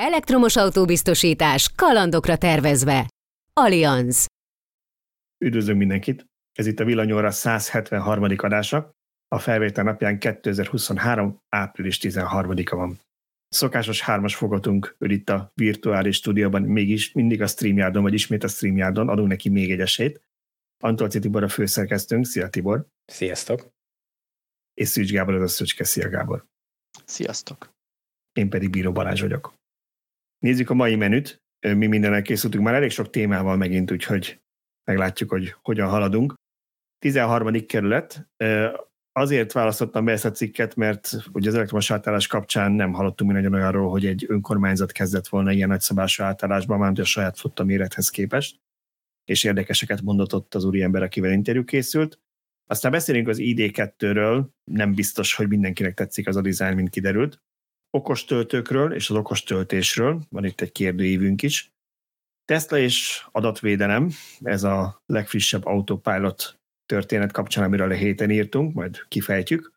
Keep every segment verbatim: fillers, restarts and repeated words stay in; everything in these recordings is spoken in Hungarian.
Elektromos autóbiztosítás kalandokra tervezve. Allianz. Üdvözlünk mindenkit! Ez itt a Villanyóra száz hetvenharmadik adása. A felvétel napján kétezer-huszonhárom. április tizenharmadika van. Szokásos hármas fogatunk, ő itt a virtuális stúdióban, mégis mindig a StreamYardon, vagy ismét a StreamYardon, adunk neki még egy esélyt. Antolcski Tibor a főszerkesztőnk. Szia Tibor! Sziasztok! És Szűcs Gábor az a Szöcske. Szia Gábor! Sziasztok! Én pedig Bíró Balázs vagyok. Nézzük a mai menüt, mi mindennel készültünk, már elég sok témával megint, úgyhogy meglátjuk, hogy hogyan haladunk. tizenharmadik kerület, azért választottam be ezt a cikket, mert ugye az elektromos átállás kapcsán nem hallottunk mi nagyon olyanról, hogy egy önkormányzat kezdett volna ilyen nagyszabású átállásban, mármint a saját flotta mérethez képest, és érdekeseket mondott ott az úriember, akivel interjú készült. Aztán beszélünk az I D kettőről, nem biztos, hogy mindenkinek tetszik az a dizájn, mint kiderült. Okos töltőkről és az okos töltésről, van itt egy kérdőívünk is. Tesla és adatvédelem, ez a legfrissebb autopilot történet kapcsán, amiről a héten írtunk, majd kifejtjük.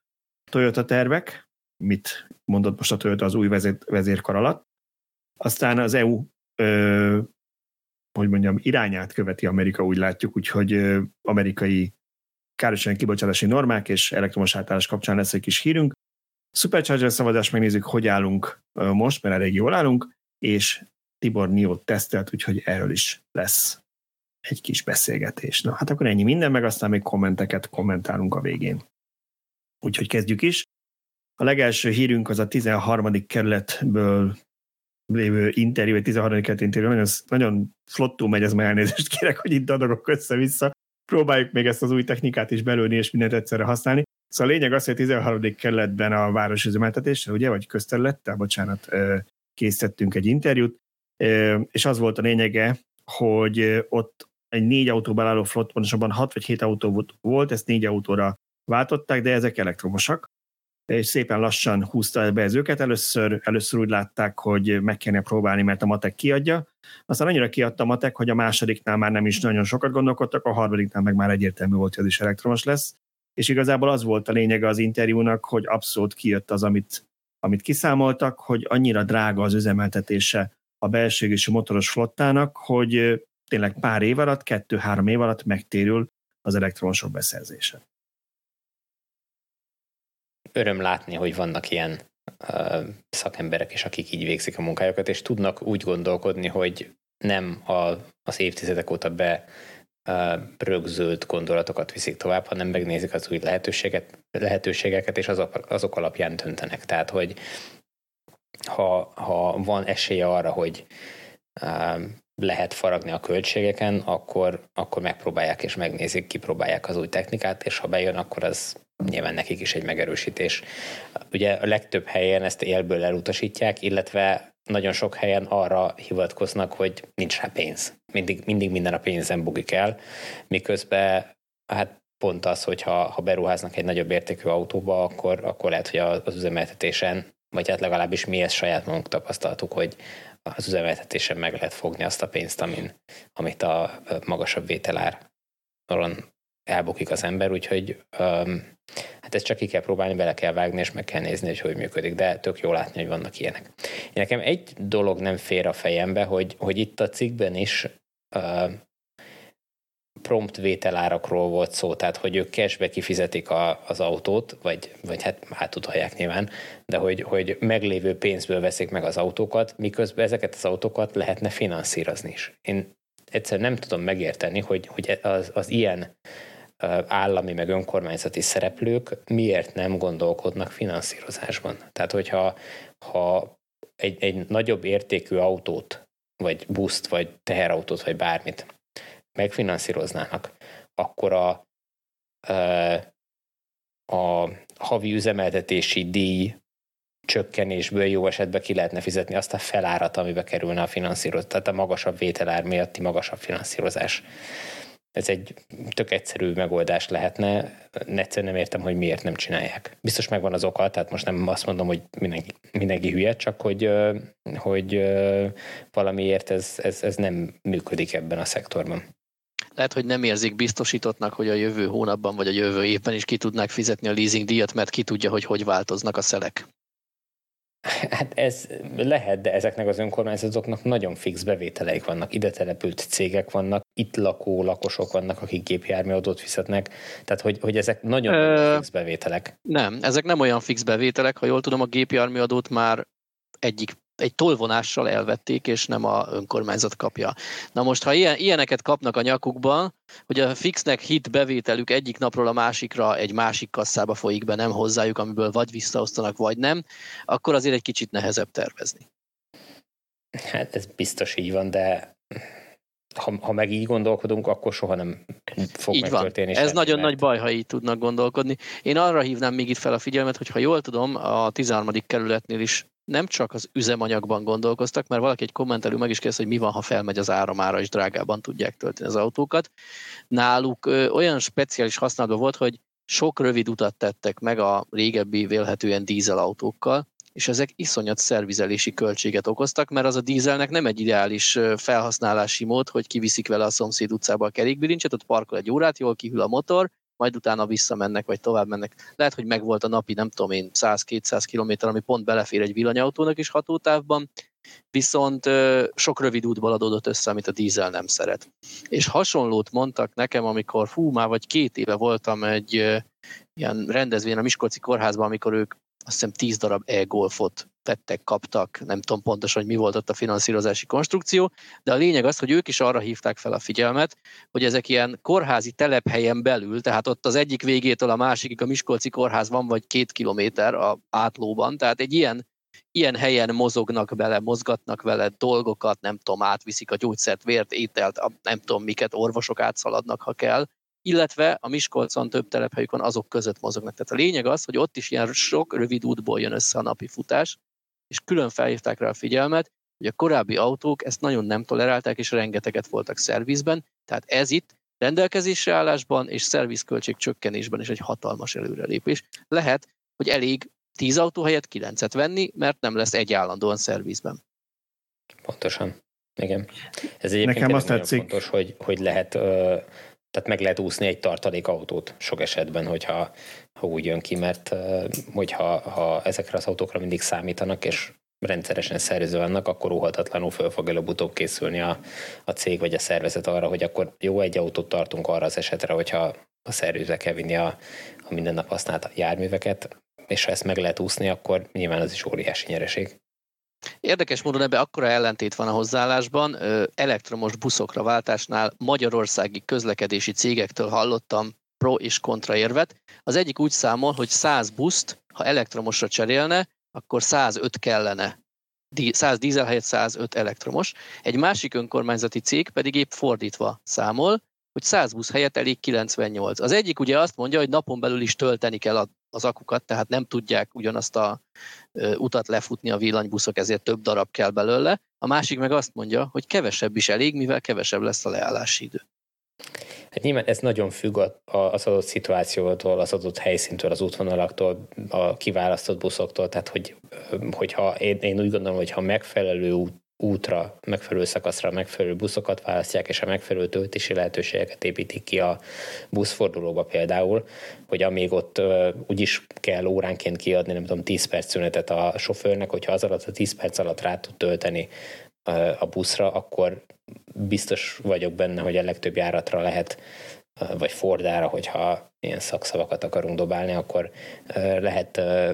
Toyota tervek, mit mondott most a Toyota az új vezér, vezérkar alatt. Aztán az é u, ö, hogy mondjam, irányát követi Amerika, úgy látjuk, úgyhogy ö, amerikai károsanyag kibocsátási normák és elektromos átállás kapcsán lesz egy kis hírünk. Supercharger szavazást megnézzük, hogy állunk most, mert elég jól állunk, és Tibor en i o tesztelt, úgyhogy erről is lesz egy kis beszélgetés. Na, hát akkor ennyi minden, meg aztán még kommenteket kommentálunk a végén. Úgyhogy kezdjük is. A legelső hírünk az a tizenharmadik kerületből lévő interjú, vagy tizenharmadik kerület interjú, nagyon, nagyon flottul megy, ez már elnézést kérek, hogy itt dadogok össze-vissza. Próbáljuk még ezt az új technikát is belőni, és mindent egyszerre használni. Szóval a lényeg az, hogy a tizenharmadik kerületben a városüzemeltetésre, ugye, vagy közterülettel, bocsánat, készítettünk egy interjút, és az volt a lényege, hogy ott egy négy autóban álló flott, pontosabban hat vagy hét autó volt, ezt négy autóra váltották, de ezek elektromosak, és szépen lassan húzta be ez őket. Először, először úgy látták, hogy meg kéne próbálni, mert a matek kiadja. Aztán annyira kiadta a matek, hogy a másodiknál már nem is nagyon sokat gondolkodtak, a harmadiknál meg már egyértelmű volt, hogy az is elektromos lesz. És igazából az volt a lényege az interjúnak, hogy abszolút kijött az, amit, amit kiszámoltak, hogy annyira drága az üzemeltetése a belső égésű motoros flottának, hogy tényleg pár év alatt, kettő-három év alatt megtérül az elektromosok beszerzése. Öröm látni, hogy vannak ilyen uh, szakemberek is, akik így végzik a munkájukat, és tudnak úgy gondolkodni, hogy nem a, az évtizedek óta be rögzölt gondolatokat viszik tovább, hanem megnézik az új lehetőséget, lehetőségeket, és azok, azok alapján döntenek. Tehát, hogy ha, ha van esélye arra, hogy uh, lehet faragni a költségeken, akkor, akkor megpróbálják és megnézik, kipróbálják az új technikát, és ha bejön, akkor az nyilván nekik is egy megerősítés. Ugye a legtöbb helyen ezt élből elutasítják, illetve nagyon sok helyen arra hivatkoznak, hogy nincs rá pénz. Mindig, mindig minden a pénzen bugik el, miközben hát pont az, hogy ha, ha beruháznak egy nagyobb értékű autóba, akkor, akkor lehet, hogy az üzemeltetésen, vagy hát legalábbis mi ezt saját magunk tapasztaltuk, hogy az üzemeltetésen meg lehet fogni azt a pénzt, amin, amit a magasabb vételáron elbukik az ember, úgyhogy um, hát ezt csak ki kell próbálni, bele kell vágni, és meg kell nézni, hogy hogy működik, de tök jó látni, hogy vannak ilyenek. Nekem egy dolog nem fér a fejembe, hogy, hogy itt a cikkben is uh, prompt vételárakról volt szó, tehát hogy ők cashbe kifizetik a, az autót, vagy, vagy hát átutalják nyilván, de hogy, hogy meglévő pénzből veszik meg az autókat, miközben ezeket az autókat lehetne finanszírozni is. Én egyszerűen nem tudom megérteni, hogy, hogy az, az ilyen állami meg önkormányzati szereplők miért nem gondolkodnak finanszírozásban. Tehát, hogyha ha egy, egy nagyobb értékű autót, vagy buszt, vagy teherautót, vagy bármit megfinanszíroznának, akkor a, a havi üzemeltetési díj csökkenésből jó esetben ki lehetne fizetni azt a felárat, amibe kerülne a finanszírozás, tehát a magasabb vételár miatti magasabb finanszírozás. Ez egy tök egyszerű megoldás lehetne, egyszerűen nem értem, hogy miért nem csinálják. Biztos megvan az oka, tehát most nem azt mondom, hogy mindenki, mindenki hülye, csak hogy, hogy valamiért ez, ez, ez nem működik ebben a szektorban. Lehet, hogy nem érzik biztosítottnak, hogy a jövő hónapban vagy a jövő évben is ki tudnák fizetni a leasing díjat, mert ki tudja, hogy hogy változnak a szelek. Hát ez lehet, de ezeknek az önkormányzatoknak nagyon fix bevételeik vannak. Ide települt cégek vannak, itt lakó lakosok vannak, akik gépjárműadót fizetnek. Tehát, hogy, hogy ezek nagyon Ö... fix bevételek. Nem, ezek nem olyan fix bevételek. Ha jól tudom, a gépjárműadót már egyik, egy tolvonással elvették, és nem a önkormányzat kapja. Na most, ha ilyen, ilyeneket kapnak a nyakukban, hogy a fixnek hit bevételük egyik napról a másikra egy másik kasszába folyik be, nem hozzájuk, amiből vagy visszaosztanak, vagy nem, akkor azért egy kicsit nehezebb tervezni. Hát ez biztos így van, de ha, ha meg így gondolkodunk, akkor soha nem fog így megtörténni. Van. Ez nagyon mert... nagy baj, ha így tudnak gondolkodni. Én arra hívnám még itt fel a figyelmet, hogy ha jól tudom, a tizenharmadik kerületnél is nem csak az üzemanyagban gondolkoztak, mert valaki egy kommentelő meg is kérdezte, hogy mi van, ha felmegy az áramára, és drágában tudják tölteni az autókat. Náluk ö, olyan speciális használatban volt, hogy sok rövid utat tettek meg a régebbi vélhetően dízelautókkal, és ezek iszonyat szervizelési költséget okoztak, mert az a dízelnek nem egy ideális felhasználási mód, hogy kiviszik vele a szomszéd utcába a kerékbilincset, ott parkol egy órát, jól kihűl a motor, majd utána visszamennek, vagy tovább mennek. Lehet, hogy megvolt a napi, nem tudom én, száz-kétszáz kilométer, ami pont belefér egy villanyautónak is hatótávban, viszont ö, sok rövid útból adódott össze, amit a dízel nem szeret. És hasonlót mondtak nekem, amikor hú, már vagy két éve voltam egy ö, ilyen rendezvényen a Miskolci kórházban, amikor ők azt hiszem tíz darab e-golfot tettek, kaptak, nem tudom pontosan, hogy mi volt ott a finanszírozási konstrukció, de a lényeg az, hogy ők is arra hívták fel a figyelmet, hogy ezek ilyen kórházi telephelyen belül, tehát ott az egyik végétől a másikig a Miskolci kórház van, vagy két kilométer a átlóban, tehát egy ilyen, ilyen helyen mozognak bele, mozgatnak vele dolgokat, nem tudom, átviszik a gyógyszert, vért, ételt, nem tudom miket, orvosok átszaladnak, ha kell, illetve a Miskolcon több telephelyükön azok között mozognak. Tehát a lényeg az, hogy ott is ilyen sok rövid útból jön össze a napi futás, és külön felhívták rá a figyelmet, hogy a korábbi autók ezt nagyon nem tolerálták, és rengeteget voltak szervizben, tehát ez itt rendelkezésre állásban és szervizköltség csökkenésben is egy hatalmas előrelépés. Lehet, hogy elég tíz autó helyett kilencet venni, mert nem lesz egy állandóan szervizben. Pontosan, igen. Ez egyébként nekem azt nagyon fontos, hogy, hogy lehet... Ö, Tehát meg lehet úszni egy tartalékautót sok esetben, hogyha ha úgy jön ki, mert hogyha ha ezekre az autókra mindig számítanak, és rendszeresen szervező vannak, akkor óhatatlanul föl fog előbb-utóbb készülni a, a cég vagy a szervezet arra, hogy akkor jó, egy autót tartunk arra az esetre, hogyha a szervezőre kell vinni a, a minden nap használt járműveket, és ha ezt meg lehet úszni, akkor nyilván az is óriási nyereség. Érdekes módon ebben akkora ellentét van a hozzáállásban. Elektromos buszokra váltásnál magyarországi közlekedési cégektől hallottam pro és kontra érvet. Az egyik úgy számol, hogy száz buszt, ha elektromosra cserélne, akkor száz öt kellene. száz dízel helyett száz öt elektromos. Egy másik önkormányzati cég pedig épp fordítva számol, hogy száz busz helyett elég kilencvennyolc. Az egyik ugye azt mondja, hogy napon belül is tölteni kell a az akukat, tehát nem tudják ugyanazt a ö, utat lefutni a villanybuszok, ezért több darab kell belőle. A másik meg azt mondja, hogy kevesebb is elég, mivel kevesebb lesz a leállási idő. Hát nyilván ez nagyon függ az adott szituációtól, az adott helyszíntől, az útvonalaktól, a kiválasztott buszoktól, tehát hogy, hogyha én, én úgy gondolom, hogy ha megfelelő út, útra, megfelelő szakaszra, megfelelő buszokat választják, és a megfelelő töltési lehetőségeket építik ki a buszfordulóba például, hogy amíg ott ö, úgyis kell óránként kiadni, nem tudom, tíz perc szünetet a sofőrnek, hogyha az alatt a tíz perc alatt rá tud tölteni ö, a buszra, akkor biztos vagyok benne, hogy a legtöbb járatra lehet, ö, vagy fordára, hogyha ilyen szakszavakat akarunk dobálni, akkor ö, lehet... Ö,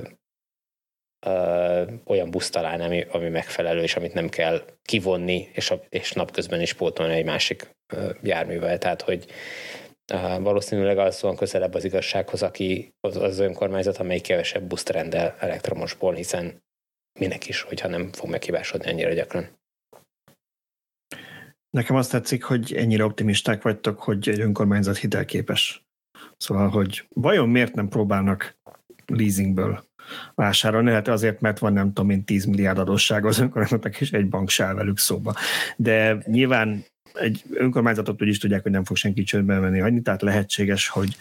Ö, olyan buszt találni, ami, ami megfelelő, és amit nem kell kivonni, és, a, és napközben is pótolni egy másik ö, járművel. Tehát, hogy ö, valószínűleg azon közelebb az igazsághoz, aki az, az önkormányzat, amely kevesebb buszt rendel elektromosból, hiszen minek is, hogyha nem fog meghibásodni annyira gyakran. Nekem azt tetszik, hogy ennyire optimisták vagytok, hogy egy önkormányzat hitelképes. Szóval, hogy vajon miért nem próbálnak leasingből vásárolni, lehet azért, mert van nem tudom én tíz milliárd adósság az önkormányzatnak, és egy bank sáll velük szóba. De nyilván egy önkormányzatot úgy is tudják, hogy nem fog senki csődbe menni hagyni, tehát lehetséges, hogy,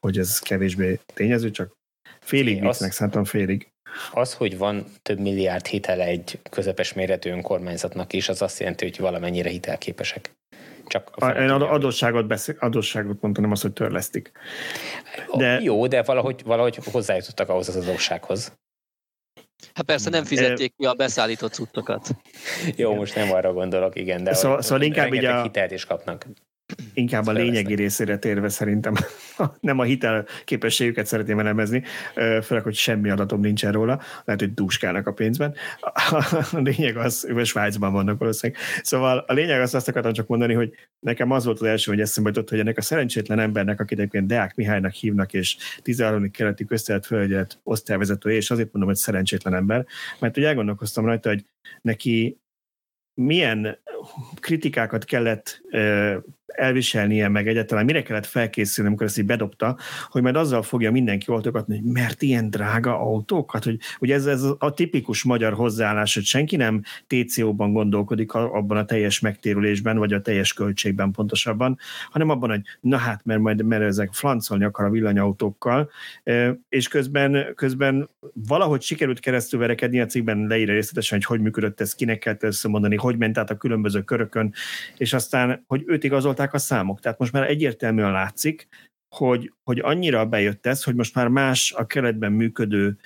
hogy ez kevésbé tényező, csak félig viccnek szántam, félig. Az, hogy van több milliárd hitele egy közepes méretű önkormányzatnak is, az azt jelenti, hogy valamennyire hitelképesek. Csak a a, adósságot, beszél, adósságot mondtam, nem azt, hogy törlesztik. De, jó, de valahogy, valahogy hozzájutottak ahhoz az adóssághoz. Hát persze nem fizették ki a beszállított cuccokat. Jó, most nem arra gondolok, igen, de szóval, szóval inkább így a hitelt is kapnak. Inkább a lényegi részére térve szerintem nem a hitel képességüket szeretném elemezni, főleg, hogy semmi adatom nincsen róla, lehet, hogy dúskálnak a pénzben. A lényeg az, hogy Svájcban vannak valószínűleg. Szóval a lényeg az, azt akartam csak mondani, hogy nekem az volt az első, hogy eszembe jutott, hogy ennek a szerencsétlen embernek, akit egyébként Deák Mihálynak hívnak, és tizenharmadik keleti köztelet fölügyelet osztályvezetője, és azért mondom, hogy szerencsétlen ember, mert ugye elgondolkoztam rajta, hogy neki milyen kritikákat kellett elviselnie, meg egyáltalán mire kellett felkészülni, amikor ezt így bedobta, hogy majd azzal fogja mindenki oltogatni, hogy mert ilyen drága autókat, hogy ugye ez, ez a tipikus magyar hozzáállás, hogy senki nem té cé ó-ban gondolkodik abban a teljes megtérülésben, vagy a teljes költségben pontosabban, hanem abban, hogy na hát, mert majd mert ezek flancolni akar a villanyautókkal, és közben, közben valahogy sikerült keresztül verekedni, a cikkben leírja részletesen, hogy hogy működött ez, kinek kellett összemondani, hogy ment át a különböző körökön, és aztán, hogy őt igazolták a számok. Tehát most már egyértelműen látszik, hogy, hogy annyira bejött ez, hogy most már más a keretben működő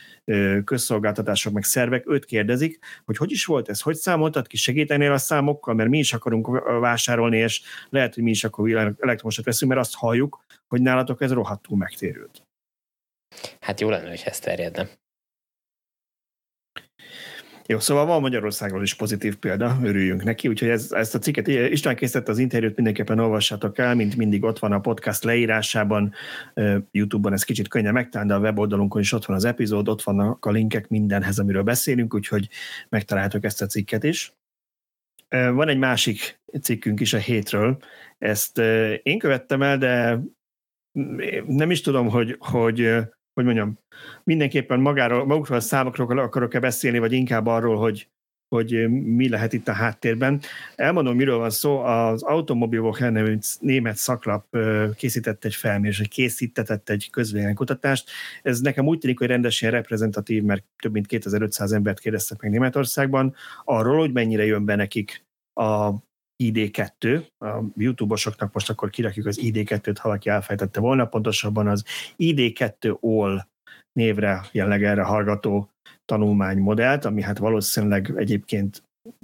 közszolgáltatások meg szervek őt kérdezik, hogy hogy is volt ez, hogy számoltad ki, segítenél a számokkal, mert mi is akarunk vásárolni, és lehet, hogy mi is akkor elektromosat veszünk, mert azt halljuk, hogy nálatok ez rohadtul megtérült. Hát jó lenne, hogy ez terjedne. Jó, szóval van Magyarországról is pozitív példa, örüljünk neki, úgyhogy ez, ezt a cikket, István készítette az interjút, mindenképpen olvassátok el, mint mindig ott van a podcast leírásában, YouTube-on ez kicsit könnyen megtalálni, de a weboldalunkon is ott van az epizód, ott vannak a linkek mindenhez, amiről beszélünk, úgyhogy megtaláltok ezt a cikket is. Van egy másik cikkünk is a hétről, ezt én követtem el, de nem is tudom, hogy... hogy hogy mondjam, mindenképpen magáról, magukról a számokról akarok-e beszélni, vagy inkább arról, hogy, hogy mi lehet itt a háttérben. Elmondom, miről van szó. Az Automobilwoche nevű német szaklap készített egy felmérés, vagy készítetett egy közvéleménykutatást. Ez nekem úgy tűnik, hogy rendesen reprezentatív, mert több mint kétezer-ötszáz embert kérdeztek meg Németországban, arról, hogy mennyire jön be nekik a I D kettő, a YouTube-osoknak most akkor kirakjuk az I D kettőt, ha valaki elfejtette volna, pontosabban az I D kettő All névre jelenleg erre hallgató tanulmánymodellt, ami hát valószínűleg egyébként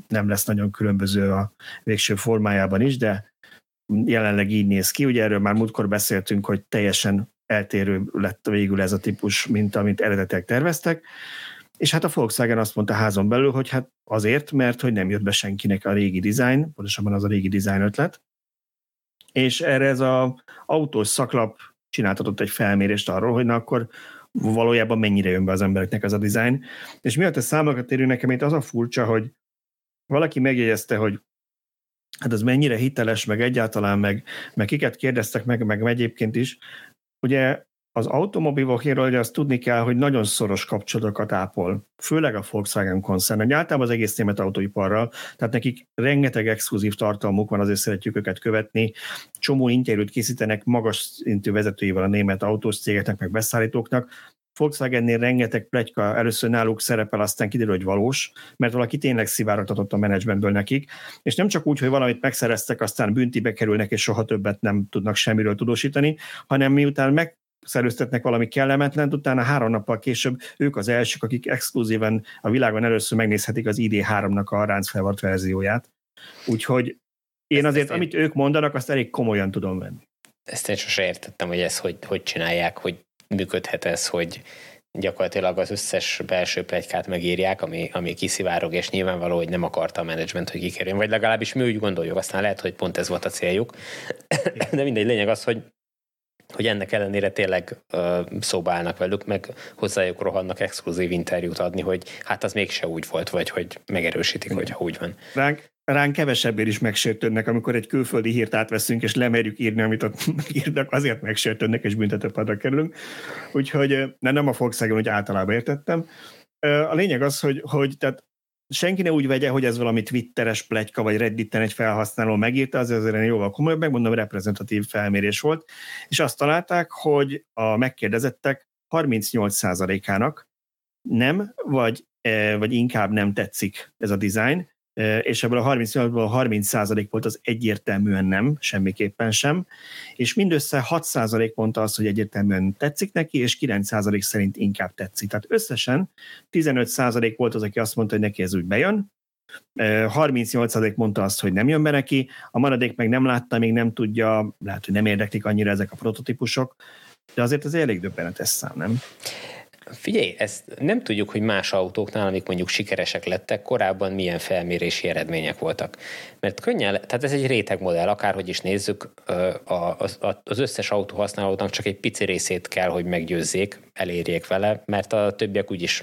nem lesz nagyon különböző a végső formájában is, de jelenleg így néz ki. Ugye erről már múltkor beszéltünk, hogy teljesen eltérő lett végül ez a típus, mint amit eredetileg terveztek. És hát a Volkswagen azt mondta házon belül, hogy hát azért, mert hogy nem jött be senkinek a régi design, pontosabban az a régi design ötlet, és erre ez az autós szaklap csináltatott egy felmérést arról, hogy na akkor valójában mennyire jön be az embereknek ez a design. És miatt a számokat érő nekem itt az a furcsa, hogy valaki megjegyezte, hogy hát az mennyire hiteles, meg egyáltalán, meg, meg kiket kérdeztek, meg, meg egyébként is. Ugye az Automobilwoche-ről, hogy azt tudni kell, hogy nagyon szoros kapcsolatokat ápol, főleg a Volkswagen koncern, általában az egész német autóiparral, tehát nekik rengeteg exkluzív tartalmuk van, azért szeretjük őket követni, csomó interjút készítenek magas szintű vezetőivel a német autós cégeknek, meg beszállítóknak. Volkswagennél rengeteg pletyka először náluk szerepel, aztán kiderül, hogy valós, mert valaki tényleg szivárogtatott a menedzsmentből nekik, és nem csak úgy, hogy valamit megszereztek, aztán büntibe kerülnek, és soha többet nem tudnak semmiről tudósítani, hanem miután meg szerőztetnek valami kellemetlen, utána három nappal később ők az elsők, akik exkluzíven a világon először megnézhetik az I D háromnak a ráncfelvart verzióját. Úgyhogy én azért, ezt, amit én... ők mondanak, azt elég komolyan tudom venni. Ezt én sose értettem, hogy ezt hogy, hogy csinálják, hogy működhet ez, hogy gyakorlatilag az összes belső pletykát megírják, ami, ami kiszivárog, és nyilvánvaló, hogy nem akarta a menedzsment, hogy kikerüljön, vagy legalábbis mi úgy gondoljuk, aztán lehet, hogy pont ez volt a céljuk. De mindegy, lényeg az, hogy hogy ennek ellenére tényleg ö, szóba állnak velük, meg hozzájuk rohannak exkluzív interjút adni, hogy hát az mégse úgy volt, vagy hogy megerősítik, hogy úgy van. Ránk, ránk kevesebbért is megsértődnek, amikor egy külföldi hírt átveszünk, és lemerjük írni, amit ott írnak, azért megsértődnek, és büntetőpadra kerülünk. Úgyhogy ne, nem a Volkswagen, hogy általában értettem. A lényeg az, hogy, hogy tehát senki ne úgy vegye, hogy ez valami twitteres pletyka, vagy redditen egy felhasználó megírta, az azért jóval komolyabb, megmondom, reprezentatív felmérés volt, és azt találták, hogy a megkérdezettek harmincnyolc százalékának nem, vagy, vagy inkább nem tetszik ez a design, és ebből a harmincnyolcból harminc százalék volt az egyértelműen nem, semmiképpen sem, és mindössze hat százalék mondta azt, hogy egyértelműen tetszik neki, és kilenc százalék szerint inkább tetszik. Tehát összesen tizenöt százalék volt az, aki azt mondta, hogy neki ez úgy bejön, harmincnyolc százalék mondta azt, hogy nem jön be neki, a maradék meg nem látta, még nem tudja, lehet, hogy nem érdeklik annyira ezek a prototípusok, de azért az elég döbbenetes szám, nem? Figyelj, ezt nem tudjuk, hogy más autóknál, amik mondjuk sikeresek lettek, korábban milyen felmérési eredmények voltak. Mert könnyen, tehát ez egy rétegmodell, akárhogy is nézzük, az összes autóhasználónak csak egy pici részét kell, hogy meggyőzzék, elérjék vele, mert a többiek úgyis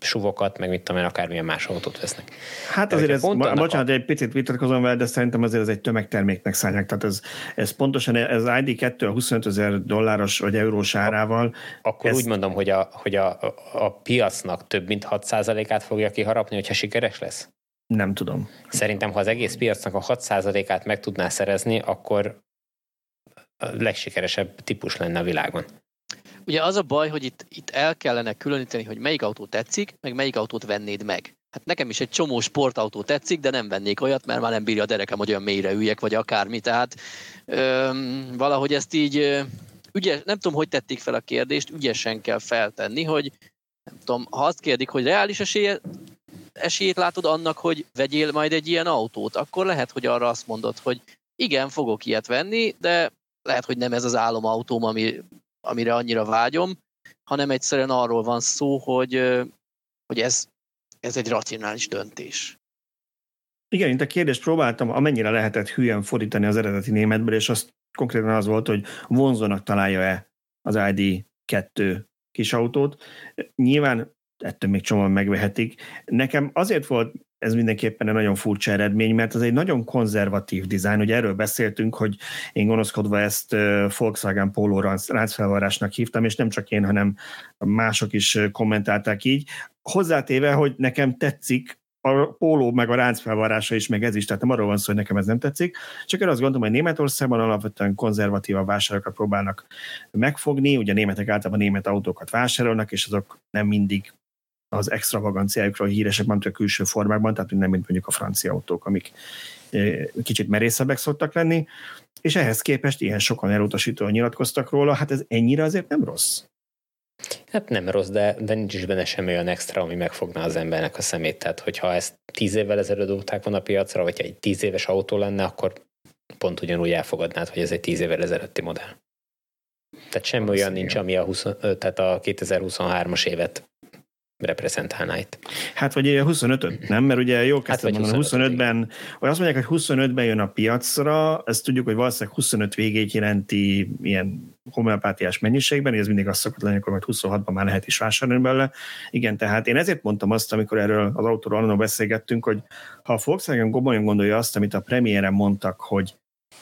suvokat, meg mit tudom én, akármilyen más autót vesznek. Hát de azért ez, ma, bocsánat, a... egy picit vitatkozom vele, de szerintem azért ez egy tömegterméknek szállják. Tehát ez, ez pontosan, ez I D kettő a huszonöt ezer dolláros vagy eurós árával. Akkor ezt... úgy mondom, hogy a, hogy a A, a piacnak több mint hat százalékát fogja kiharapni, hogyha sikeres lesz? Nem tudom. Szerintem, ha az egész piacnak a hat százalékát meg tudná szerezni, akkor a legsikeresebb típus lenne a világon. Ugye az a baj, hogy itt, itt el kellene különíteni, hogy melyik autó tetszik, meg melyik autót vennéd meg. Hát nekem is egy csomó sportautó tetszik, de nem vennék olyat, mert már nem bírja a derekem, hogy olyan mélyre üljek, vagy akármi. Tehát öm, valahogy ezt így... Ügyes, nem tudom, hogy tették fel a kérdést, ügyesen kell feltenni, hogy nem tudom, ha azt kérdik, hogy reális esélye, esélyét látod annak, hogy vegyél majd egy ilyen autót, akkor lehet, hogy arra azt mondod, hogy igen, fogok ilyet venni, de lehet, hogy nem ez az álomautóm, ami, amire annyira vágyom, hanem egyszerűen arról van szó, hogy, hogy ez, ez egy racionális döntés. Igen, én a kérdést próbáltam, amennyire lehetett hülyen fordítani az eredeti németből, és azt konkrétan az volt, hogy vonzónak találja-e az I D kettő kisautót. Nyilván ettől még csomóan megvehetik. Nekem azért volt ez mindenképpen egy nagyon furcsa eredmény, mert ez egy nagyon konzervatív dizájn, ugye erről beszéltünk, hogy én gonoszkodva ezt Volkswagen Polo ráncfelvarrásnak hívtam, és nem csak én, hanem mások is kommentálták így. Hozzátéve, hogy nekem tetszik, a póló meg a ránc felvarrása is, meg ez is, tehát nem arról van szó, hogy nekem ez nem tetszik, csak én azt gondolom, hogy Németországban alapvetően konzervatívabb vásárokat próbálnak megfogni, ugye a németek általában német autókat vásárolnak, és azok nem mindig az extravaganciájukról híresek, nem csak külső formákban, tehát nem mint mondjuk a francia autók, amik kicsit merészebbek szoktak lenni, és ehhez képest ilyen sokan elutasítóan nyilatkoztak róla, hát ez ennyire azért nem rossz. Hát nem rossz, de, de nincs is benne semmi olyan extra, ami megfogná az embernek a szemét. Tehát, hogyha ezt tíz évvel ezelőtt dobták volna a piacra, vagy egy tíz éves autó lenne, akkor pont ugyanúgy elfogadnád, hogy ez egy tíz évvel ezelőtti modell. Tehát semmi olyan nincs, ami a, a kétezer-huszonhármas évet reprezentálná itt. Hát, vagy huszonötöt, nem? Mert ugye jól kezdtem hát, mondani, huszonötben, vagy azt mondják, hogy huszonötben jön a piacra, ezt tudjuk, hogy valószínűleg huszonöt végét jelenti ilyen homeopátiás mennyiségben, és ez mindig azt szokott lenni, akkor majd huszonhatban már lehet is vásárolni belőle. Igen, tehát én ezért mondtam azt, amikor erről az autóról annól beszélgettünk, hogy ha a Volkswagen komolyan gondolja azt, amit a premiéren mondtak, hogy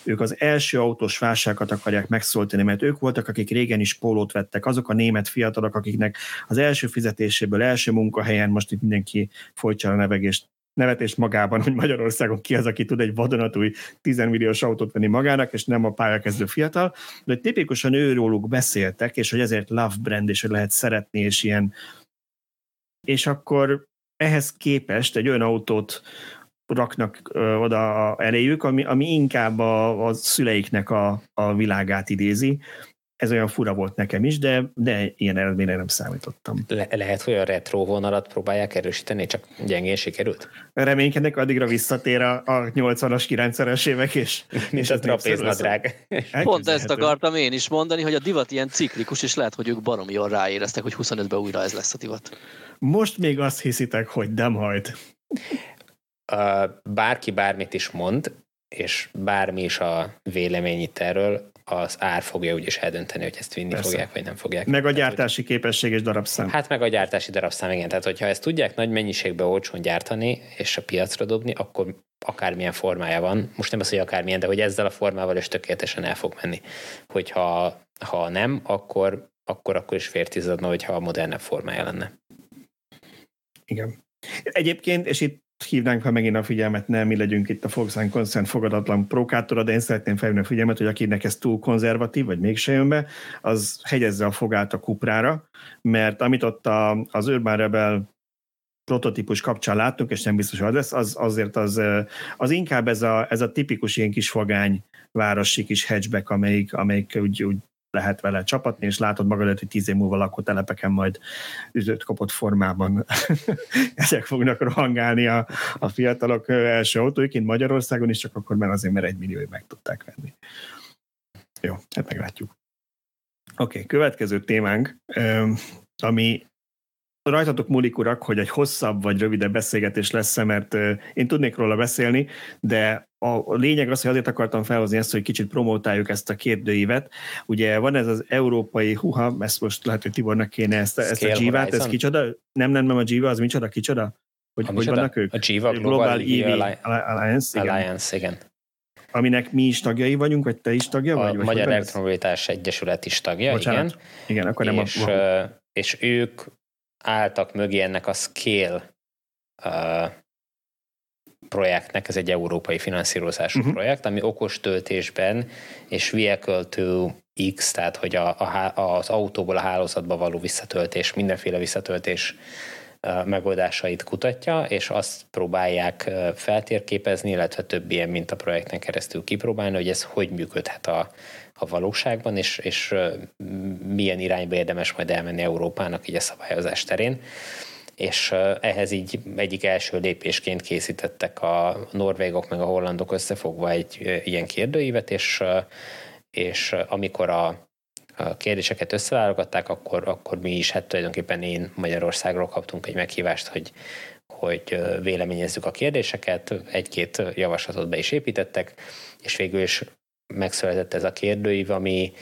ők az első autós vásárlókat akarják megszólítani, mert ők voltak, akik régen is pólót vettek, azok a német fiatalok, akiknek az első fizetéséből, első munkahelyen most itt mindenki folytja a nevegést, nevetést magában, hogy Magyarországon ki az, aki tud egy vadonatúj tízmilliós autót venni magának, és nem a pályakezdő fiatal, de tipikusan őróluk beszéltek, és hogy ezért love brand, és hogy lehet szeretni, és ilyen. És akkor ehhez képest egy olyan autót raknak ö, oda eléjük, ami, ami inkább a, a szüleiknek a, a világát idézi. Ez olyan fura volt nekem is, de, de ilyen eredményre nem számítottam. Le, lehet, hogy a retro vonalat próbálják erősíteni, csak gyengén sikerült? Reménykednek, addigra visszatér a, a nyolcvanas, kilencvenes évek, és... Mint és a trapéznadrág. Pont ezt akartam én is mondani, hogy a divat ilyen ciklikus, és lehet, hogy ők baromi jól ráéreztek, hogy huszonötben újra ez lesz a divat. Most még azt hiszitek, hogy nem hajt. Bárki bármit is mond, és bármi is a vélemény itt erről, az ár fogja úgyis eldönteni, hogy ezt vinni persze fogják, vagy nem fogják. Meg a gyártási képesség és darabszám. Hát meg a gyártási darabszám, igen. Tehát, hogyha ezt tudják nagy mennyiségben olcsón gyártani, és a piacra dobni, akkor akármilyen formája van, most nem az, hogy akármilyen, de hogy ezzel a formával is tökéletesen el fog menni. Hogyha ha nem, akkor, akkor, akkor is fértizadna, hogyha a modernebb formája lenne. Igen. Egyébként, és itt hívnánk, ha megint a figyelmet, nem mi legyünk itt a Volkswagen koncern fogadatlan prókátora, de én szeretném felhívni a figyelmet, hogy akinek ez túl konzervatív, vagy mégse jön be, az hegyezze a fogát a Cuprára, mert amit ott a, az Urban Rebel prototípus kapcsán láttuk, és nem biztos, hogy lesz, az, azért az, az inkább ez a, ez a tipikus ilyen kis vagány városi kis hatchback, amelyik, amelyik úgy, úgy lehet vele csapatni, és látod magad előtt, hogy tíz év múlva lakótelepeken majd üzött kopott formában ezek fognak rohangálni a, a fiatalok első autóiként Magyarországon is, csak akkor már azért, mert egy millióig meg tudták venni. Jó, hát meglátjuk. Oké, okay, következő témánk, ami rajtatok múlik, urak, hogy egy hosszabb vagy rövidebb beszélgetés lesz, mert én tudnék róla beszélni, de a lényeg az, hogy azért akartam felhozni ezt, hogy kicsit promotáljuk ezt a kérdőívet. Ugye van ez az európai, huha, ezt most lehet, hogy Tibornak kéne ezt, ezt a dzsívát, ez kicsoda? Nem, nem, nem a dzsíva, az micsoda, kicsoda? Hogy, hogy vannak ők? A dzsíva, Global, Global í vé Alliance, igen. Alliance, igen. Aminek mi is tagjai vagyunk, vagy te is tagja vagy? A vagy Magyar Elektromobilitás Egyesület is tagja, Bocsánat. igen. Igen, akkor nem és, a... és ők álltak mögé ennek a Scale uh, projektnek, ez egy európai finanszírozású uh-huh. projekt, ami okos töltésben és vehicle to X, tehát hogy a, a, az autóból a hálózatba való visszatöltés, mindenféle visszatöltés uh, megoldásait kutatja, és azt próbálják uh, feltérképezni, illetve több ilyen mintaprojektnek keresztül kipróbálni, hogy ez hogy működhet a, a valóságban, és, és milyen irányba érdemes majd elmenni Európának így a szabályozás terén. És ehhez így egyik első lépésként készítettek a norvégok meg a hollandok összefogva egy ilyen kérdőívet, és, és amikor a kérdéseket összeválogatták, akkor, akkor mi is, hát tulajdonképpen én Magyarországról kaptunk egy meghívást, hogy, hogy véleményezzük a kérdéseket, egy-két javaslatot be is építettek, és végül is megszületett ez a kérdőív, ami,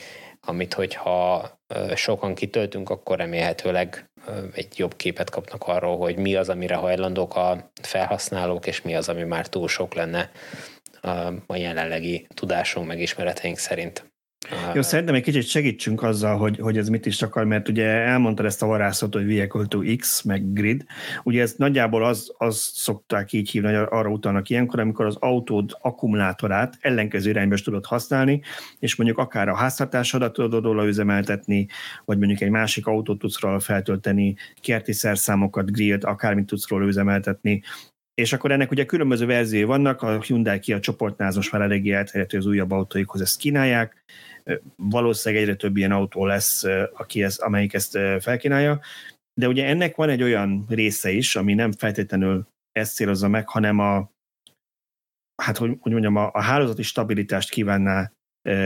amit hogyha sokan kitöltünk, akkor remélhetőleg egy jobb képet kapnak arról, hogy mi az, amire hajlandók a felhasználók, és mi az, ami már túl sok lenne a jelenlegi tudásunk, megismereteink szerint. Jó, szerintem egy kicsit segítsünk azzal, hogy, hogy ez mit is akar, mert ugye elmondtad ezt a varázslatot, hogy Vehicle to X, meg Grid. Ugye ezt nagyjából az, az szokták így hívni, arra utalnak ilyenkor, amikor az autód akkumulátorát ellenkező irányba is tudod használni, és mondjuk akár a háztartásodat tudod róla üzemeltetni, vagy mondjuk egy másik autót tudsz róla feltölteni, kerti szerszámokat, grid, akármit tudsz róla üzemeltetni. És akkor ennek ugye különböző verziói vannak, a Hyundai Kia csoportnál most már eléggé elterjedt, az újabb autóikhoz ezt kínálják, valószínűleg egyre több ilyen autó lesz, aki ez, amelyik ezt felkínálja, de ugye ennek van egy olyan része is, ami nem feltétlenül ezt célozza meg, hanem a, hát hogy, hogy mondjam, a, a hálózati stabilitást kívánná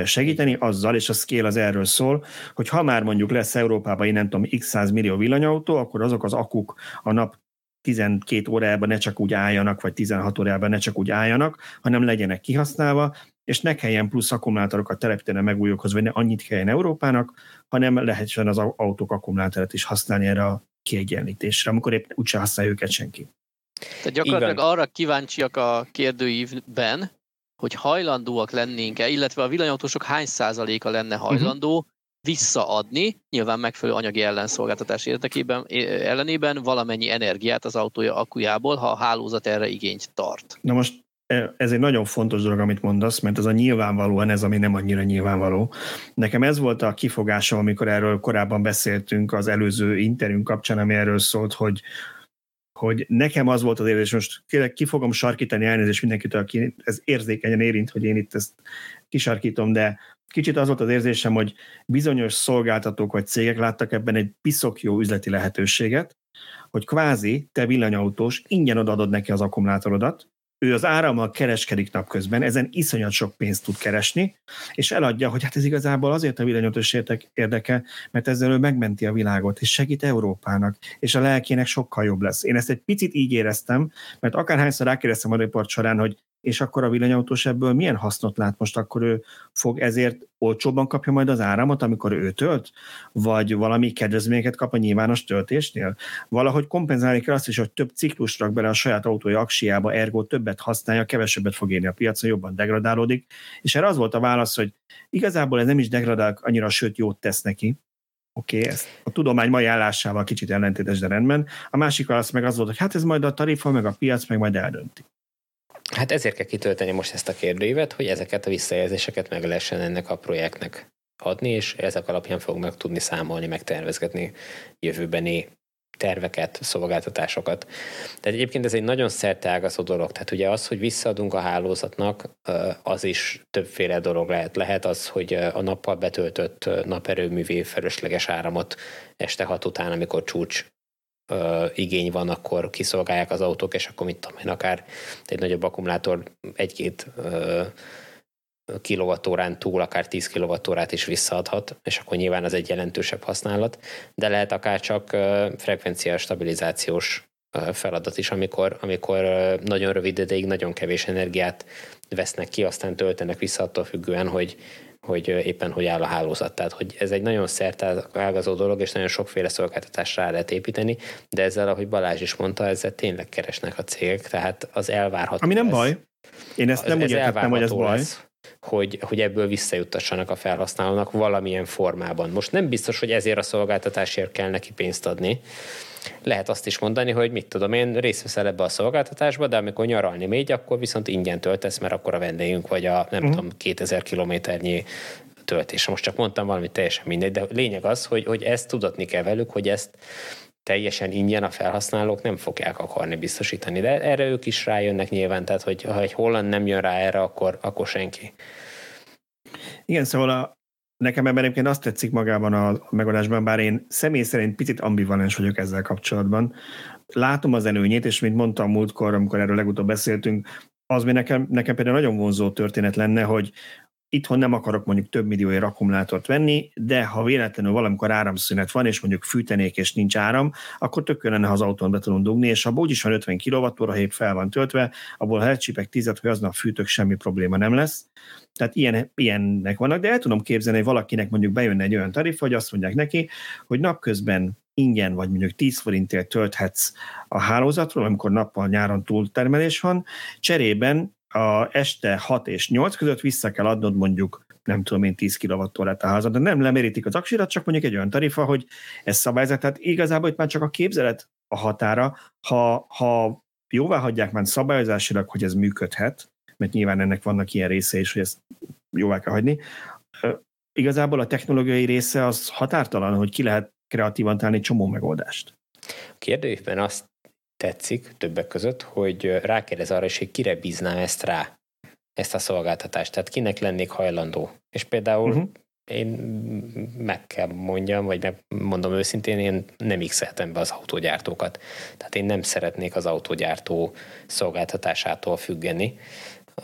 segíteni azzal, és a Scale az erről szól, hogy ha már mondjuk lesz Európában, én nem tudom, x száz millió villanyautó, akkor azok az akuk a nap tizenkét órájában ne csak úgy álljanak, vagy tizenhat órájában ne csak úgy álljanak, hanem legyenek kihasználva, és ne kelljen plusz akkumulátorokat telepíteni a megújulókhoz, vagy ne annyit kelljen Európának, hanem lehessen az autók akkumulátorát is használni erre a kiegyenlítésre, amikor épp úgyse használja őket senki. Tehát gyakorlatilag Igen. arra kíváncsiak a kérdőívben, hogy hajlandóak lennénk-e, illetve a villanyautósok hány százaléka lenne hajlandó uh-huh. visszaadni, nyilván megfelelő anyagi ellenszolgáltatás érdekében, ellenében valamennyi energiát az autója akkujából, ha a hálózat erre igényt tart. Na most ez egy nagyon fontos dolog, amit mondasz, mert ez a nyilvánvalóan ez, ami nem annyira nyilvánvaló. Nekem ez volt a kifogásom, amikor erről korábban beszéltünk az előző interjún kapcsán, ami erről szólt, hogy, hogy nekem az volt az érzés, most tényleg ki fogom sarkítani, elnézést mindenkitől, aki ez érzékenyen érint, hogy én itt ezt kisarkítom, de kicsit az volt az érzésem, hogy bizonyos szolgáltatók vagy cégek láttak ebben egy piszok jó üzleti lehetőséget, hogy kvázi te villanyautós ingyen odaadod neki az akkumulátorodat, ő az árammal kereskedik napközben, ezen iszonyat sok pénzt tud keresni, és eladja, hogy hát ez igazából azért a villanyautós érdeke, mert ezzel ő megmenti a világot, és segít Európának, és a lelkének sokkal jobb lesz. Én ezt egy picit így éreztem, mert akárhányszor rákérdeztem a riport során, hogy és akkor a villanyautós ebből milyen hasznot lát most, akkor ő fog ezért olcsóbban kapja majd az áramot, amikor ő tölt, vagy valami kedvezményeket kap a nyilvános töltésnél. Valahogy kompenzálni kell azt is, hogy több ciklust rak bele a saját autója aksiába, ergo többet használja, kevesebbet fog érni a piacon, jobban degradálódik, és erre az volt a válasz, hogy igazából ez nem is degradál annyira, sőt jót tesz neki. Oké, okay, ez a tudomány mai állásával kicsit ellentétes, de rendben. A másik válasz meg az volt, hogy hát ez majd a tarifa, meg a piac, meg majd eldönti. Hát ezért kell kitölteni most ezt a kérdőívet, hogy ezeket a visszajelzéseket meg lehessen ennek a projektnek adni, és ezek alapján fognak tudni számolni, meg tervezgetni jövőbeni terveket, szolgáltatásokat. Tehát egyébként ez egy nagyon szerteágazó dolog. Tehát ugye az, hogy visszaadunk a hálózatnak, az is többféle dolog lehet. Lehet az, hogy a nappal betöltött naperőművé felesleges áramot este hat után, amikor csúcs igény van, akkor kiszolgálják az autók, és akkor mit tudom én, akár egy nagyobb akkumulátor egy-két kilowattórán túl akár tíz kilowattórát is visszaadhat, és akkor nyilván az egy jelentősebb használat, de lehet akár csak frekvencia stabilizációs feladat is, amikor, amikor nagyon rövid ideig nagyon kevés energiát vesznek ki, aztán töltenek vissza attól függően, hogy, hogy éppen hogy áll a hálózat. Tehát, hogy ez egy nagyon szerteágazó dolog, és nagyon sokféle szolgáltatásra rá lehet építeni, de ezzel, ahogy Balázs is mondta, ezzel tényleg keresnek a cégek, tehát az elvárható. Ami nem lesz. Baj. Én ezt nem ez, úgy értettem, hogy ez baj. Lesz. Hogy, hogy ebből visszajuttassanak a felhasználónak valamilyen formában. Most nem biztos, hogy ezért a szolgáltatásért kell neki pénzt adni. Lehet azt is mondani, hogy mit tudom én, részt veszel ebbe a szolgáltatásba, de amikor nyaralni mégy, akkor viszont ingyen töltesz, mert akkor a vendégünk vagy a nem uh-huh. tudom, kétezer kilométernyi töltés. Most csak mondtam valamit, teljesen mindegy, de lényeg az, hogy, hogy ezt tudatni kell velük, hogy ezt teljesen ingyen a felhasználók nem fogják akarni biztosítani, de erre ők is rájönnek nyilván, tehát hogy ha egy holland nem jön rá erre, akkor, akkor senki. Igen, szóval a, nekem ebben egyébként azt tetszik magában a megoldásban, bár én személy szerint picit ambivalens vagyok ezzel kapcsolatban. Látom az előnyét, és mint mondtam múltkor, amikor erről legutóbb beszéltünk, az mi nekem, nekem például nagyon vonzó történet lenne, hogy itthon nem akarok mondjuk több millióért akkumulátort venni, de ha véletlenül valamikor áramszünet van, és mondjuk fűtenék, és nincs áram, akkor tök jó lenne, ha az autón be tudom dugni, és abból úgyis van ötven kilovattóra, ha épp fel van töltve, abból ha elcsípek tízet, hogy aznap fűtök, semmi probléma nem lesz. Tehát ilyen, ilyennek vannak, de el tudom képzelni, hogy valakinek mondjuk bejönne egy olyan tarifa, hogy azt mondják neki, hogy napközben ingyen vagy mondjuk tíz forintért tölthetsz a hálózatról, amikor nappal nyáron túltermelés van, cserében a este hat és nyolc között vissza kell adnod mondjuk, nem tudom én, tíz kilovattórát a házat, de nem lemérítik az aksirat, csak mondjuk egy olyan tarifa, hogy ez szabályzat. Tehát igazából itt már csak a képzelet a határa, ha, ha jóvá hagyják már szabályozásilag, hogy ez működhet, mert nyilván ennek vannak ilyen része is, hogy ezt jóvá kell hagyni. Igazából a technológiai része az határtalan, hogy ki lehet kreatívan találni csomó megoldást. A kérdőjében azt tetszik többek között, hogy rákérdez arra is, hogy kire bíznám ezt rá, ezt a szolgáltatást, tehát kinek lennék hajlandó. És például uh-huh. én meg kell mondjam, vagy megmondom őszintén, én nem x-eltem be az autógyártókat. Tehát én nem szeretnék az autógyártó szolgáltatásától függeni.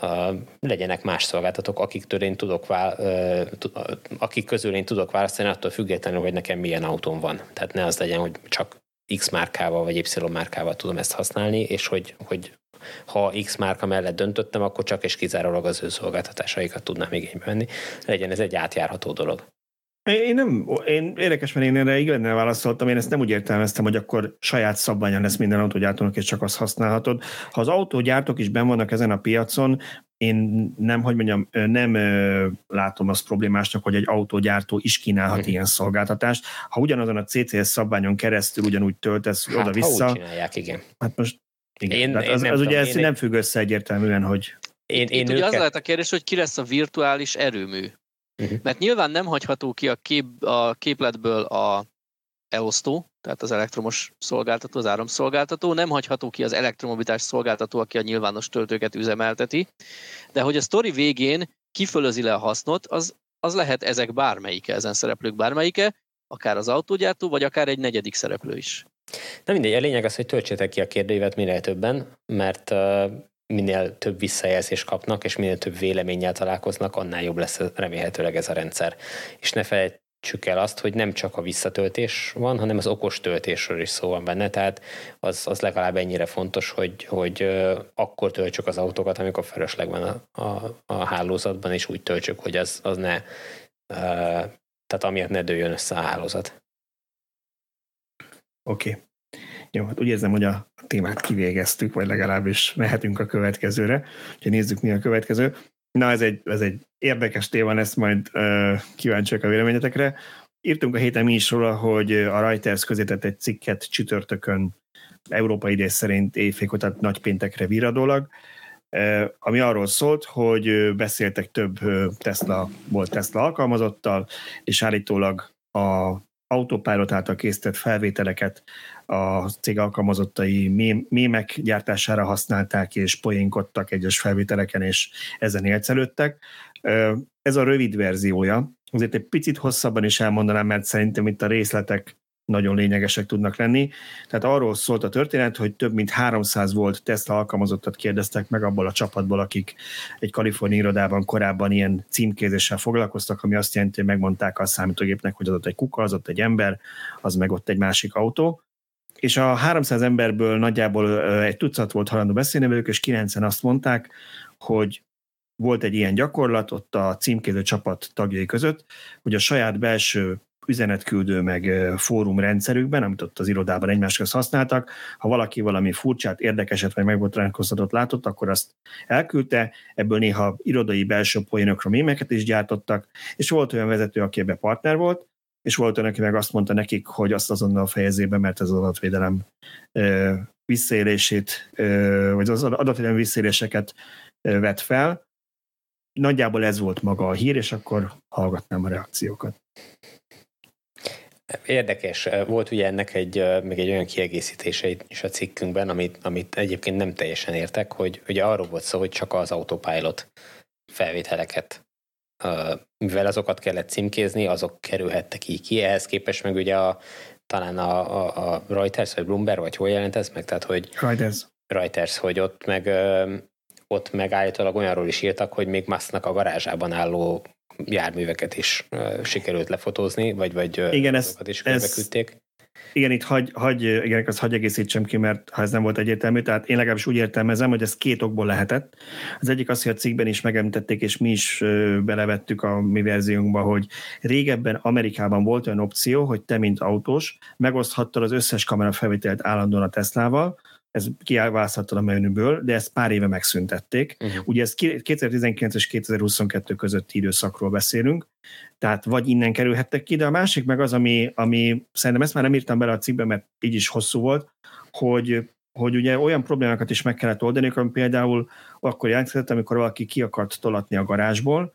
Uh, legyenek más szolgáltatók, akiktől én tudok vá- uh, t- akik közül én tudok választani, attól függetlenül, hogy nekem milyen autóm van. Tehát ne az legyen, hogy csak X márkával vagy Y márkával tudom ezt használni, és hogy, hogy ha X márka mellett döntöttem, akkor csak és kizárólag az ő szolgáltatásaikat tudnám igénybe venni. Legyen ez egy átjárható dolog. Én nem, én érdekes, mert én erre igennel válaszoltam, én ezt nem úgy értelmeztem, hogy akkor saját szabványon lesz minden autógyártónak, és csak azt használhatod. Ha az autógyártók is benn vannak ezen a piacon, én nem, hogy mondjam, nem ö, látom azt problémásnak, hogy egy autógyártó is kínálhat hmm. ilyen szolgáltatást. Ha ugyanazon a cé cé es szabványon keresztül ugyanúgy töltesz hát, oda-vissza. Hát, csinálják, igen. Hát most, igen. Én, én az, nem az tudom, ugye én ezt én nem függ össze egyértelműen, hogy... Én, én, én itt ugye az lehet a kérdés, hogy ki lesz a virtuális erőmű. Uh-huh. Mert nyilván nem hagyható ki a, kép, a képletből a elosztó, tehát az elektromos szolgáltató, az áramszolgáltató, nem hagyható ki az elektromobilitás szolgáltató, aki a nyilvános töltőket üzemelteti, de hogy a sztori végén kifölözi le a hasznot, az, az lehet ezek bármelyike, ezen szereplők bármelyike, akár az autógyártó, vagy akár egy negyedik szereplő is. Na mindegy, a lényeg az, hogy töltsétek ki a kérdőívet minél többen, mert... Uh... minél több visszajelzést kapnak, és minél több véleménnyel találkoznak, annál jobb lesz remélhetőleg ez a rendszer. És ne felejtsük el azt, hogy nem csak a visszatöltés van, hanem az okos töltésről is szó van benne, tehát az, az legalább ennyire fontos, hogy, hogy akkor töltsük az autókat, amikor fölösleg van a, a, a hálózatban, és úgy töltsük, hogy az, az ne, tehát amiatt ne dőljön össze a hálózat. Oké. Okay. Jó, hát úgy érzem, hogy a témát kivégeztük, vagy legalábbis mehetünk a következőre. Úgyhogy nézzük, mi a következő. Na, ez egy, ez egy érdekes téma, ezt majd uh, kíváncsiak a véleményetekre. Írtunk a héten mi is róla, hogy a Reuters közétett egy cikket csütörtökön, Európa idő szerint éjfékot, tehát nagypéntekre virradólag, uh, ami arról szólt, hogy beszéltek több Tesla, volt Tesla alkalmazottal, és állítólag a Autopilot által készített felvételeket a cég alkalmazottai mémek gyártására használták, és poénkodtak egyes felvételeken, és ezen élcelődtek. Ez a rövid verziója. Azért egy picit hosszabban is elmondanám, mert szerintem itt a részletek nagyon lényegesek tudnak lenni. Tehát arról szólt a történet, hogy több mint háromszáz volt Tesla alkalmazottat kérdeztek meg abból a csapatból, akik egy kaliforniai irodában korábban ilyen címkézéssel foglalkoztak, ami azt jelenti, hogy megmondták a számítógépnek, hogy az ott egy kuka, az ott egy ember, az meg ott egy másik autó. És a háromszáz emberből nagyjából egy tucat volt halandó beszélni velük, és kilencven azt mondták, hogy volt egy ilyen gyakorlat ott a címkéző csapat tagjai között, hogy a saját belső üzenetküldő meg fórum rendszerükben, amit ott az irodában egymáshoz használtak, ha valaki valami furcsát, érdekeset vagy megbotránkoztatót látott, akkor azt elküldte, ebből néha irodai belső poénokra mémeket is gyártottak, és volt olyan vezető, aki ebbe partner volt, és volt olyan, aki meg azt mondta nekik, hogy azt azonnal fejezzék be, mert ez az adatvédelem visszaélését, vagy az adatvédelem visszaéléseket vett fel. Nagyjából ez volt maga a hír, és akkor hallgatnám a reakciókat. Érdekes. Volt ugye ennek egy, még egy olyan kiegészítése is a cikkünkben, amit, amit egyébként nem teljesen értek, hogy ugye arról volt szó, hogy csak az autopilot felvételeket, mivel azokat kellett címkézni, azok kerülhettek így ki. Ehhez képest meg ugye a, talán a, a, a Reuters, vagy Bloomberg, vagy hol jelent ez meg? Tehát, hogy Reuters. Reuters, hogy ott meg, ott meg állítólag olyanról is írtak, hogy még Musknak a garázsában álló járműveket is uh, sikerült lefotózni, vagy, vagy igen, ezt, is beküldték. Igen, itt hagy, hagy, igen, azt hagy egészítsem ki, mert ha ez nem volt egyértelmű, tehát én legalábbis úgy értelmezem, hogy ez két okból lehetett. Az egyik az, hogy a cikkben is megemlítették, és mi is uh, belevettük a mi verziónkba, hogy régebben Amerikában volt olyan opció, hogy te, mint autós, megoszthattad az összes kamerafelvételt állandóan a Teslával, ez kiválaszthattad a menüből, de ezt pár éve megszüntették. Uh-huh. Ugye ez kétezer-tizenkilenc és kétezer-huszonkettő közötti időszakról beszélünk, tehát vagy innen kerülhettek ki, de a másik meg az, ami, ami szerintem ezt már nem írtam bele a cikkbe, mert így is hosszú volt, hogy, hogy ugye olyan problémákat is meg kellett oldani, ami például akkor jelentkezett, amikor valaki ki akart tolatni a garázsból,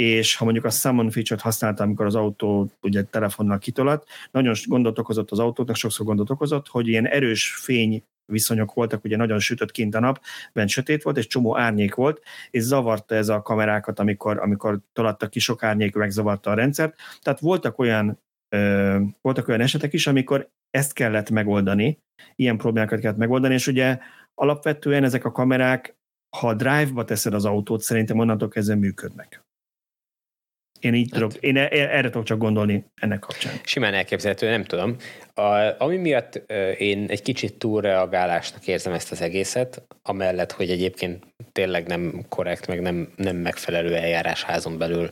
és ha mondjuk a summon feature-t használta, amikor az autó ugye telefonnal kitolat, nagyon gondot okozott az autónak, sokszor gondot okozott, hogy ilyen erős fény viszonyok voltak, ugye nagyon sütött kint a nap, bent sötét volt, és csomó árnyék volt, és zavarta ez a kamerákat, amikor, amikor tolattak ki, sok árnyék megzavarta a rendszert. Tehát voltak olyan, ö, voltak olyan esetek is, amikor ezt kellett megoldani, ilyen problémákat kellett megoldani, és ugye alapvetően ezek a kamerák, ha drive-ba teszed az autót, szerintem onnantól kezdve működnek. Én így hát. tudok, én erre tudok csak gondolni ennek kapcsán. Simán elképzelhető, nem tudom. A, ami miatt én egy kicsit túlreagálásnak érzem ezt az egészet, amellett, hogy egyébként tényleg nem korrekt, meg nem, nem megfelelő eljárás házon belül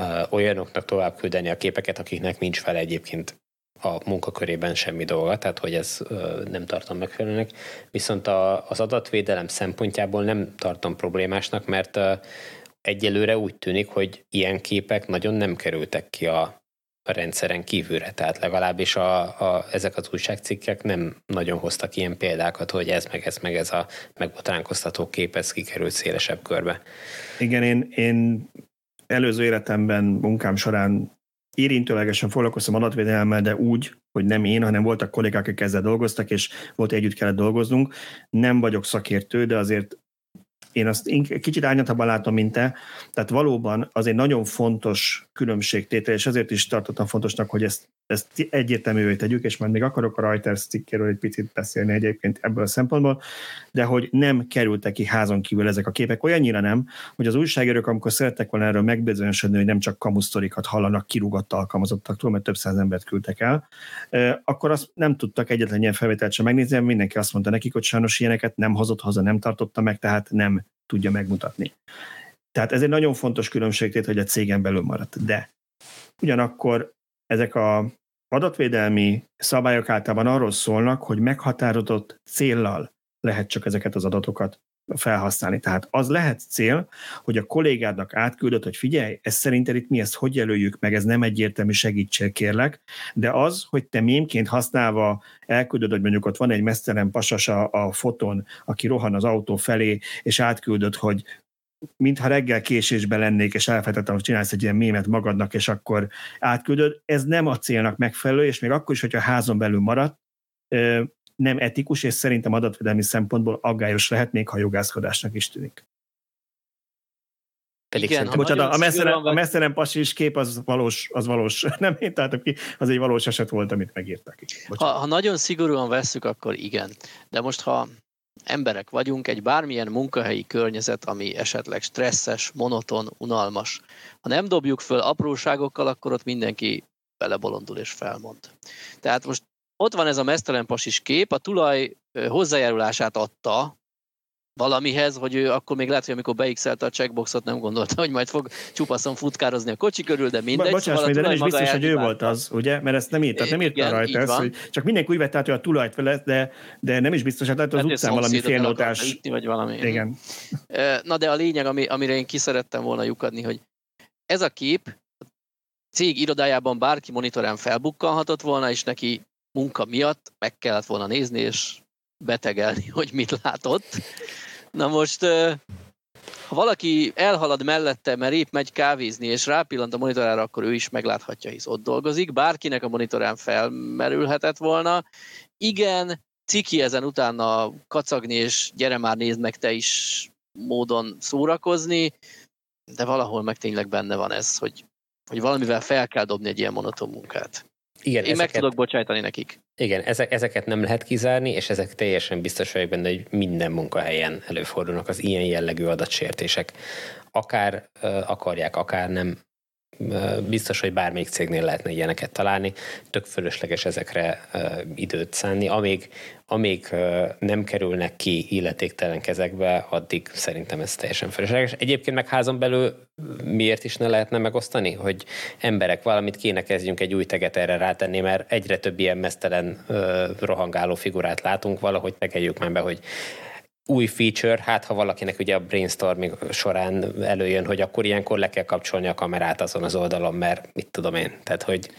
uh, olyanoknak tovább küldeni a képeket, akiknek nincs vele egyébként a munkakörében semmi dolga, tehát hogy ez uh, nem tartom megfelelőnek. Viszont a, az adatvédelem szempontjából nem tartom problémásnak, mert uh, egyelőre úgy tűnik, hogy ilyen képek nagyon nem kerültek ki a rendszeren kívülre, tehát legalábbis a, a, ezek az újságcikkek nem nagyon hoztak ilyen példákat, hogy ez meg ez meg ez a megbotránkoztató kép, ez kikerült szélesebb körbe. Igen, én, én előző életemben, munkám során érintőlegesen foglalkoztam adatvédelemmel, de úgy, hogy nem én, hanem voltak kollégák, akik ezzel dolgoztak, és volt együtt kellett dolgoznunk. Nem vagyok szakértő, de azért én azt kicsit árnyaltabban látom, mint te. Tehát valóban az egy nagyon fontos különbségtétel, és ezért is tartottam fontosnak, hogy ezt, ezt egyértelművé tegyük, és majd még akarok a Reuters cikkéről egy picit beszélni egyébként ebből a szempontból, de hogy nem kerültek ki házon kívül ezek a képek. Olyannyira nem, hogy az újságírók, amikor szerettek volna erről megbizonyosodni, hogy nem csak kamusztorikat hallanak kirúgott alkalmazottaktól, mert több száz embert küldtek el, akkor azt nem tudtak egyetlen ilyen felvételt sem megnézni, mindenki azt mondta nekik, hogy sajnos ilyeneket nem hozott haza, nem tartotta meg, tehát nem tudja megmutatni. Tehát ez egy nagyon fontos különbségtét, hogy a cégen belül maradt. De ugyanakkor ezek az adatvédelmi szabályok általában arról szólnak, hogy meghatározott céllal lehet csak ezeket az adatokat felhasználni. Tehát az lehet cél, hogy a kollégádnak átküldött, hogy figyelj, ez szerinted itt mi, ezt hogy jelöljük meg, ez nem egyértelmű, segítsél kérlek, de az, hogy te mémként használva elküldöd, hogy mondjuk ott van egy mesztelen pasas a, a foton, aki rohan az autó felé, és átküldöd, hogy mintha reggel késésben lennék, és elfelejtettem, hogy csinálsz egy ilyen mémet magadnak, és akkor átküldöd, ez nem a célnak megfelelő, és még akkor is, hogyha házon belül maradt, nem etikus, és szerintem adatvédelmi szempontból aggályos lehet, még ha jogászkodásnak is tűnik. Pedig igen, bocsánat, a messzeren, a messzeren pasis kép az valós, az valós, nem én találtam ki, az egy valós eset volt, amit megírtak. Ha, ha nagyon szigorúan vesszük, akkor igen. De most, ha emberek vagyunk, egy bármilyen munkahelyi környezet, ami esetleg stresszes, monoton, unalmas. Ha nem dobjuk föl apróságokkal, akkor ott mindenki belebolondul és felmond. Tehát most ott van ez a mesztelen pasis kép, a tulaj hozzájárulását adta valamihez, hogy ő akkor még lehet, hogy amikor beixelte a checkboxot, nem gondolta, hogy majd fog csupaszon futkározni a kocsi körül, de mindegy. Bocsáss, szóval de nem is biztos, hogy ő volt az, ugye? Mert ezt nem írta, nem írta rajta ezt, hogy csak mindenki úgy vett át, hogy a tulajt vele, de, de nem is biztos, hát az utcán valami félnótás. Vagy valami. Igen. Na de a lényeg, ami, amire én kiszerettem volna lyukadni, hogy ez a kép cég irodájában bárki monitorán felbukkanhatott volna, és neki munka miatt meg kellett volna nézni, és betegelni, hogy mit látott. Na most, ha valaki elhalad mellette, mert épp megy kávézni, és rápillant a monitorára, akkor ő is megláthatja, hisz ott dolgozik. Bárkinek a monitorán felmerülhetett volna. Igen, ciki ezen utána kacagni, és gyere már nézd meg te is módon szórakozni, de valahol meg tényleg benne van ez, hogy, hogy valamivel fel kell dobni egy ilyen monoton munkát. Igen, én ezeket meg tudok bocsájtani nekik. Igen, ezek, ezeket nem lehet kizárni, és ezek teljesen biztos vagyok benne, hogy minden munkahelyen előfordulnak az ilyen jellegű adatsértések. Akár uh, akarják, akár nem. Uh, biztos, hogy bármelyik cégnél lehetne ilyeneket találni. Tök fölösleges ezekre uh, időt szánni. Amíg, amíg uh, nem kerülnek ki illetéktelen kezekbe, addig szerintem ez teljesen fölösleges. Egyébként meg házon belül miért is ne lehetne megosztani, hogy emberek, valamit kéne kezdjünk egy új teget erre rátenni, mert egyre több ilyen mesztelen uh, rohangáló figurát látunk, valahogy tegeljük már be, hogy új feature, hát ha valakinek ugye a brainstorming során előjön, hogy akkor ilyenkor le kell kapcsolni a kamerát azon az oldalon, mert mit tudom én. Tehát, hogy...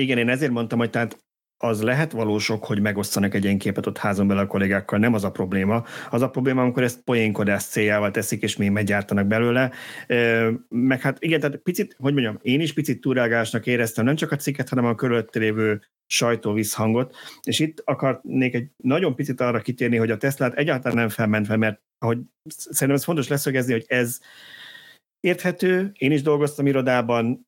Igen, én ezért mondtam, hogy tehát az lehet valósok, hogy megosztanak egy ilyen képet ott házon belül a kollégákkal, nem az a probléma. Az a probléma, amikor ezt poénkodás céljával teszik, és még meggyártanak belőle. Meg hát igen, tehát picit, hogy mondjam, én is picit túlrágásnak éreztem nem csak a cikket, hanem a körülötte lévő sajtóvízhangot, és itt akarnék egy nagyon picit arra kitérni, hogy a Teslát egyáltalán nem felmentve, mert ahogy szerintem ez fontos leszögezni, hogy ez érthető, én is dolgoztam irodában,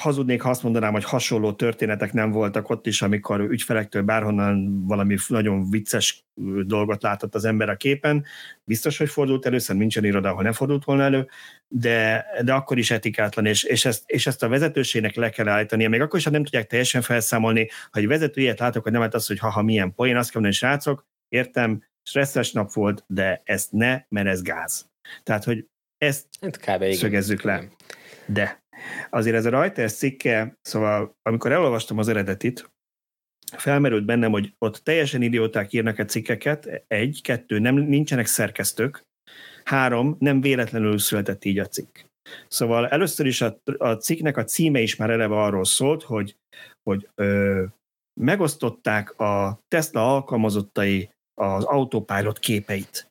hazudnék, ha azt mondanám, hogy hasonló történetek nem voltak ott is, amikor ügyfelektől bárhonnan valami nagyon vicces dolgot látott az ember a képen. Biztos, hogy fordult elő, szóval nincsen iroda, ahol nem fordult volna elő, de, de akkor is etikátlan, és, és, ezt, és ezt a vezetőségnek le kell állítania. Még akkor is, ha nem tudják teljesen felszámolni, ha egy vezető ilyet látok, hogy nem hát az, hogy ha-ha milyen poén, azt kell mondani, srácok, értem, stresszes nap volt, de ezt ne, mert ez gáz. Tehát, hogy ezt szögezzük le. De azért ez a Reuters cikke, szóval amikor elolvastam az eredetit, felmerült bennem, hogy ott teljesen idióták írnak a cikkeket, egy, kettő, nem, nincsenek szerkesztők, három, nem véletlenül született így a cikk. Szóval először is a, a cikknek a címe is már eleve arról szólt, hogy, hogy ö, megosztották a Tesla alkalmazottai az autopilot képeit.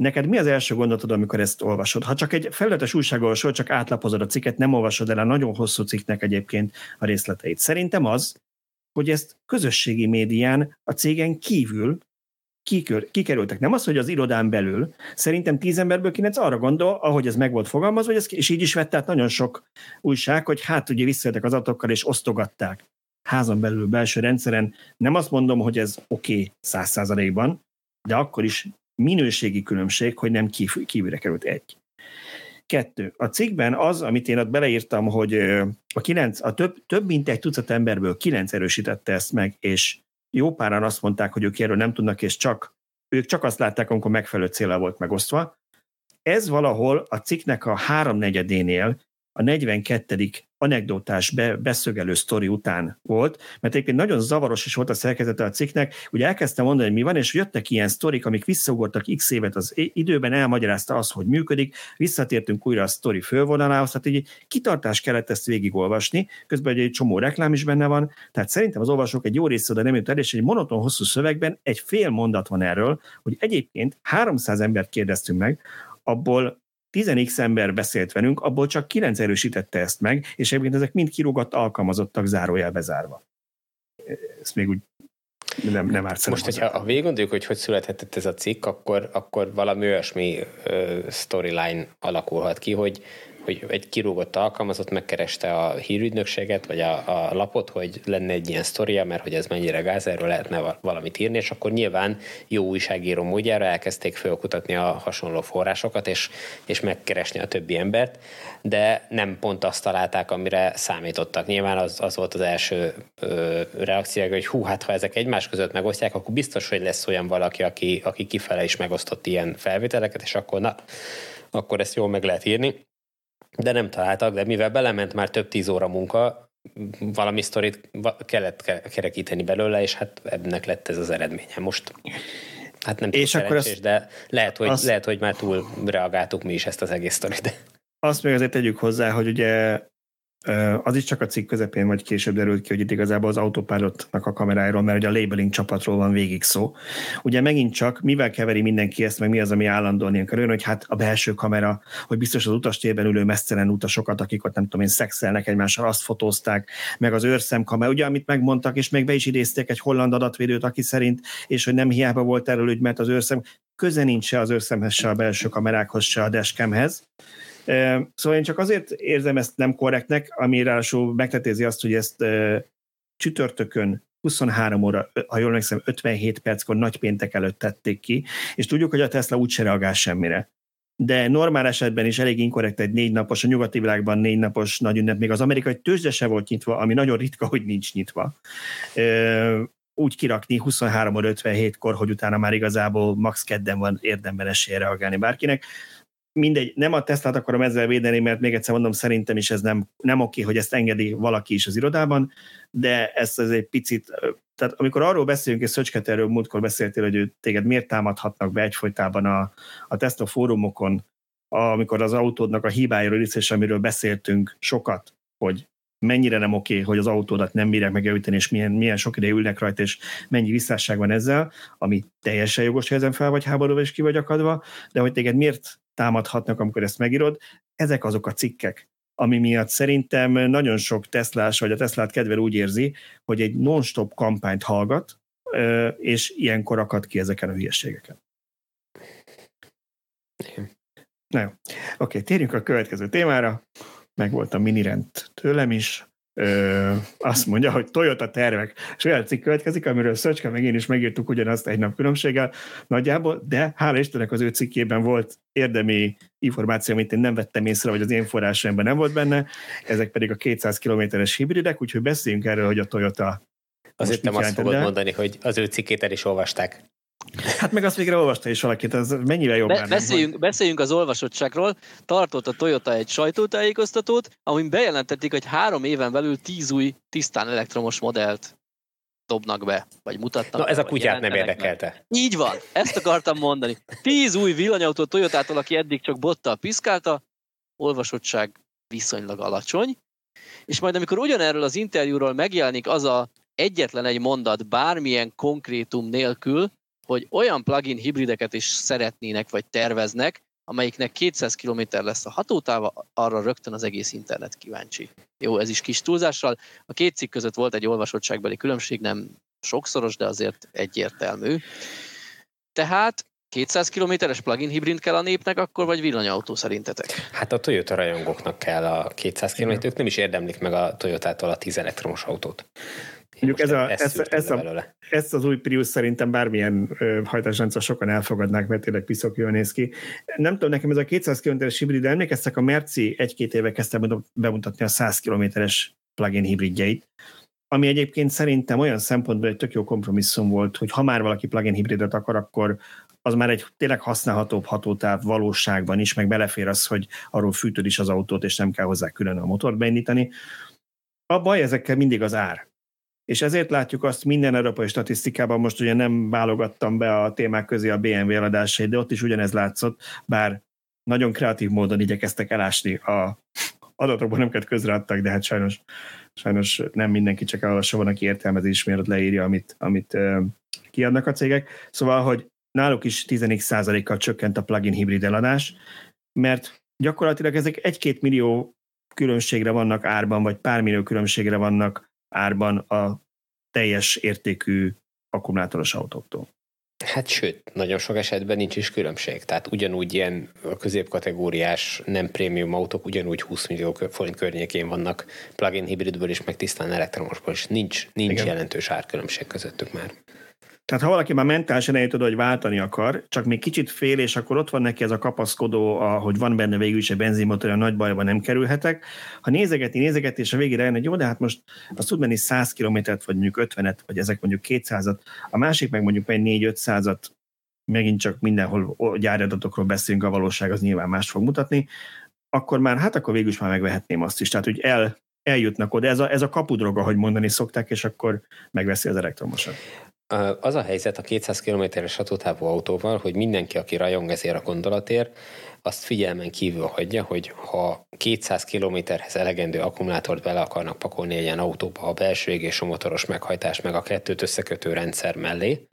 Neked mi az első gondolatod, amikor ezt olvasod? Ha csak egy felületes újságolvasol, csak átlapozod a cikket, nem olvasod el a nagyon hosszú cikknek egyébként a részleteit. Szerintem az, hogy ezt közösségi médián a cégen kívül kikör, kikerültek. Nem az, hogy az irodán belül, szerintem tíz emberből kilenc arra gondol, ahogy ez meg volt fogalmazva, ez, és így is vett át nagyon sok újság, hogy hát ugye visszajöttek az adatokkal és osztogatták. Házon belül, belső rendszeren nem azt mondom, hogy ez oké száz százalékban, de akkor is minőségi különbség, hogy nem kívülre került egy. Kettő. A cikkben az, amit én ott beleírtam, hogy a, kilenc, a több, több mint egy tucat emberből kilenc erősítette ezt meg, és jó páran azt mondták, hogy ők erről nem tudnak, és csak, ők csak azt látták, amikor megfelelő célra volt megosztva. Ez valahol a cikknek a háromnegyedénél a negyvenkettedik anekdotás be, beszögelő sztori után volt, mert egyébként nagyon zavaros is volt a szerkezete a cikknek, ugye elkezdtem mondani, hogy mi van, és jöttek ilyen sztorik, amik visszaugortak x évet az időben, elmagyarázta azt, hogy működik, visszatértünk újra a sztori fölvonalához, tehát így kitartás kellett ezt végigolvasni, közben egy csomó reklám is benne van, tehát szerintem az olvasók egy jó része oda nem jut el, és egy monoton hosszú szövegben egy fél mondat van erről, hogy egyébként háromszáz embert kérdeztünk meg, abból tíz x ember beszélt velünk, abból csak kilenc erősítette ezt meg, és egyébként ezek mind kirúgott alkalmazottak zárójelbe zárva. Ezt még úgy nem, nem árt most, hogyha a végig gondoljuk, hogy hogy születhetett ez a cikk, akkor, akkor valami olyasmi storyline alakulhat ki, hogy, hogy egy kirúgott alkalmazott megkereste a hírügynökséget, vagy a, a lapot, hogy lenne egy ilyen sztoria, mert hogy ez mennyire gáz, erről lehetne valamit írni, és akkor nyilván jó újságíró módjára elkezdték fölkutatni a hasonló forrásokat, és, és megkeresni a többi embert, de nem pont azt találták, amire számítottak. Nyilván az, az volt az első ö, reakció, hogy hú, hát ha ezek egymás között megosztják, akkor biztos, hogy lesz olyan valaki, aki, aki kifele is megosztott ilyen felvételeket, és akkor na, akkor ezt jól meg lehet írni. De nem találtak, de mivel belement már több tíz óra munka, valami sztorit kellett kerekíteni belőle, és hát ennek lett ez az eredménye most. Hát nem tudom szerencsés, de lehet hogy, azt, lehet, hogy már túl reagáltuk mi is ezt az egész sztorit. Azt még azért tegyük hozzá, hogy ugye az is csak a cikk közepén vagy később derült ki, hogy itt igazából az Autopilotnak a kameráiról, mert ugye a labeling csapatról van végig szó. Ugye megint csak, mivel keveri mindenki ezt, meg mi az, ami állandóan ilyen körül, hogy hát a belső kamera, hogy biztos az utastérben ülő mesztelen utasokat, akik ott nem tudom én szexelnek egymással, azt fotózták, meg az őrszemkamera, ugye amit megmondtak, és még be is idézték egy holland adatvédőt, aki szerint, és hogy nem hiába volt erről ügy, mert az őrszem, köze nincs se az őrszemhez, se a belső kamerákhoz, se a dashcamhez. Szóval én csak azért érzem ezt nem korrektnek, ami ráadásul megtetézi azt, hogy ezt e, csütörtökön huszonhárom óra, ha jól emlékszem, ötvenhét perckor nagypéntek előtt tették ki, és tudjuk, hogy a Tesla úgyse reagál semmire. De normál esetben is elég inkorrekt egy négy napos, a nyugati világban négy napos nagy ünnep, még az amerikai tőzsde se volt nyitva, ami nagyon ritka, hogy nincs nyitva. E, úgy kirakni huszonhárom óra ötvenhétkor, hogy utána már igazából max kedden van érdemben esélye reagálni bárkinek. Mindegy, nem a Teslát akarom ezzel védeni, mert még egyszer mondom, szerintem is ez nem, nem oké, hogy ezt engedi valaki is az irodában, de ez, ez egy picit, tehát amikor arról beszélünk, és Szöcske, erről múltkor beszéltél, hogy ő, téged miért támadhatnak be egyfolytában a, a Tesla fórumokon, amikor az autódnak a hibáiról is, és amiről beszéltünk sokat, hogy mennyire nem oké, hogy az autódat nem bírják megjavítani, és milyen, milyen sok ideje ülnek rajta, és mennyi visszásság van ezzel, ami teljesen jogos, hogy ezen fel vagy háborúba, és ki vagy akadva, de hogy téged miért támadhatnak, amikor ezt megírod, ezek azok a cikkek, ami miatt szerintem nagyon sok Teslás, vagy a Teslát kedvel úgy érzi, hogy egy non-stop kampányt hallgat, és ilyenkor akad ki ezeken a hülyeségeken. Na jó. Oké, térjünk a következő témára. Megvolt a minirent tőlem is. Ö, azt mondja, hogy Toyota tervek. És olyan cikk következik, amiről Szöcske meg én is megírtuk ugyanazt egy nap különbséggel nagyjából, de hála Istennek az ő cikkében volt érdemi információ, amit én nem vettem észre, vagy az én forrásaimban nem volt benne, ezek pedig a kétszáz kilométeres hibridek, úgyhogy beszéljünk erről, hogy a Toyota... Azért nem azt fogod mondani, hogy az ő cikkét el is olvasták. Hát meg azt végre olvasta is valakit, ez mennyivel jobb. Be, beszéljünk, beszéljünk az olvasottságról. Tartott a Toyota egy sajtótájékoztatót, amin bejelentették, hogy három éven belül tíz új, tisztán elektromos modellt dobnak be, vagy mutatnak. Na, be, ez a kutyát nem érdekelte. Meg. Így van, ezt akartam mondani. Tíz új villanyautót Toyotától, aki eddig csak bottal piszkálta, olvasottság viszonylag alacsony. És majd amikor ugyanerről az interjúról megjelenik az a egyetlen egy mondat bármilyen konkrétum nélkül, hogy olyan plug-in hibrideket is szeretnének, vagy terveznek, amelyiknek kétszáz kilométer lesz a hatótáva, arra rögtön az egész internet kíváncsi. Jó, ez is kis túlzással. A két cikk között volt egy olvasottságbeli különbség, nem sokszoros, de azért egyértelmű. Tehát kétszáz kilométeres plug-in hibrid kell a népnek, akkor vagy villanyautó szerintetek? Hát a Toyota rajongóknak kell a kétszáz kilométer, ők nem is érdemlik meg a Toyotától a tíz elektromos autót. Mondjuk ez, a, ezt, ezt, a, ezt az új Prius szerintem bármilyen hajtásrendszer sokan elfogadnák, mert tényleg piszok jól néz ki. Nem tudom, nekem ez a kétszáz kilométeres hibrid, de emlékeztek, a Merci egy-két éve kezdte bemutatni a száz kilométeres plug-in hibridjeit, ami egyébként szerintem olyan szempontból egy tök jó kompromisszum volt, hogy ha már valaki plug-in hibridet akar, akkor az már egy tényleg használhatóbb hatótáv valóságban is, meg belefér az, hogy arról fűtöd is az autót, és nem kell hozzá külön a motort beindítani. A baj ezekkel mindig az ár. És ezért látjuk azt minden európai statisztikában, most ugye nem válogattam be a témák közé a bé em vé eladásait, de ott is ugyanez látszott, bár nagyon kreatív módon igyekeztek elásni a adatokból, amiket közreadtak, de hát sajnos, sajnos nem mindenki, csak elolvassa, van, aki értelmezés miatt leírja, amit, amit uh, kiadnak a cégek. Szóval, hogy náluk is tíz százalékkal csökkent a plug-in hibrid eladás, mert gyakorlatilag ezek egy-két millió különbségre vannak árban, vagy pár millió különbségre vannak árban a teljes értékű akkumulátoros autóktól. Hát sőt, nagyon sok esetben nincs is különbség. Tehát ugyanúgy ilyen középkategóriás, nem prémium autók ugyanúgy húsz millió forint környékén vannak plug-in hibridből is, meg tisztán elektromosból is. Nincs, nincs Igen. jelentős árkülönbség közöttük már. Tehát ha valaki már mentálisan eljutod, hogy váltani akar, csak még kicsit fél, és akkor ott van neki ez a kapaszkodó, a, hogy van benne végül is egy benzinmotor, a nagy bajban nem kerülhetek. Ha nézegeti, nézegeti, és a végére jön, hogy jó, de hát most az tud menni száz kilométert, vagy mondjuk ötvenet, vagy ezek mondjuk kétszázat, a másik meg mondjuk meg négy-ötszázat, megint csak mindenhol gyári adatokról beszélünk, a valóság az nyilván más fog mutatni, akkor már, hát akkor végül is már megvehetném azt is. Tehát, hogy el, eljutnak oda, ez a, ez a kapudrog, ahogy mondani szokták, és akkor megveszi az elektromosat. Az a helyzet a kétszáz kilométeres hatótávú autóval, hogy mindenki, aki rajong ezért a gondolatért, azt figyelmen kívül hagyja, hogy ha kétszáz kilométerhez elegendő akkumulátort bele akarnak pakolni egy ilyen autóba, a belső égésű motoros meghajtás meg a kettőt összekötő rendszer mellé,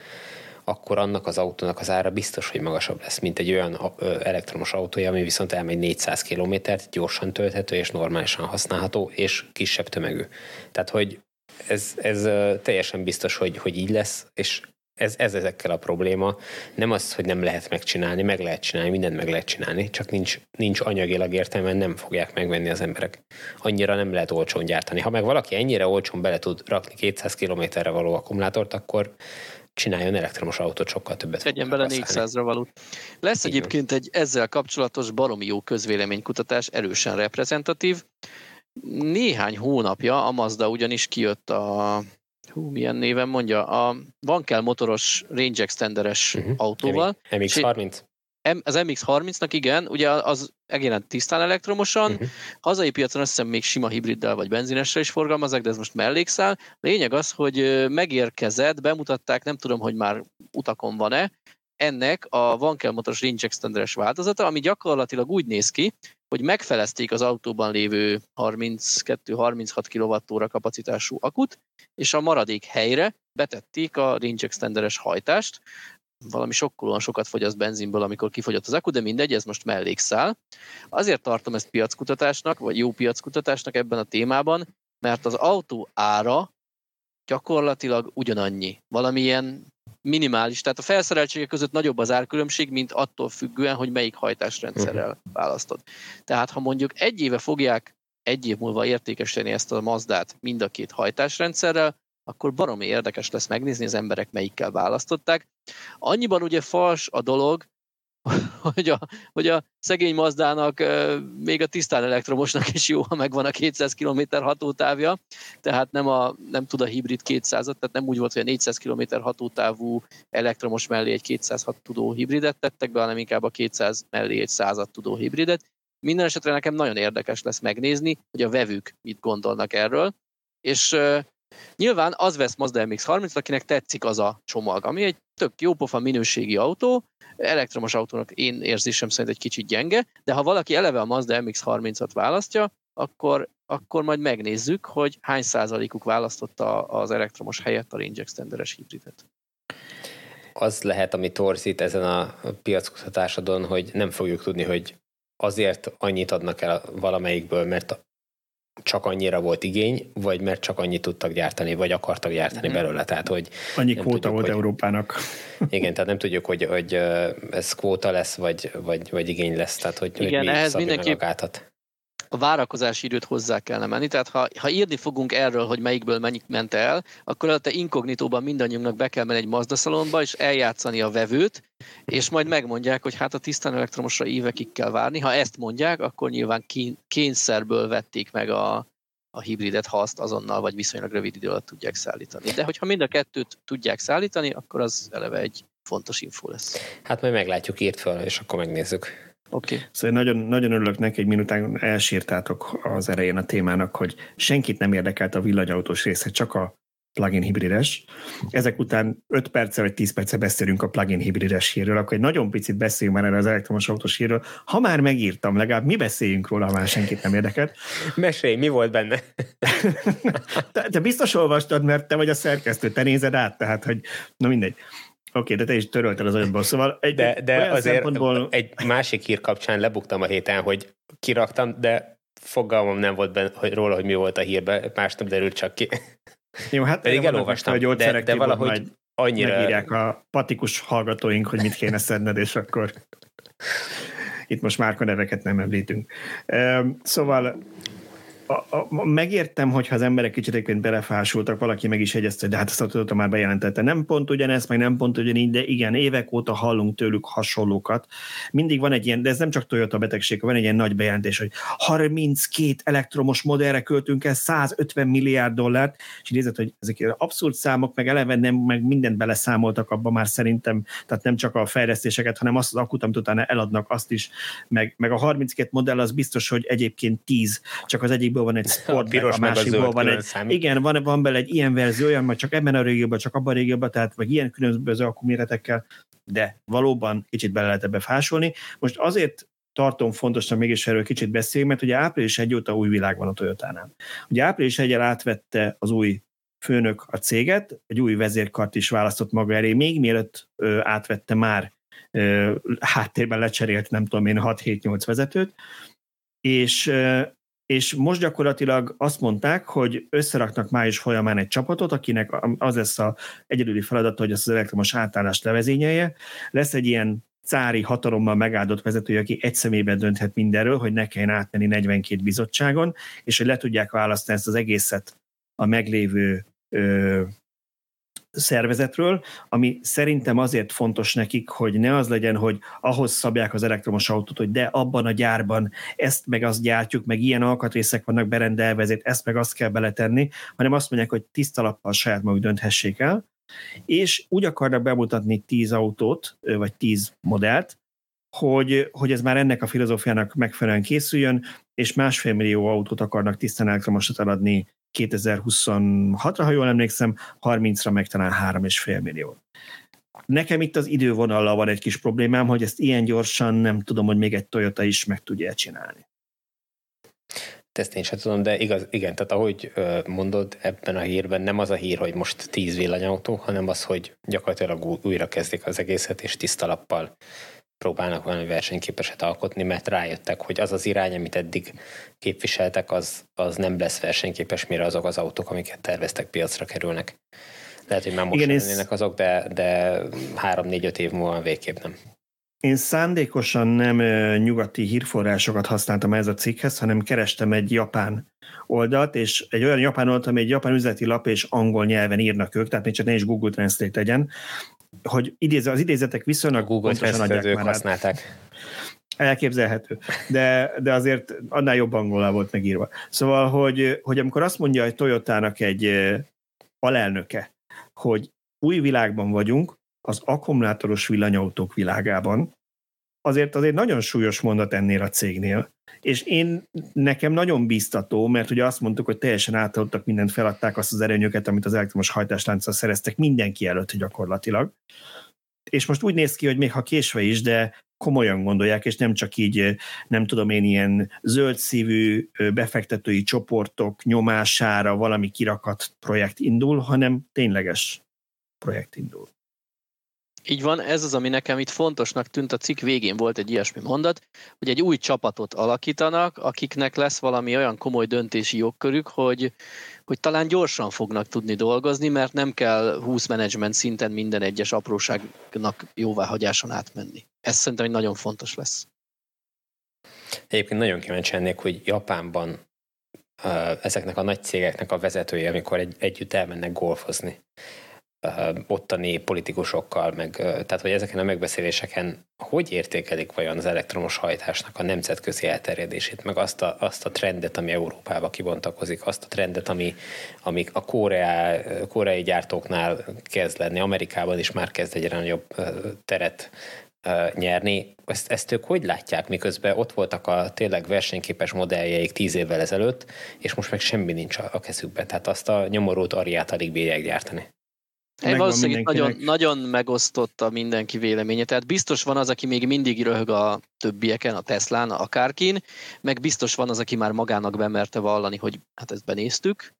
akkor annak az autónak az ára biztos, hogy magasabb lesz, mint egy olyan elektromos autója, ami viszont elmegy négyszáz kilométert, gyorsan tölthető és normálisan használható, és kisebb tömegű. Tehát, hogy Ez, ez teljesen biztos, hogy, hogy így lesz, és ez, ez ezekkel a probléma. Nem az, hogy nem lehet megcsinálni, meg lehet csinálni, mindent meg lehet csinálni, csak nincs, nincs anyagilag értelme, nem fogják megvenni az emberek. Annyira nem lehet olcsón gyártani. Ha meg valaki ennyire olcsón bele tud rakni kétszáz kilométerre való akkumulátort, akkor csináljon elektromos autót, sokkal többet. Tegyen bele négyszázra való. Lesz így egyébként egy ezzel kapcsolatos baromi jó közvéleménykutatás, erősen reprezentatív. Néhány hónapja a Mazda ugyanis kijött a, hú, milyen néven mondja, a van kell motoros Range Extenderes uh-huh. autóval. em iksz harminc. Az em iksz harmincnak igen, ugye az egészen tisztán elektromosan, uh-huh. hazai piacon azt hiszem még sima hibriddel vagy benzinessel is forgalmazzák, de ez most mellékszál. Lényeg az, hogy megérkezett, bemutatták, nem tudom, hogy már utakon van-e, ennek a van kell motoros Range Extenderes változata, ami gyakorlatilag úgy néz ki, hogy megfelezték az autóban lévő harminckettő-harminchat kilovattóra kapacitású akut, és a maradék helyre betették a Range Extenderes hajtást. Valami sokkolóan sokat fogyaszt benzinből, amikor kifogyott az akku, de mindegy, ez most mellékszál. Azért tartom ezt piackutatásnak, vagy jó piackutatásnak ebben a témában, mert az autó ára gyakorlatilag ugyanannyi. Valamilyen minimális, tehát a felszereltségek között nagyobb az árkülönbség, mint attól függően, hogy melyik hajtásrendszerrel választod. Tehát ha mondjuk egy éve fogják egy év múlva értékesíteni ezt a Mazdát mind a két hajtásrendszerrel, akkor baromi érdekes lesz megnézni az emberek, melyikkel választották. Annyiban ugye fals a dolog, hogy a, hogy a szegény Mazdának még a tisztán elektromosnak is jó, ha megvan a kétszáz kilométer hatótávja, tehát nem, a, nem tud a hibrid kétszázat, tehát nem úgy volt, hogy a négyszáz kilométer hatótávú elektromos mellé egy kétszázhat tudó hibridet tettek be, hanem inkább a kétszáz mellé egy százat tudó hibridet. Minden esetre nekem nagyon érdekes lesz megnézni, hogy a vevők mit gondolnak erről, és nyilván az vesz Mazda em iksz harminc, akinek tetszik az a csomag, ami egy tök jópofa minőségi autó, elektromos autónak én érzésem szerint egy kicsit gyenge, de ha valaki eleve a Mazda em iksz harmincat választja, akkor, akkor majd megnézzük, hogy hány százalékuk választotta az elektromos helyett a Range Extenderes hibridet. Az lehet, ami torzít ezen a piackutatásodon, hogy nem fogjuk tudni, hogy azért annyit adnak el valamelyikből, mert a csak annyira volt igény, vagy mert csak annyit tudtak gyártani, vagy akartak gyártani mm. belőle. Tehát, hogy annyi kvóta tudjuk, volt hogy, Európának. Igen, tehát nem tudjuk, hogy, hogy ez kvóta lesz, vagy, vagy, vagy igény lesz. Tehát, hogy, igen, hogy mi szabja meg a gátat. A várakozási időt hozzá kellene menni, tehát ha, ha írni fogunk erről, hogy melyikből mennyit ment el, akkor előtte inkognitóban mindannyiunknak be kell menni egy Mazda szalonba, és eljátszani a vevőt, és majd megmondják, hogy hát a tisztán elektromosra évekig kell várni. Ha ezt mondják, akkor nyilván kényszerből vették meg a, a hibridet, ha azt azonnal vagy viszonylag rövid idő alatt tudják szállítani. De hogyha mind a kettőt tudják szállítani, akkor az eleve egy fontos infó lesz. Hát majd meglátjuk, írt fel, és akkor megnézzük. Okay. Szóval nagyon, nagyon örülök neki, hogy minután elsírtátok az erején a témának, hogy senkit nem érdekelt a villanyautós része, csak a plug-in hibrides. Ezek után öt perccel vagy tíz perccel beszélünk a plug-in hibrides hírről, akkor egy nagyon picit beszéljünk már erre az elektromos autós hírről. Ha már megírtam, legalább mi beszéljünk róla, ha már senkit nem érdekelt. Mesélj, mi volt benne? te, te biztos olvastad, mert te vagy a szerkesztő, te nézed át, tehát, hogy na mindegy. Oké, okay, de te is törölted az agyból, szóval egy, de, de olyan azért szempontból... egy másik hír kapcsán lebuktam a héten, hogy kiraktam, de fogalmam nem volt benne, hogy róla, hogy mi volt a hírben, más nem derült csak ki. Jó, hát pedig elolvastam, de, de valahogy majd... annyira... Megírják a patikus hallgatóink, hogy mit kéne szedned, és akkor itt most márka neveket nem említünk. Szóval a, a, megértem, hogyha az emberek kicsit belefásultak, valaki meg is jegyezte, de hát ezt a Toyota már bejelentette. Nem pont ugyanezt, meg nem pont ugyanígy, de igen, évek óta hallunk tőlük hasonlókat. Mindig van egy ilyen, de ez nem csak Toyota betegség, van egy ilyen nagy bejelentés, hogy harminckét elektromos modellre költünk el százötven milliárd dollárt, és nézed, hogy ezek az abszurd számok, meg eleve nem, meg mindent beleszámoltak abba már szerintem, tehát nem csak a fejlesztéseket, hanem azt az akut, amit utána eladnak, azt is, meg, meg a harminckét modell az biztos, hogy egyébként tíz, csak az egyikből van egy sportback, a, a másikból van egy... Számít. Igen, van, van bele egy ilyen verzió, olyan, majd csak ebben a régióban, csak abban a régióban, tehát meg ilyen különböző akkumulátorekkel, de valóban kicsit bele lehet ebbe fásulni. Most azért tartom fontosnak mégis erről kicsit beszélni, mert ugye április elseje óta új világ van a Toyotánál. Ugye április elsején átvette az új főnök a céget, egy új vezérkart is választott maga elé, még mielőtt ö, átvette már ö, háttérben lecserélt, nem tudom én, hat-hét-nyolc vezetőt, és ö, és most gyakorlatilag azt mondták, hogy összeraknak május folyamán egy csapatot, akinek az lesz az egyedüli feladata, hogy ezt az elektromos átállást levezényelje. Lesz egy ilyen cári hatalommal megáldott vezető, aki egy személyben dönthet mindenről, hogy ne kelljen átmenni negyvenkét bizottságon, és hogy le tudják választani ezt az egészet a meglévő ö, szervezetről, ami szerintem azért fontos nekik, hogy ne az legyen, hogy ahhoz szabják az elektromos autót, hogy de abban a gyárban ezt meg azt gyártjuk, meg ilyen alkatrészek vannak berendelve, ezért ezt meg azt kell beletenni, hanem azt mondják, hogy tiszta lappal saját maguk dönthessék el, és úgy akarnak bemutatni tíz autót, vagy tíz modellt, hogy, hogy ez már ennek a filozófiának megfelelően készüljön, és másfél millió autót akarnak tisztán elektromosat eladni kétezer-huszonhatra, ha jól emlékszem, harmincra meg talán három és fél millió. Nekem itt az idővonallal van egy kis problémám, hogy ezt ilyen gyorsan nem tudom, hogy még egy Toyota is meg tudja csinálni. Ezt én sem tudom, de igaz, igen, tehát ahogy mondod, ebben a hírben nem az a hír, hogy most tíz villanyautó, hanem az, hogy gyakorlatilag újra kezdik az egészet, és tiszta lappal próbálnak valami versenyképeset alkotni, mert rájöttek, hogy az az irány, amit eddig képviseltek, az, az nem lesz versenyképes, mire azok az autók, amiket terveztek, piacra kerülnek. Lehet, hogy már most igen, lennének azok, de, de három-négy-öt év múlva végképp nem. Én szándékosan nem nyugati hírforrásokat használtam ez a cikkhez, hanem kerestem egy japán oldalt, és egy olyan japán oldalt, ami egy japán üzleti lap és angol nyelven írnak ők, tehát még csak ne is Google Translate tegyen, hogy idézze, az idézetek viszonylag pontosan adják már használták. Át. Elképzelhető, de, de azért annál jobb angolul volt megírva. Szóval, hogy, hogy amikor azt mondja a Toyotának egy alelnöke, hogy új világban vagyunk, az akkumulátoros villanyautók világában, azért azért nagyon súlyos mondat ennél a cégnél. És én, nekem nagyon biztató, mert ugye azt mondtuk, hogy teljesen átadtak mindent, feladták azt az erőnyöket, amit az elektromos hajtáslánccal szereztek mindenki előtt gyakorlatilag. És most úgy néz ki, hogy még ha késve is, de komolyan gondolják, és nem csak így, nem tudom én, ilyen zöldszívű befektetői csoportok nyomására valami kirakat projekt indul, hanem tényleges projekt indul. Így van, ez az, ami nekem itt fontosnak tűnt, a cikk végén volt egy ilyesmi mondat, hogy egy új csapatot alakítanak, akiknek lesz valami olyan komoly döntési jogkörük, hogy, hogy talán gyorsan fognak tudni dolgozni, mert nem kell húsz menedzsment szinten minden egyes apróságnak jóváhagyáson átmenni. Ez szerintem egy nagyon fontos lesz. Egyébként nagyon kíváncsi lennék, hogy Japánban ezeknek a nagy cégeknek a vezetői, amikor egy, együtt elmennek golfozni, ottani politikusokkal, meg, tehát hogy ezeken a megbeszéléseken hogy értékelik vajon az elektromos hajtásnak a nemzetközi elterjedését, meg azt a, azt a trendet, ami Európába kibontakozik, azt a trendet, ami, ami a Koreá, koreai gyártóknál kezd lenni, Amerikában is már kezd egyre nagyobb teret nyerni. Ezt, ezt ők hogy látják, miközben ott voltak a tényleg versenyképes modelljeik tíz évvel ezelőtt, és most meg semmi nincs a kezükben, tehát azt a nyomorult ariát alig bírják gyártani. Én valószínűleg nagyon, nagyon megosztotta mindenki véleménye, tehát biztos van az, aki még mindig röhög a többieken, a Teslán, akárkin, meg biztos van az, aki már magának bemerte vallani, hogy hát ezt benéztük.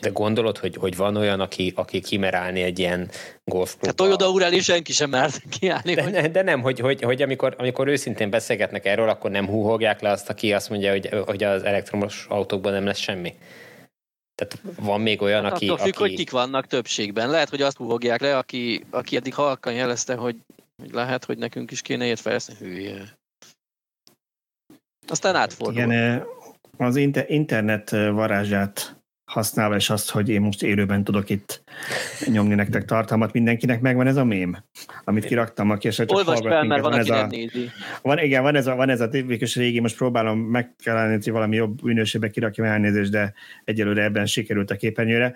De gondolod, hogy, hogy van olyan, aki, aki kimerálni egy ilyen golfklubba? Hát Toyoda úr elé senki sem mert kiállni. De, hogy... ne, de nem, hogy, hogy, hogy amikor, amikor őszintén beszélgetnek erről, akkor nem húhogják le azt, aki azt mondja, hogy, hogy az elektromos autókban nem lesz semmi. Tehát van még olyan, hát aki... Attól függ, aki... hogy kik vannak többségben. Lehet, hogy azt húvogják le, aki, aki eddig halkan jelezte, hogy lehet, hogy nekünk is kéne ért fejleszni. Hülye. Aztán átfordul. Igen, az internet varázsát használva, és azt, hogy én most élőben tudok itt nyomni nektek tartalmat, mindenkinek megvan ez a mém, amit kiraktam, aki esetleg hallgat fel, minket. Van, ez a, van, igen, van ez a, van ez a tipikus régi, most próbálom meg kell állni, hogy valami jobb minőségben kirakjam, elnézést, de egyelőre ebben sikerült a képernyőre.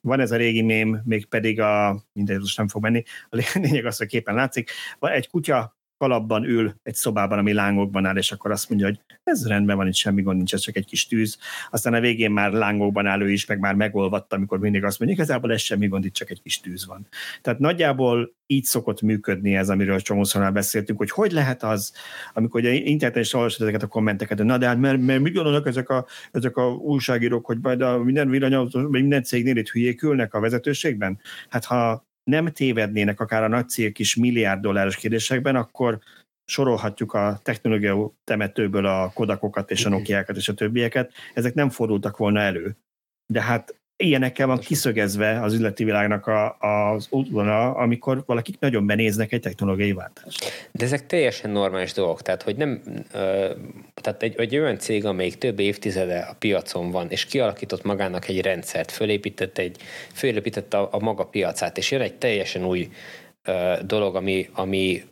Van ez a régi mém, még pedig a, mindegy, most nem fog menni, a lényeg az, hogy képen látszik, van egy kutya, kalapban ül egy szobában, ami lángokban áll, és akkor azt mondja, hogy ez rendben van, itt semmi gond nincs, ez csak egy kis tűz. Aztán a végén már lángokban áll ő is, meg már megolvadt, amikor mindig azt mondja, igazából ez semmi gond, itt csak egy kis tűz van. Tehát nagyjából így szokott működni ez, amiről csomószor már beszéltünk, hogy hogy lehet az, amikor ugye interneten is olvasod ezeket a kommenteket, de na de hát, mert, mert mit gondolnak ezek a, ezek a újságírók, hogy majd a minden villanyautó, vagy minden cégnél itt hülyék ülnek a vezetőségben? Hát ha nem tévednének akár a nagy cégek is milliárd dolláros kérdésekben, akkor sorolhatjuk a technológia temetőből a Kodakokat és a Nokiákat és a többieket, ezek nem fordultak volna elő. De hát ilyenekkel van kiszögezve az üzleti világnak a, az útvonal, amikor valakik nagyon benéznek egy technológiai váltást. De ezek teljesen normális dolgok, tehát hogy nem, ö, tehát egy, egy olyan cég, amelyik több évtizede a piacon van, és kialakított magának egy rendszert, fölépített egy, fölépített a, a maga piacát, és jön egy teljesen új ö, dolog, ami, ami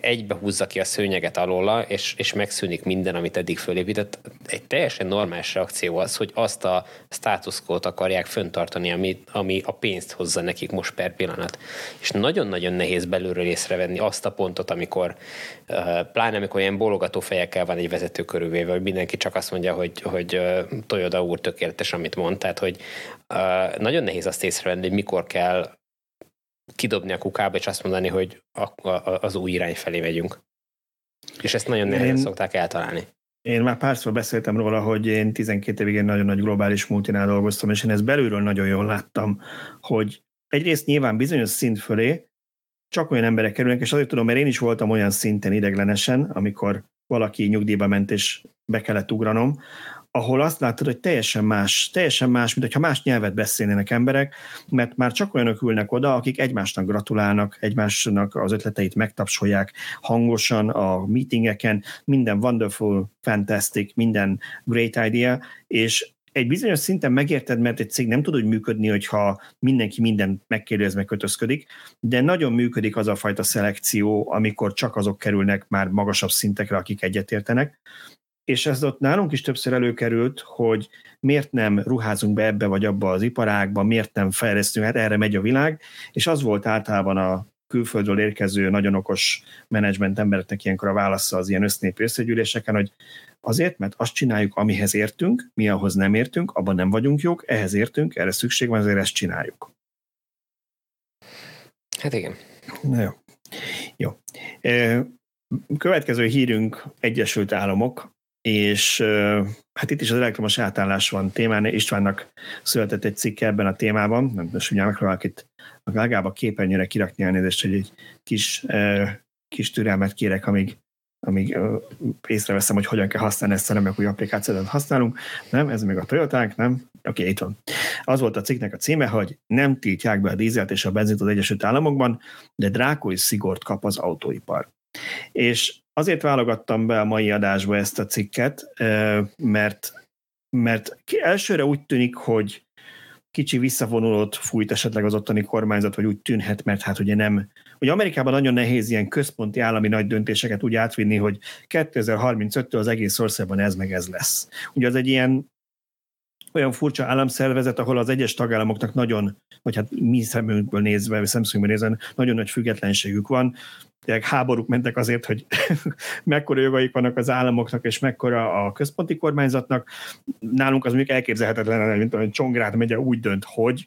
egybe húzza ki a szőnyeget alóla, és, és megszűnik minden, amit eddig fölépített. Egy teljesen normális reakció az, hogy azt a status quo-t akarják föntartani, ami, ami a pénzt hozza nekik most per pillanat. És nagyon-nagyon nehéz belülről észrevenni azt a pontot, amikor pláne amikor ilyen bólogató fejekkel van egy vezető körülvéve, hogy mindenki csak azt mondja, hogy, hogy Toyota úr tökéletes, amit mond. Tehát, hogy nagyon nehéz azt észrevenni, hogy mikor kell kidobni a kukába, és azt mondani, hogy a, a, az új irány felé megyünk. És ezt nagyon nehezen szokták eltalálni. Én már párszor beszéltem róla, hogy én tizenkét évig egy nagyon nagy globális multinál dolgoztam, és én ezt belülről nagyon jól láttam, hogy egyrészt nyilván bizonyos szint fölé csak olyan emberek kerülnek, és azért tudom, mert én is voltam olyan szinten ideglenesen, amikor valaki nyugdíjba ment, és be kellett ugranom, ahol azt látod, hogy teljesen más, teljesen más, mint hogyha más nyelvet beszélnének emberek, mert már csak olyanok ülnek oda, akik egymásnak gratulálnak, egymásnak az ötleteit megtapsolják hangosan a meetingeken, minden wonderful, fantastic, minden great idea, és egy bizonyos szinten megérted, mert egy cég nem tud úgy működni, hogyha mindenki mindent megkérdez, meg kötözködik, de nagyon működik az a fajta szelekció, amikor csak azok kerülnek már magasabb szintekre, akik egyetértenek, és ez ott nálunk is többször előkerült, hogy miért nem ruházunk be ebbe vagy abba az iparágba, miért nem fejlesztünk, hát erre megy a világ, és az volt általában a külföldről érkező nagyon okos menedzsment embereknek ilyenkor a válasza az ilyen össznépi összegyűléseken, hogy azért, mert azt csináljuk, amihez értünk, mi ahhoz nem értünk, abban nem vagyunk jók, ehhez értünk, erre szükség van, ezért ezt csináljuk. Hát igen. Na jó. Jó. Következő hírünk Egyesült Államok, és hát itt is az elektromos átállás van témán, Istvánnak született egy cikke ebben a témában, nem most ugye megpróbálok itt legalább a képernyőre kirakni, elnézést, hogy egy kis, kis türelmet kérek, amíg, amíg észreveszem, hogy hogyan kell használni ezt a remek új applikációt használunk. Nem, ez még a Toyotánk, nem? Oké, okay, itt van. Az volt a cikknek a címe, hogy nem tiltják be a dízelt és a benzint az Egyesült Államokban, de drákói szigort kap az autóipar. És azért válogattam be a mai adásba ezt a cikket, mert, mert elsőre úgy tűnik, hogy kicsi visszavonulót fújt esetleg az ottani kormányzat, vagy úgy tűnhet, mert hát ugye nem. Ugye Amerikában nagyon nehéz ilyen központi állami nagy döntéseket úgy átvinni, hogy kétezer-harmincöttől az egész országban ez meg ez lesz. Ugye az egy ilyen olyan furcsa államszervezet, ahol az egyes tagállamoknak nagyon, vagy hát mi szemünkből nézve, vagy szemszögből nézve, nagyon nagy függetlenségük van. Háborúk mentek azért, hogy mekkora jogaik vannak az államoknak, és mekkora a központi kormányzatnak. Nálunk az mondjuk elképzelhetetlen, mint hogy Csongrád megye úgy dönt, hogy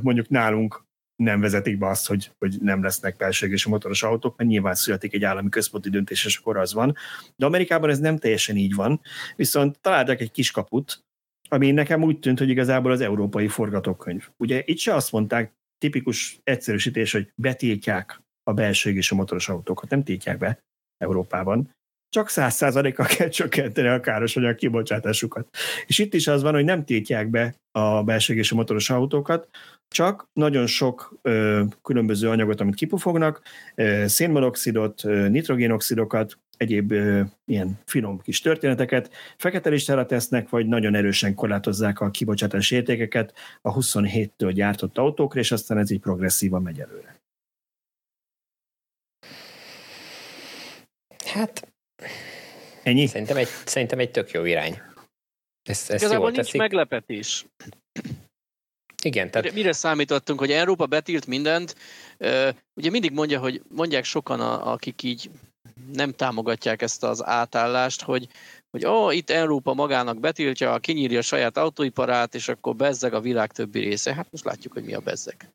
mondjuk nálunk nem vezetik be azt, hogy, hogy nem lesznek belsőégésű motoros autók, mert nyilván születik egy állami központi döntés, és akkor az van. De Amerikában ez nem teljesen így van, viszont találtak egy kis kaput, ami nekem úgy tűnt, hogy igazából az európai forgatókönyv. Ugye itt se azt mondták, tipikus egyszerűsítés, hogy betiltják a belső égésű motoros autókat, nem tiltják be Európában, csak száz százalékkal kell csökkenteni a károsanyag kibocsátásukat. És itt is az van, hogy nem tiltják be a belső égésű motoros autókat, csak nagyon sok ö, különböző anyagot, amit kipufognak, ö, szénmonoxidot, ö, nitrogénoxidokat, egyéb ö, ilyen finom kis történeteket fekete listára tesznek, vagy nagyon erősen korlátozzák a kibocsátási értékeket a huszonhéttől gyártott autókra, és aztán ez így progresszívan megy előre. Hát... Ennyi? Szerintem egy, szerintem egy tök jó irány. Ezt, ezt igazából nincs teszik. Meglepetés. Igen, tehát... mire, mire számítottunk, hogy Európa betilt mindent? Ugye mindig mondja, hogy mondják sokan, akik így nem támogatják ezt az átállást, hogy, hogy ó, itt Európa magának betiltja, kinyírja a saját autóiparát, és akkor bezzeg a világ többi része. Hát most látjuk, hogy mi a bezzeg.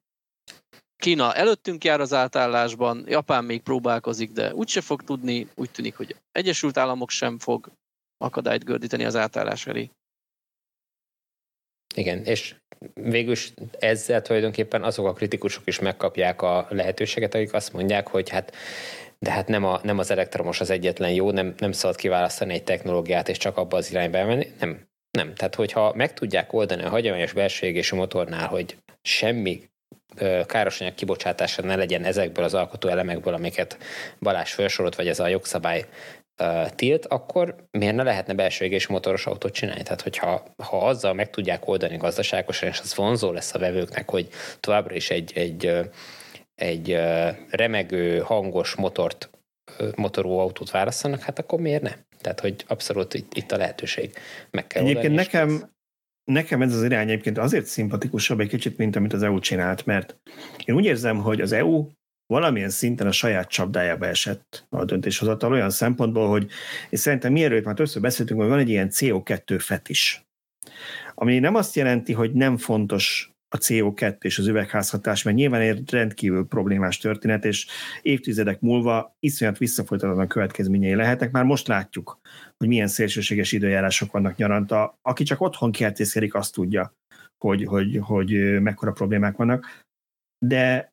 Kína előttünk jár az átállásban, Japán még próbálkozik, de úgyse fog tudni, úgy tűnik, hogy Egyesült Államok sem fog akadályt gördíteni az átállás elé. Igen, és végülis ezzel tulajdonképpen azok a kritikusok is megkapják a lehetőséget, akik azt mondják, hogy hát, de hát nem, a, nem az elektromos az egyetlen jó, nem, nem szabad kiválasztani egy technológiát, és csak abba az irányba menni. Nem, nem. Tehát hogyha meg tudják oldani a hagyományos belső égésű motornál, hogy semmi károsanyag kibocsátása ne legyen ezekből az alkotó elemekből, amiket Balázs felsorolt, vagy ez a jogszabály uh, tilt, akkor miért ne lehetne belső égésű motoros autót csinálni? Tehát, hogyha ha azzal meg tudják oldani gazdaságosan, és az vonzó lesz a vevőknek, hogy továbbra is egy, egy, egy uh, remegő, hangos motort, uh, motorú autót választanak, hát akkor miért ne? Tehát, hogy abszolút itt, itt a lehetőség meg kell oldani. Egyébként nekem Nekem ez az irány egyébként azért szimpatikusabb egy kicsit, mint amit az é u csinált, mert én úgy érzem, hogy az é u valamilyen szinten a saját csapdájába esett a döntéshozatal olyan szempontból, hogy és szerintem mi erről már többször beszéltünk, hogy van egy ilyen cé o kettő fetis. Ami nem azt jelenti, hogy nem fontos a cé o kettő és az üvegházhatás, mert nyilván egy rendkívül problémás történet, és évtizedek múlva iszonyat visszafolytatatlan következményei lehetnek. Már most látjuk, hogy milyen szélsőséges időjárások vannak nyaranta. Aki csak otthon kertészkedik, azt tudja, hogy, hogy, hogy mekkora problémák vannak. De,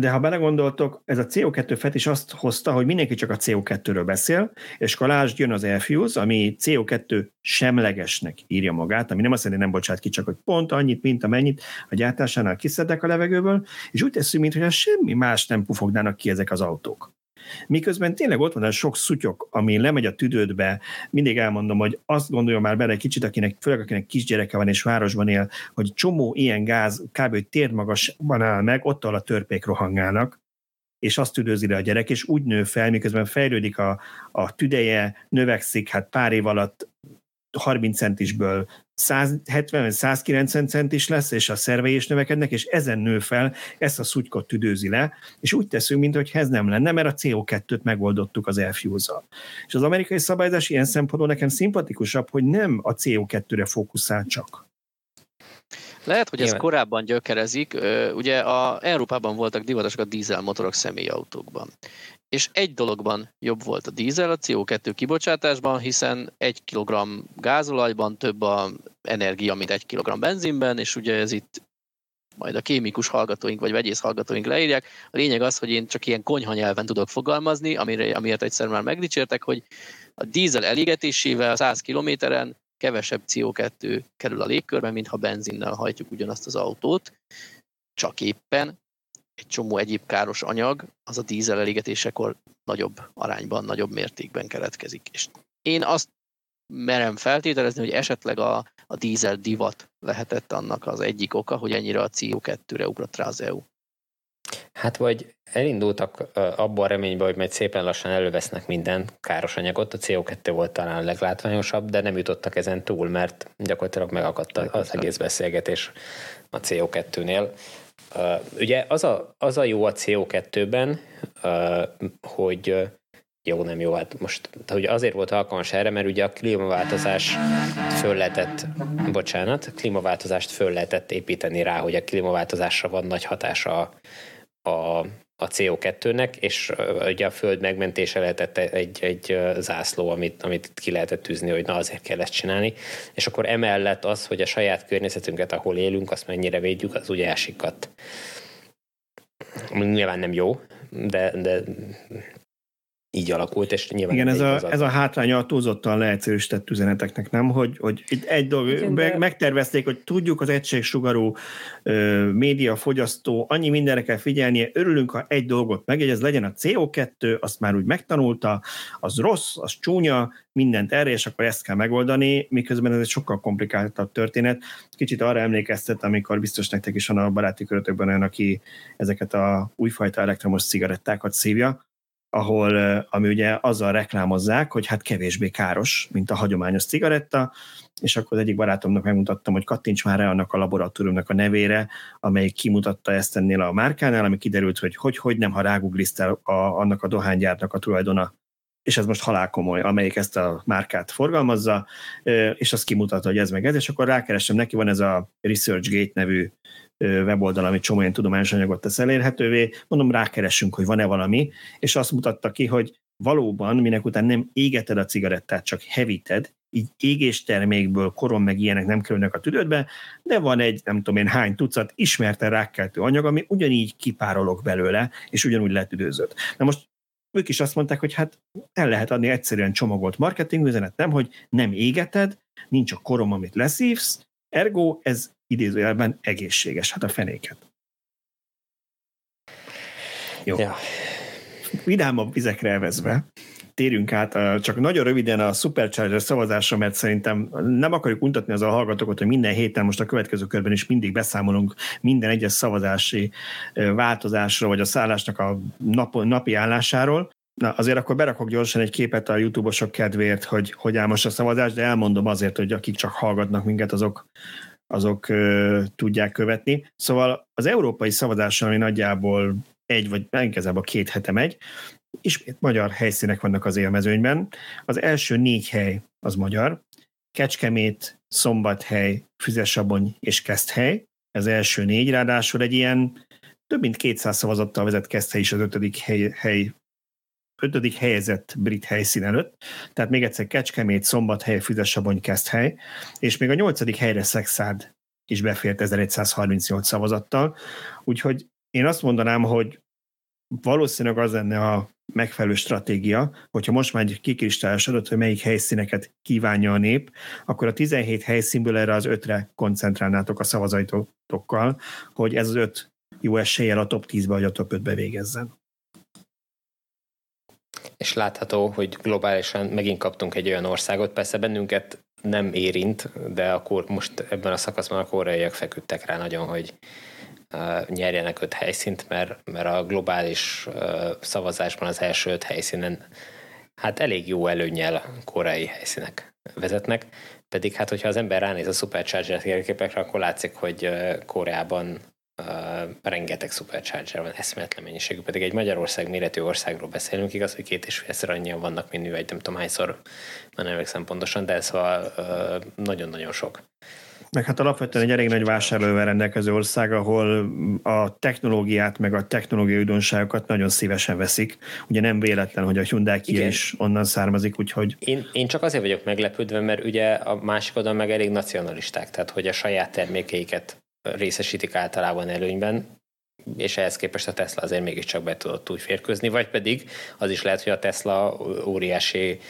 de ha belegondoltok, ez a cé o kettő fetis azt hozta, hogy mindenki csak a cé o kettőről beszél, és kalásd jön az Airfuse, ami cé o kettő semlegesnek írja magát, ami nem azt jelenti, nem bocsát ki, csak hogy pont annyit, mint amennyit a gyártásánál kiszednek a levegőből, és úgy teszünk, mintha semmi más nem pufognának ki ezek az autók. Miközben tényleg ott van sok szutyok, ami lemegy a tüdődbe, mindig elmondom, hogy azt gondolja már bele egy kicsit, akinek, főleg akinek kisgyereke van és városban él, hogy csomó ilyen gáz kb. Térmagasban áll meg, ott a törpék rohangálnak, és azt tüdőzi le a gyerek, és úgy nő fel, miközben fejlődik a, a tüdeje, növekszik, hát pár év alatt harminc centisből száz hetven-száz kilencven centis lesz, és a szervei is növekednek, és ezen nő fel, ezt a szutykot tüdőzi le, és úgy teszünk, mintha ez nem lenne, mert a cé o kettőt megoldottuk az Airfuse-zal. És az amerikai szabályozás ilyen szempontból nekem szimpatikusabb, hogy nem a cé o kettőre fókuszál csak. Lehet, hogy ez Jelen. korábban gyökerezik, ugye a Európában voltak divatosak a dízelmotorok személyautókban. És egy dologban jobb volt a dízel a cé o kettő kibocsátásban, hiszen egy kilogramm gázolajban több a energia, mint egy kilogramm benzinben, és ugye ez itt majd a kémikus hallgatóink vagy vegyész hallgatóink leírják. A lényeg az, hogy én csak ilyen konyhanyelven tudok fogalmazni, amire, amiért egyszer már megdicsértek, hogy a dízel elégetésével száz kilométeren kevesebb cé o kettő kerül a légkörben, mintha benzinnel hajtjuk ugyanazt az autót, csak éppen egy csomó egyéb káros anyag, az a dízel elégetésekor nagyobb arányban, nagyobb mértékben keletkezik. És én azt merem feltételezni, hogy esetleg a, a dízel divat lehetett annak az egyik oka, hogy ennyire a cé o kettőre ugrott rá az é u. Hát vagy elindultak abban a reményben, hogy majd szépen lassan elővesznek minden káros anyagot, a cé o kettő volt talán a leglátványosabb, de nem jutottak ezen túl, mert gyakorlatilag megakadt az egész beszélgetés a cé o kettőnél. Uh, ugye az a, az a jó a cé o kettőben, uh, hogy uh, jó, nem jó, hát most hogy azért volt alkalmas erre, mert ugye a klímaváltozás föl lehetett, bocsánat, klímaváltozást föl lehetett építeni rá, hogy a klímaváltozásra van nagy hatása a, a, a cé o kettőnek, és uh, ugye a föld megmentése lehetett egy, egy uh, zászló, amit, amit ki lehetett tűzni, hogy na azért kell ezt csinálni, és akkor emellett az, hogy a saját környezetünket, ahol élünk, azt mennyire védjük, az ugye elsikadt. Nyilván nem jó, de, de így alakult, és nyilván... Igen, ez a, ez a hátránya túlzottan leegyszerűsített üzeneteknek, nem? Hogy, hogy itt egy dolog, meg, megtervezték, hogy tudjuk az egységsugarú euh, médiafogyasztó, annyi mindenre kell figyelnie, örülünk, ha egy dolgot megjegyez, legyen a cé o kettő, azt már úgy megtanulta, az rossz, az csúnya, mindent erre, és akkor ezt kell megoldani, miközben ez egy sokkal komplikáltabb történet. Kicsit arra emlékeztet, amikor biztos nektek is van a baráti körötökben olyan, aki ezeket a újfajta elektromos cigarettákat szívja, ahol, ami ugye azzal reklámozzák, hogy hát kevésbé káros, mint a hagyományos cigaretta, és akkor az egyik barátomnak megmutattam, hogy kattints már rá annak a laboratóriumnak a nevére, amelyik kimutatta ezt ennél a márkánál, ami kiderült, hogy hogy, hogy nem, ha ráguglisztál a, annak a dohánygyárnak a tulajdona, és ez most halálkomoly, amelyik ezt a márkát forgalmazza, és azt kimutatta, hogy ez meg ez, és akkor rákeresem, neki van ez a ResearchGate nevű weboldal, ami csomó ilyen tudományos anyagot tesz elérhetővé, mondom, rákeressünk, hogy van-e valami, és azt mutatta ki, hogy valóban, minek után nem égeted a cigarettát, csak hevíted, így égéstermékből korom meg ilyenek nem kerülnek a tüdődbe, de van egy, nem tudom én hány tucat ismerten rákkeltő anyag, ami ugyanígy kipárolog belőle, és ugyanúgy letüdőzött. Na most ők is azt mondták, hogy hát el lehet adni egyszerűen csomagolt marketing üzenet, nem, hogy nem égeted, nincs a korom, amit leszívsz, ergo ez idézőjelben egészséges, hát a fenéket. Jó. Ja. Vidámabb vizekre elvezve, térjünk át, csak nagyon röviden a Supercharger szavazásra, mert szerintem nem akarjuk untatni az a hallgatókat, hogy minden héten most a következő körben is mindig beszámolunk minden egyes szavazási változásról, vagy a szállásnak a nap, napi állásáról. Na, azért akkor berakok gyorsan egy képet a YouTube-osok kedvéért, hogy hogy áll most a szavazás, de elmondom azért, hogy akik csak hallgatnak minket, azok azok ö, tudják követni. Szóval az európai szavazáson, ami nagyjából egy, vagy inkább a két hete megy, ismét magyar helyszínek vannak az élmezőnyben. Az első négy hely az magyar. Kecskemét, Szombathely, Füzesabony és Keszthely. Ez első négy, ráadásul egy ilyen több mint kétszáz szavazattal vezet Keszthely is az ötödik hely, hely ötödik helyezett brit helyszín előtt, tehát még egyszer Kecskemét, Szombathely, Füzesabony, Keszthely, és még a nyolcadik helyre Szexárd is befért ezeregyszázharmincnyolc szavazattal, úgyhogy én azt mondanám, hogy valószínűleg az lenne a megfelelő stratégia, hogyha most már kikristályosodott, hogy melyik helyszíneket kívánja a nép, akkor a tizenhét helyszínből erre az ötre koncentrálnátok a szavazaitokkal, hogy ez az öt jó eséllyel a top tízbe vagy a top ötbe végezzen. És látható, hogy globálisan megint kaptunk egy olyan országot, persze bennünket nem érint, de akkor most ebben a szakaszban a koreaiak feküdtek rá nagyon, hogy uh, nyerjenek öt helyszínt, mert, mert a globális uh, szavazásban az első öt helyszínen hát elég jó előnnyel koreai helyszínek vezetnek, pedig hát hogyha az ember ránéz a Supercharger térképekre, akkor látszik, hogy uh, Koreában Uh, rengeteg Supercharger van, eszméletlen mennyiségű, pedig egy Magyarország méretű országról beszélünk, igaz, hogy két és félszer annyian vannak, mint művegy, nem tudom hányszor, már nem emlékszem pontosan, de ez szóval uh, nagyon-nagyon sok. Meg hát alapvetően egy elég nagy vásárlóval rendelkező ország, ahol a technológiát, meg a technológiai újdonságokat nagyon szívesen veszik. Ugye nem véletlen, hogy a Hyundai Kia is onnan származik, úgyhogy... Én, én csak azért vagyok meglepődve, mert ugye a másik oldalon meg elég nacionalisták, tehát hogy a saját termékeiket részesítik általában előnyben, és ehhez képest a Tesla azért mégiscsak be tudott úgy férkőzni, vagy pedig az is lehet, hogy a Tesla óriási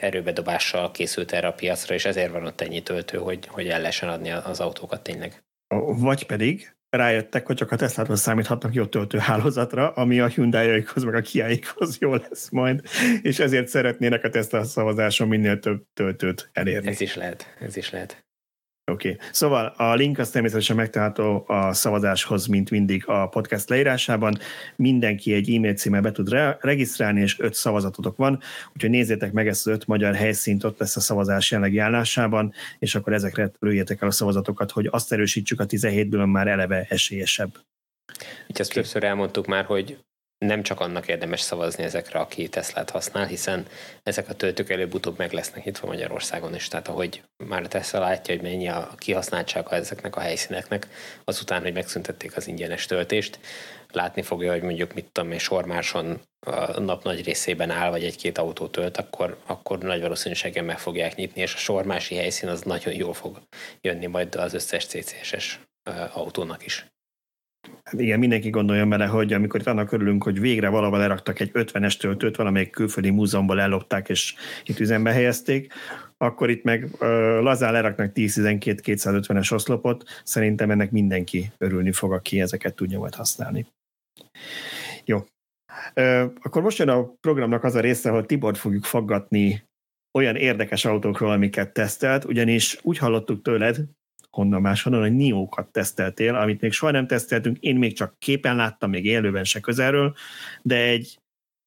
erőbedobással készült erre a piacra, és ezért van ott ennyi töltő, hogy, hogy el lehessen adni az autókat tényleg. Vagy pedig rájöttek, hogy csak a Tesla-tól számíthatnak jó töltőhálózatra, ami a Hyundai-jaikhoz, meg a Kia-ikhoz jó lesz majd, és ezért szeretnének a Tesla szavazáson minél több töltőt elérni. Ez is lehet, ez is lehet. Oké, okay. Szóval a link az természetesen megtalálható a szavazáshoz, mint mindig a podcast leírásában. Mindenki egy e-mail címmel be tud re- regisztrálni, és öt szavazatotok van, úgyhogy nézzétek meg ezt az öt magyar helyszínt, ott lesz a szavazás jelenlegi állásában, és akkor ezekre lőjétek el a szavazatokat, hogy azt erősítsük a tizenhétből már eleve esélyesebb. Így azt okay. Többször elmondtuk már, hogy nem csak annak érdemes szavazni ezekre, aki Teslát használ, hiszen ezek a töltők előbb-utóbb meg lesznek itt van Magyarországon is. Tehát ahogy már a Tesla látja, hogy mennyi a kihasználtsága ezeknek a helyszíneknek, azután, hogy megszüntették az ingyenes töltést, látni fogja, hogy mondjuk mit tudom én, Sormáson a nap nagy részében áll, vagy egy-két autó tölt, akkor, akkor nagy valószínűséggel meg fogják nyitni, és a sormási helyszín az nagyon jól fog jönni majd az összes cé cé es-es autónak is. igen, mindenki gondoljon bele, hogy amikor itt annak örülünk, hogy végre valahol leraktak egy ötvenes töltőt, valamelyik külföldi múzeumból ellopták, és itt üzembe helyezték, akkor itt meg ö, lazán leraknak tíz-tizenkét kétszázötvenes oszlopot, szerintem ennek mindenki örülni fog, aki ezeket tudja majd használni. Jó. Ö, akkor most jön a programnak az a része, hogy Tibort fogjuk faggatni olyan érdekes autókról, amiket tesztelt, ugyanis úgy hallottuk tőled, honnan máshonnan, hogy niókat teszteltél, amit még soha nem teszteltünk, én még csak képen láttam, még élőben se közelről, de egy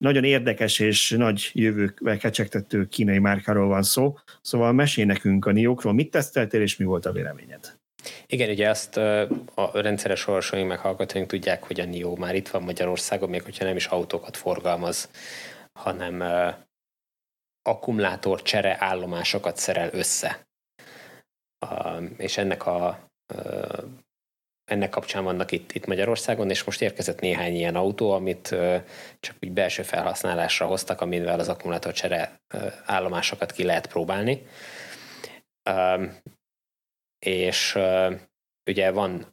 nagyon érdekes és nagy jövővel kecsegtető kínai márkáról van szó, szóval mesélj nekünk a niókról, mit teszteltél, és mi volt a véleményed? Igen, ugye azt a rendszeres olvasóink meg hallgatóink tudják, hogy a NIO már itt van Magyarországon, még hogyha nem is autókat forgalmaz, hanem akkumulátorcsere állomásokat szerel össze. Uh, és ennek a uh, ennek kapcsán vannak itt, itt Magyarországon, és most érkezett néhány ilyen autó, amit uh, csak úgy belső felhasználásra hoztak, amivel az akkumulátorcsere uh, állomásokat ki lehet próbálni. Uh, és uh, ugye van,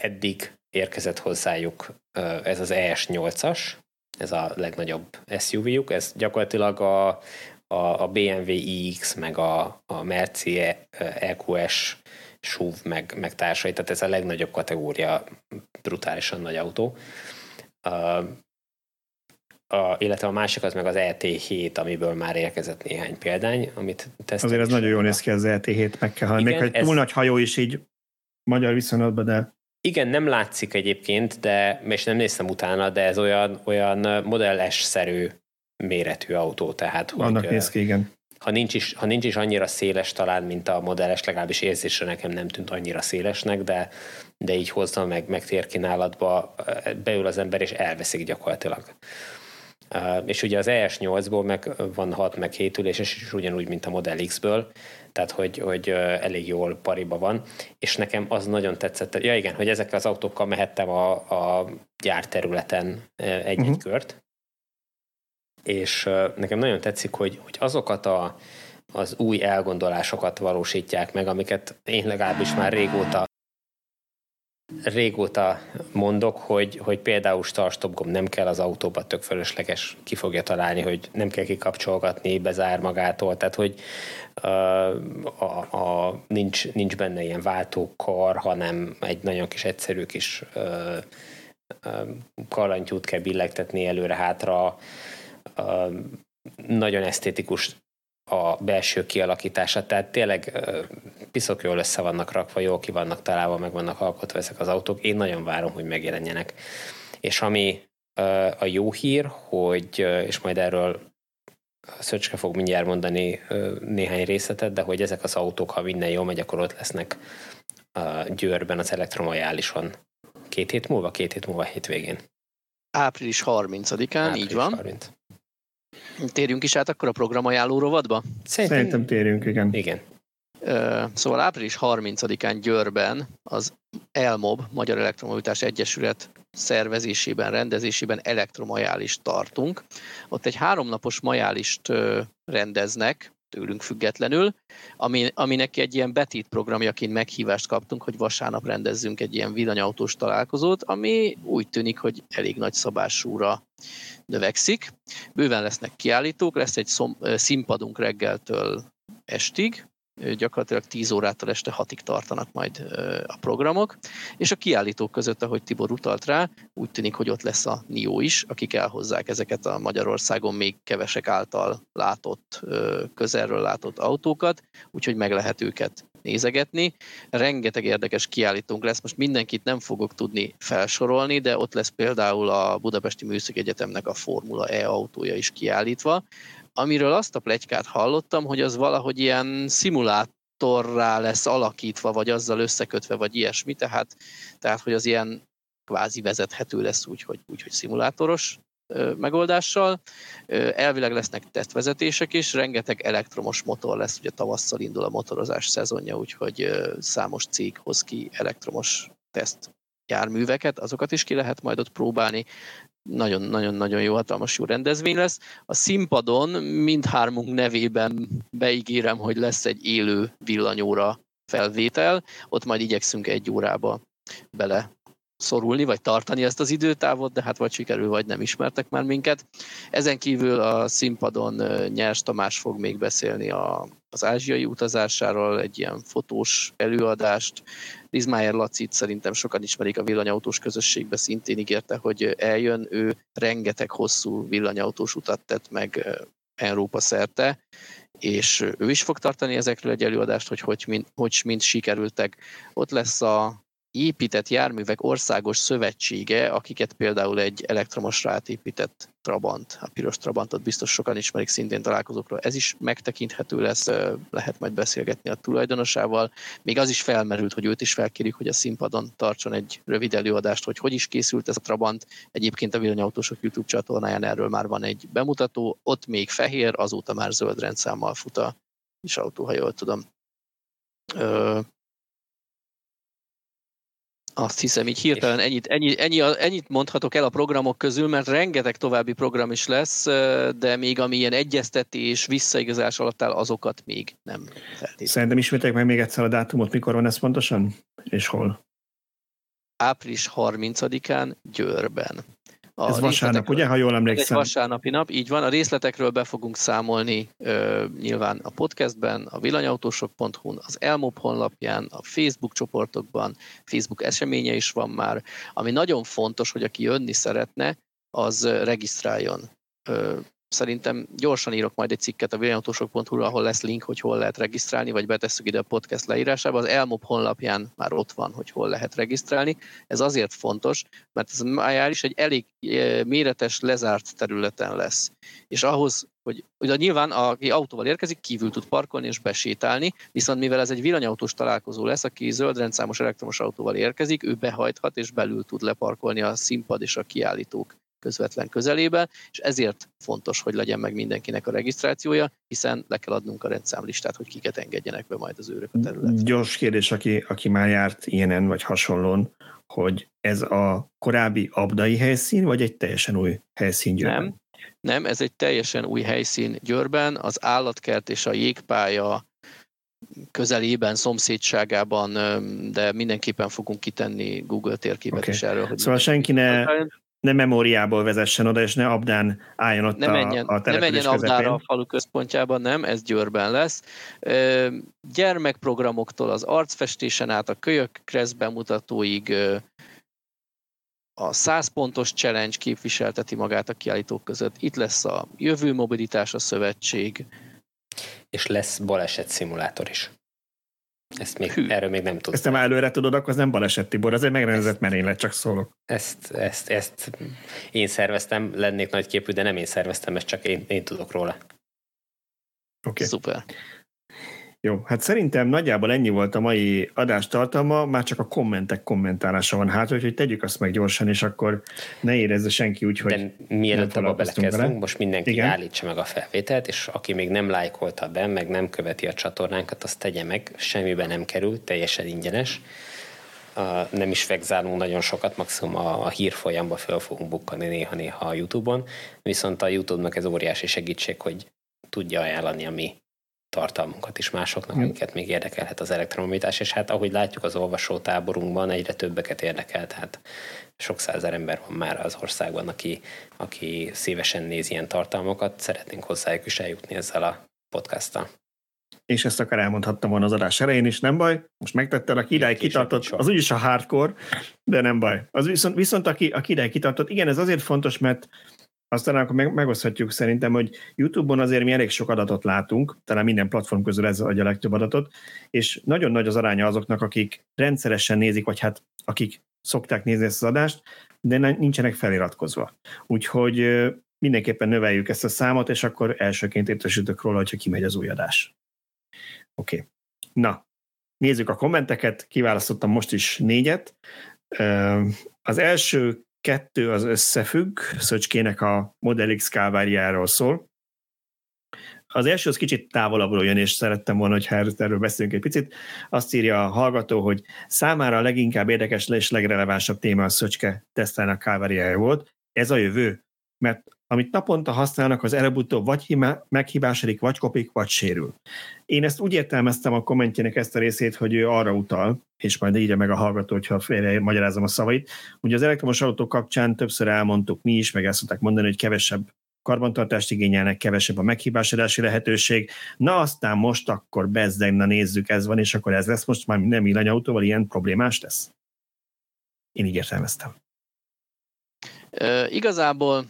eddig érkezett hozzájuk uh, ez az E S nyolcas, ez a legnagyobb es u vé-juk, ez gyakorlatilag a a bé em vé iX, meg a, a Merci E Q S es u vé, meg, meg társai, tehát ez a legnagyobb kategória, brutálisan nagy autó. Uh, a, illetve a másik az meg az E T hét, amiből már érkezett néhány példány, amit tesztelt. Azért ez nagyon jól néz ki az E T hét, meg kell hallani. Még egy túl nagy hajó is így magyar viszonylatban, de... Igen, nem látszik egyébként, de, és nem néztem utána, de ez olyan, olyan modelles-szerű méretű autó, tehát hogy annak néz ki, igen. Ha nincs is, ha nincs is annyira széles talán, mint a modelles, legalábbis érzésre nekem nem tűnt annyira szélesnek, de, de így hozza meg, meg térkínálatba, beül az ember és elveszik gyakorlatilag. És ugye az E S nyolcból meg van hat meg hét üléses, és ugyanúgy, mint a Model X-ből, tehát hogy, hogy elég jól pariba van, és nekem az nagyon tetszett, ja igen, hogy ezekkel az autókkal mehettem a, a gyárterületen egy-egy uh-huh. kört, és nekem nagyon tetszik, hogy, hogy azokat a, az új elgondolásokat valósítják meg, amiket én legalábbis már régóta, régóta mondok, hogy, hogy például start-stop gomb nem kell az autóba, tök fölösleges, ki fogja találni, hogy nem kell kikapcsolgatni, bezár magától, tehát hogy a, a, a, nincs, nincs benne ilyen váltókar, hanem egy nagyon kis egyszerű kis kalantyút kell billegtetni előre-hátra. Uh, nagyon esztétikus a belső kialakítása, tehát tényleg uh, piszok jól össze vannak rakva, jól ki vannak találva, meg vannak alkotva ezek az autók. Én nagyon várom, hogy megjelenjenek. És ami uh, a jó hír, hogy, uh, és majd erről Szöcske fog mindjárt mondani uh, néhány részletet, de hogy ezek az autók, ha minden jól megy, akkor ott lesznek uh, Győrben az elektromajálison két hét múlva, két hét múlva hétvégén. április harmincadikán, április így van. harmincadikán. Térjünk is át akkor a programajánló rovadba? Szerintem, Szerintem térjünk, igen. igen. Szóval április harmincadikán Győrben az ELMOB, Magyar Elektromobilitás Egyesület szervezésében, rendezésében elektromajálist tartunk. Ott egy háromnapos majálist rendeznek, tőlünk függetlenül, ami, aminek egy ilyen betét programjaként meghívást kaptunk, hogy vasárnap rendezzünk egy ilyen villanyautós találkozót, ami úgy tűnik, hogy elég nagy szabásúra növekszik. Bőven lesznek kiállítók, lesz egy szom, színpadunk reggeltől estig, gyakorlatilag tíz órától este hatig tartanak majd a programok, és a kiállítók között, ahogy Tibor utalt rá, úgy tűnik, hogy ott lesz a NIO is, akik elhozzák ezeket a Magyarországon még kevesek által látott, közelről látott autókat, úgyhogy meg lehet őket nézegetni. Rengeteg érdekes kiállítónk lesz, most mindenkit nem fogok tudni felsorolni, de ott lesz például a Budapesti Műszaki Egyetemnek a Formula E autója is kiállítva, amiről azt a pletykát hallottam, hogy az valahogy ilyen szimulátorrá lesz alakítva, vagy azzal összekötve, vagy ilyesmi, tehát, tehát hogy az ilyen kvázi vezethető lesz úgy, hogy, úgy, hogy szimulátoros ö, megoldással. Ö, elvileg lesznek tesztvezetések is, rengeteg elektromos motor lesz, ugye tavasszal indul a motorozás szezonja, úgyhogy ö, számos cég hoz ki elektromos tesztjárműveket, azokat is ki lehet majd ott próbálni. Nagyon-nagyon-nagyon jó, hatalmas jó rendezvény lesz. A színpadon mindhármunk nevében beígérem, hogy lesz egy élő Villanyóra felvétel, ott majd igyekszünk egy órába bele szorulni, vagy tartani ezt az időtávot, de hát vagy sikerül, vagy nem ismertek már minket. Ezen kívül a színpadon Nyers Tamás fog még beszélni a, az ázsiai utazásáról, egy ilyen fotós előadást. Rizmájer Lacit szerintem sokan ismerik a villanyautós közösségbe, szintén ígérte, hogy eljön, ő rengeteg hosszú villanyautós utat tett meg Európa szerte, és ő is fog tartani ezekről egy előadást, hogy hogy mind, hogy mind sikerültek. Ott lesz a épített járművek országos szövetsége, akiket például egy elektromosra átépített Trabant, a piros Trabantot biztos sokan ismerik, szintén találkozókról. Ez is megtekinthető lesz, lehet majd beszélgetni a tulajdonosával. Még az is felmerült, hogy őt is felkérjük, hogy a színpadon tartson egy rövid előadást, hogy hogy is készült ez a Trabant. Egyébként a Villanyautósok YouTube csatornáján erről már van egy bemutató, ott még fehér, azóta már zöld rendszámmal fut a kis autó, ha jól tudom. Ö... Azt hiszem, így hirtelen ennyit, ennyi, ennyi, ennyit mondhatok el a programok közül, mert rengeteg további program is lesz, de még ami ilyen egyeztetés, visszaigazás alatt áll, azokat még nem feltétlenül. Szerintem ismételjük meg még egyszer a dátumot, mikor van ez pontosan, és hol? április harmincadikán Győrben. A ez vasárnap, ugye, ha jól emlékszem? Ez vasárnapi nap, így van. A részletekről be fogunk számolni ö, nyilván a podcastben, a villanyautósok pont hu-n, az ELMOB honlapján, a Facebook csoportokban, Facebook eseménye is van már. Ami nagyon fontos, hogy aki jönni szeretne, az regisztráljon. Ö, szerintem gyorsan írok majd egy cikket a villanyautósok pont hu-ra, ahol lesz link, hogy hol lehet regisztrálni, vagy betesszük ide a podcast leírásába. Az ELMOB honlapján már ott van, hogy hol lehet regisztrálni. Ez azért fontos, mert ez már is egy elég méretes, lezárt területen lesz. És ahhoz, hogy ugye nyilván aki autóval érkezik, kívül tud parkolni és besétálni, viszont mivel ez egy villanyautós találkozó lesz, aki zöldrendszámos elektromos autóval érkezik, ő behajthat és belül tud leparkolni a színpad és a kiállítók közvetlen közelébe, és ezért fontos, hogy legyen meg mindenkinek a regisztrációja, hiszen le kell adnunk a rendszámlistát, hogy kiket engedjenek be majd az őrök a területre. Gyors kérdés, aki, aki már járt ilyenen vagy hasonlón, hogy ez a korábbi abdai helyszín, vagy egy teljesen új helyszín Győrben? Nem, nem, ez egy teljesen új helyszín Győrben, az állatkert és a jégpálya közelében, szomszédságában, de mindenképpen fogunk kitenni Google térképet okay. is erről. Hogy szóval senki ne... ne memóriából vezessen oda, és ne Abdán álljon ott ne menjen, a, a település közepén. Ne menjen Abdára a falu központjában, nem, ez Győrben lesz. Gyermekprogramoktól az arcfestésen át, a kölyök kressz bemutatóig a száz pontos challenge képviselteti magát a kiállítók között. Itt lesz a Jövő Mobilitás, a Szövetség. És lesz baleset szimulátor is. Ezt még, erről még nem tudtam. Ezt nem előre tudod, akkor az nem baleset, Tibor, az egy megrendezett merénylet, csak szólok. Ezt, ezt, ezt én szerveztem, lennék nagyképű, de nem én szerveztem, ezt csak én, én tudok róla. Oké. Okay. Szuper. Jó, hát szerintem nagyjából ennyi volt a mai adás tartalma, már csak a kommentek kommentálása van hátra, úgyhogy tegyük azt meg gyorsan, és akkor ne érezze senki úgy, hogy de mielőtt abba belekezdünk, most mindenki igen? állítsa meg a felvételt, és aki még nem lájkolta be, meg nem követi a csatornánkat, azt tegye meg, semmibe nem kerül, teljesen ingyenes. Nem is vegzálunk nagyon sokat, maximum a hírfolyamba föl fogunk bukkani néha-néha a YouTube-on, viszont a YouTube-nak ez óriási segítség, hogy tudja ajánlani a mi tartalmunkat is másoknak, amiket még érdekelhet az elektromobilitás, és hát ahogy látjuk az olvasótáborunkban egyre többeket érdekel, tehát sok százer ember van már az országban, aki, aki szívesen néz ilyen tartalmakat, szeretnénk hozzájuk is eljutni ezzel a podcasttal. És ezt akár elmondhattam volna az adás elején is, nem baj, most megtettel, aki idáig kitartott, az úgyis a hardcore, de nem baj. Az viszont, viszont aki, aki idáig kitartott, igen, ez azért fontos, mert aztán akkor meg, megoszthatjuk szerintem, hogy YouTube-on azért mi elég sok adatot látunk, talán minden platform közül ez adja a legtöbb adatot, és nagyon nagy az aránya azoknak, akik rendszeresen nézik, vagy hát akik szokták nézni ezt az adást, de nincsenek feliratkozva. Úgyhogy mindenképpen növeljük ezt a számot, és akkor elsőként értesítök róla, hogyha kimegy az új adás. Oké. Okay. Na, nézzük a kommenteket, kiválasztottam most is négyet. Az első kettő az összefügg, Szöcskének a Model X káváriáról szól. Az első az kicsit távolabbról jön, és szerettem volna, hogy erről beszélünk egy picit. Azt írja a hallgató, hogy számára a leginkább érdekes és legrelevánsabb téma a Szöcske Teslának káváriája volt. Ez a jövő. mert amit naponta használnak, az előbb-utóbb vagy himá, meghibásodik, vagy kopik, vagy sérül. Én ezt úgy értelmeztem a kommentjének ezt a részét, hogy ő arra utal, és majd írja meg a hallgató, hogyha félre magyarázom a szavait, hogy az elektromos autók kapcsán többször elmondtuk mi is, meg el szokták mondani, hogy kevesebb karbantartást igényelnek, kevesebb a meghibásodási lehetőség. Na aztán most akkor bezzeg, na nézzük, ez van, és akkor ez lesz most már minden villanyautóval ilyen problémás lesz. Én így értelmeztem. E, igazából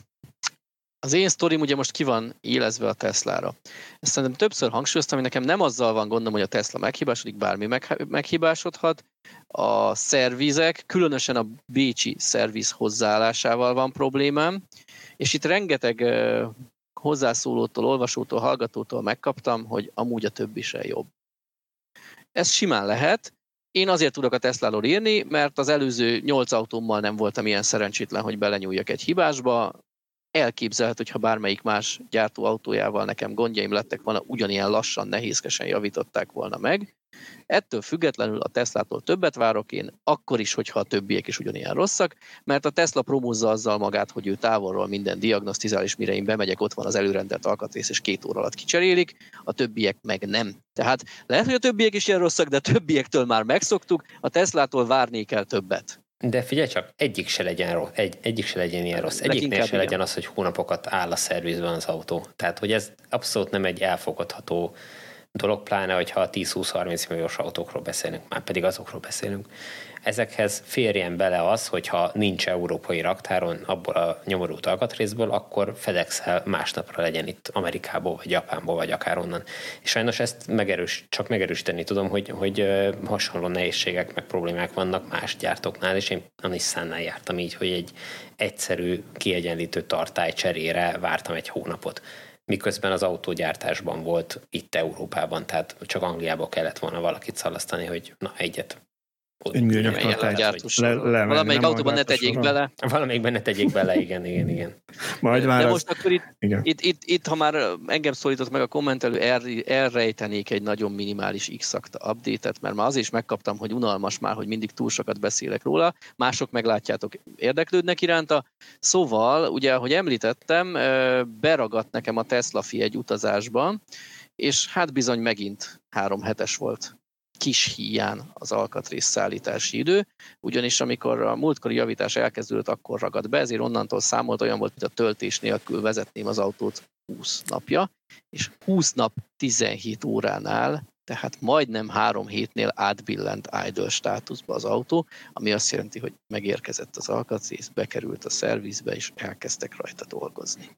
az én sztorim ugye most ki van élezve a Teslára. Ezt szerintem többször hangsúlyoztam, hogy nekem nem azzal van gondom, hogy a Tesla meghibásodik, bármi meghibásodhat. A szervizek, különösen a bécsi szerviz hozzáállásával van problémám, és itt rengeteg hozzászólótól, olvasótól, hallgatótól megkaptam, hogy amúgy a többi sem jobb. Ez simán lehet. Én azért tudok a Tesláról írni, mert az előző nyolc autómmal nem voltam ilyen szerencsétlen, hogy belenyúljak egy hibásba. Elképzelhet, hogyha bármelyik más gyártó autójával nekem gondjaim lettek volna, ugyanilyen lassan, nehézkesen javították volna meg. Ettől függetlenül a Teslától többet várok én, akkor is, hogyha a többiek is ugyanilyen rosszak, mert a Tesla promózza azzal magát, hogy ő távolról minden diagnosztizál, és mire én bemegyek, ott van az előrendelt alkatrész, és két óra alatt kicserélik, a többiek meg nem. Tehát lehet, hogy a többiek is ilyen rosszak, de a többiektől már megszoktuk, a Teslától várni kell többet. De figyelj csak, egyik se legyen rossz, egy, egyik se legyen ilyen rossz, egyiknél se legyen az, hogy hónapokat áll a szervizben az autó. Tehát, hogy ez abszolút nem egy elfogadható dolog, pláne, hogyha a tíz-húsz-harminc milliós autókról beszélünk, már pedig azokról beszélünk. Ezekhez férjen bele az, hogyha nincs európai raktáron abból a nyomorult alkatrészből, akkor FedEx-el másnapra legyen itt Amerikából, vagy Japánból, vagy akár onnan. És sajnos ezt megerős, csak megerősíteni tudom, hogy, hogy hasonló nehézségek, meg problémák vannak más gyártóknál, és én a Nissannál jártam így, hogy egy egyszerű, kiegyenlítő tartály cserére vártam egy hónapot, miközben az autógyártásban volt itt Európában, tehát csak Angliába kellett volna valakit szalasztani, hogy na egyet. Valamelyik autóban ne tegyék bele. Valamelyikben ne tegyék bele, igen, igen, igen. Majd már de most akkor itt, itt, itt, itt, ha már engem szólított meg a kommentelő, el, elrejtenék egy nagyon minimális X-akta update-et, mert már azért is megkaptam, hogy unalmas már, hogy mindig túl sokat beszélek róla, mások meglátjátok, érdeklődnek iránta. Szóval, ugye, ahogy említettem, beragadt nekem a Tesla fi egy utazásban, és hát bizony megint három hetes volt kis híján az alkatrész szállítási idő, ugyanis amikor a múltkori javítás elkezdődött, akkor ragadt be, ezért onnantól számolt olyan volt, hogy a töltés nélkül vezetném az autót húsz napja, és húsz nap tizenhét óránál, tehát majdnem három hétnél átbillent idle státuszba az autó, ami azt jelenti, hogy megérkezett az alkatrész, bekerült a szervizbe, és elkezdtek rajta dolgozni.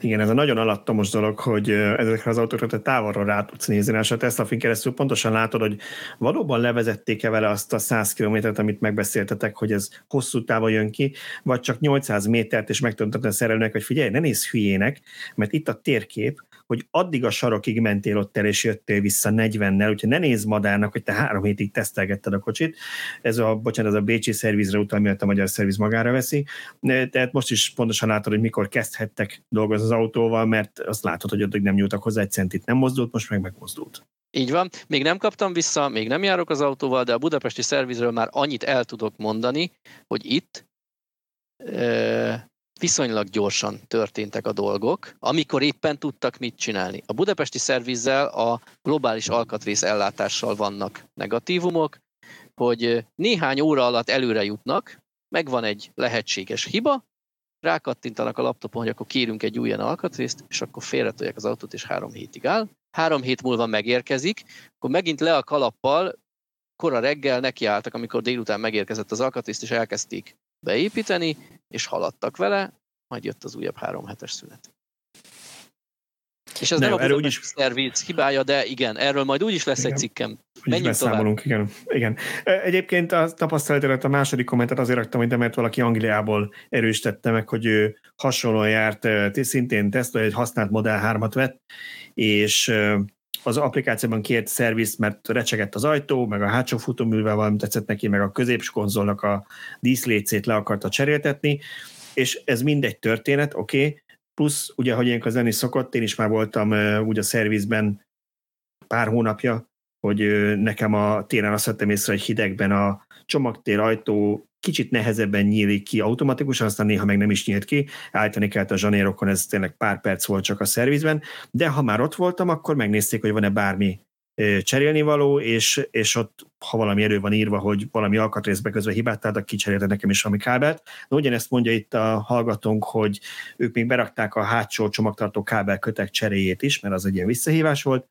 Igen, ez a nagyon alattomos dolog, hogy ezekre az autókra te távolról rá tudsz nézni, és a Tesla-fin keresztül pontosan látod, hogy valóban levezették-e vele azt a száz kilométert, amit megbeszéltetek, hogy ez hosszú távon jön ki, vagy csak nyolcszáz métert, és meg tudod a szerelőnek, hogy figyelj, ne nézz hülyének, mert itt a térkép, hogy addig a sarokig mentél ott el, és jöttél vissza negyvennel, úgyhogy ne nézz madárnak, hogy te három hétig tesztelgetted a kocsit. Ez a, bocsánat, ez a bécsi szervizre utal, miatt a magyar szerviz magára veszi. Tehát most is pontosan látod, hogy mikor kezdhettek dolgozni az autóval, mert azt látod, hogy addig nem nyúltak hozzá, egy centit nem mozdult, most meg megmozdult. Így van. Még nem kaptam vissza, még nem járok az autóval, de a budapesti szervizről már annyit el tudok mondani, hogy itt... E- viszonylag gyorsan történtek a dolgok, amikor éppen tudtak mit csinálni. A budapesti szervizzel a globális alkatrész ellátással vannak negatívumok, hogy néhány óra alatt előre jutnak, megvan egy lehetséges hiba, rákattintanak a laptopon, hogy akkor kérünk egy új ilyen alkatrészt, és akkor félretolják az autót, és három hétig áll. Három hét múlva megérkezik, akkor megint le a kalappal, kora reggel nekiálltak, amikor délután megérkezett az alkatrészt, és elkezdték beépíteni, és haladtak vele, majd jött az újabb három hetes szünet. És ez nem, nem a budapesti szerviz hibája, de igen, erről majd úgyis lesz, igen, egy cikkem. Menjünk tovább. Igen, igen. Egyébként a tapasztalat, a második kommentet azért raktam, hogy de mert valaki Angliából erősítette meg, hogy ő hasonlóan járt, szintén Tesla, egy használt Model hármat vett, és az applikációban kért szervizt, mert recsegett az ajtó, meg a hátsó futóművel valami tetszett neki, meg a középső konzolnak a díszlécét le akarta cseréltetni, és ez mindegy történet, oké, okay. Plusz, ugye, hogy ilyenkor lenni szokott, én is már voltam uh, úgy a szervizben pár hónapja, hogy uh, nekem a télen azt vettem észre, hogy hidegben a csomagtér ajtó kicsit nehezebben nyílik ki automatikusan, aztán néha meg nem is nyílt ki, állítani kellett a zsanérokon, ez tényleg pár perc volt csak a szervizben, de ha már ott voltam, akkor megnézték, hogy van-e bármi cserélnivaló, és, és ott, ha valami elő van írva, hogy valami alkatrészbe közben hibát találtak, kicserélte nekem is valami kábelt. De ugyanezt mondja itt a hallgatónk, hogy ők még berakták a hátsó csomagtartó kábelkötek cseréjét is, mert az egy ilyen visszahívás volt.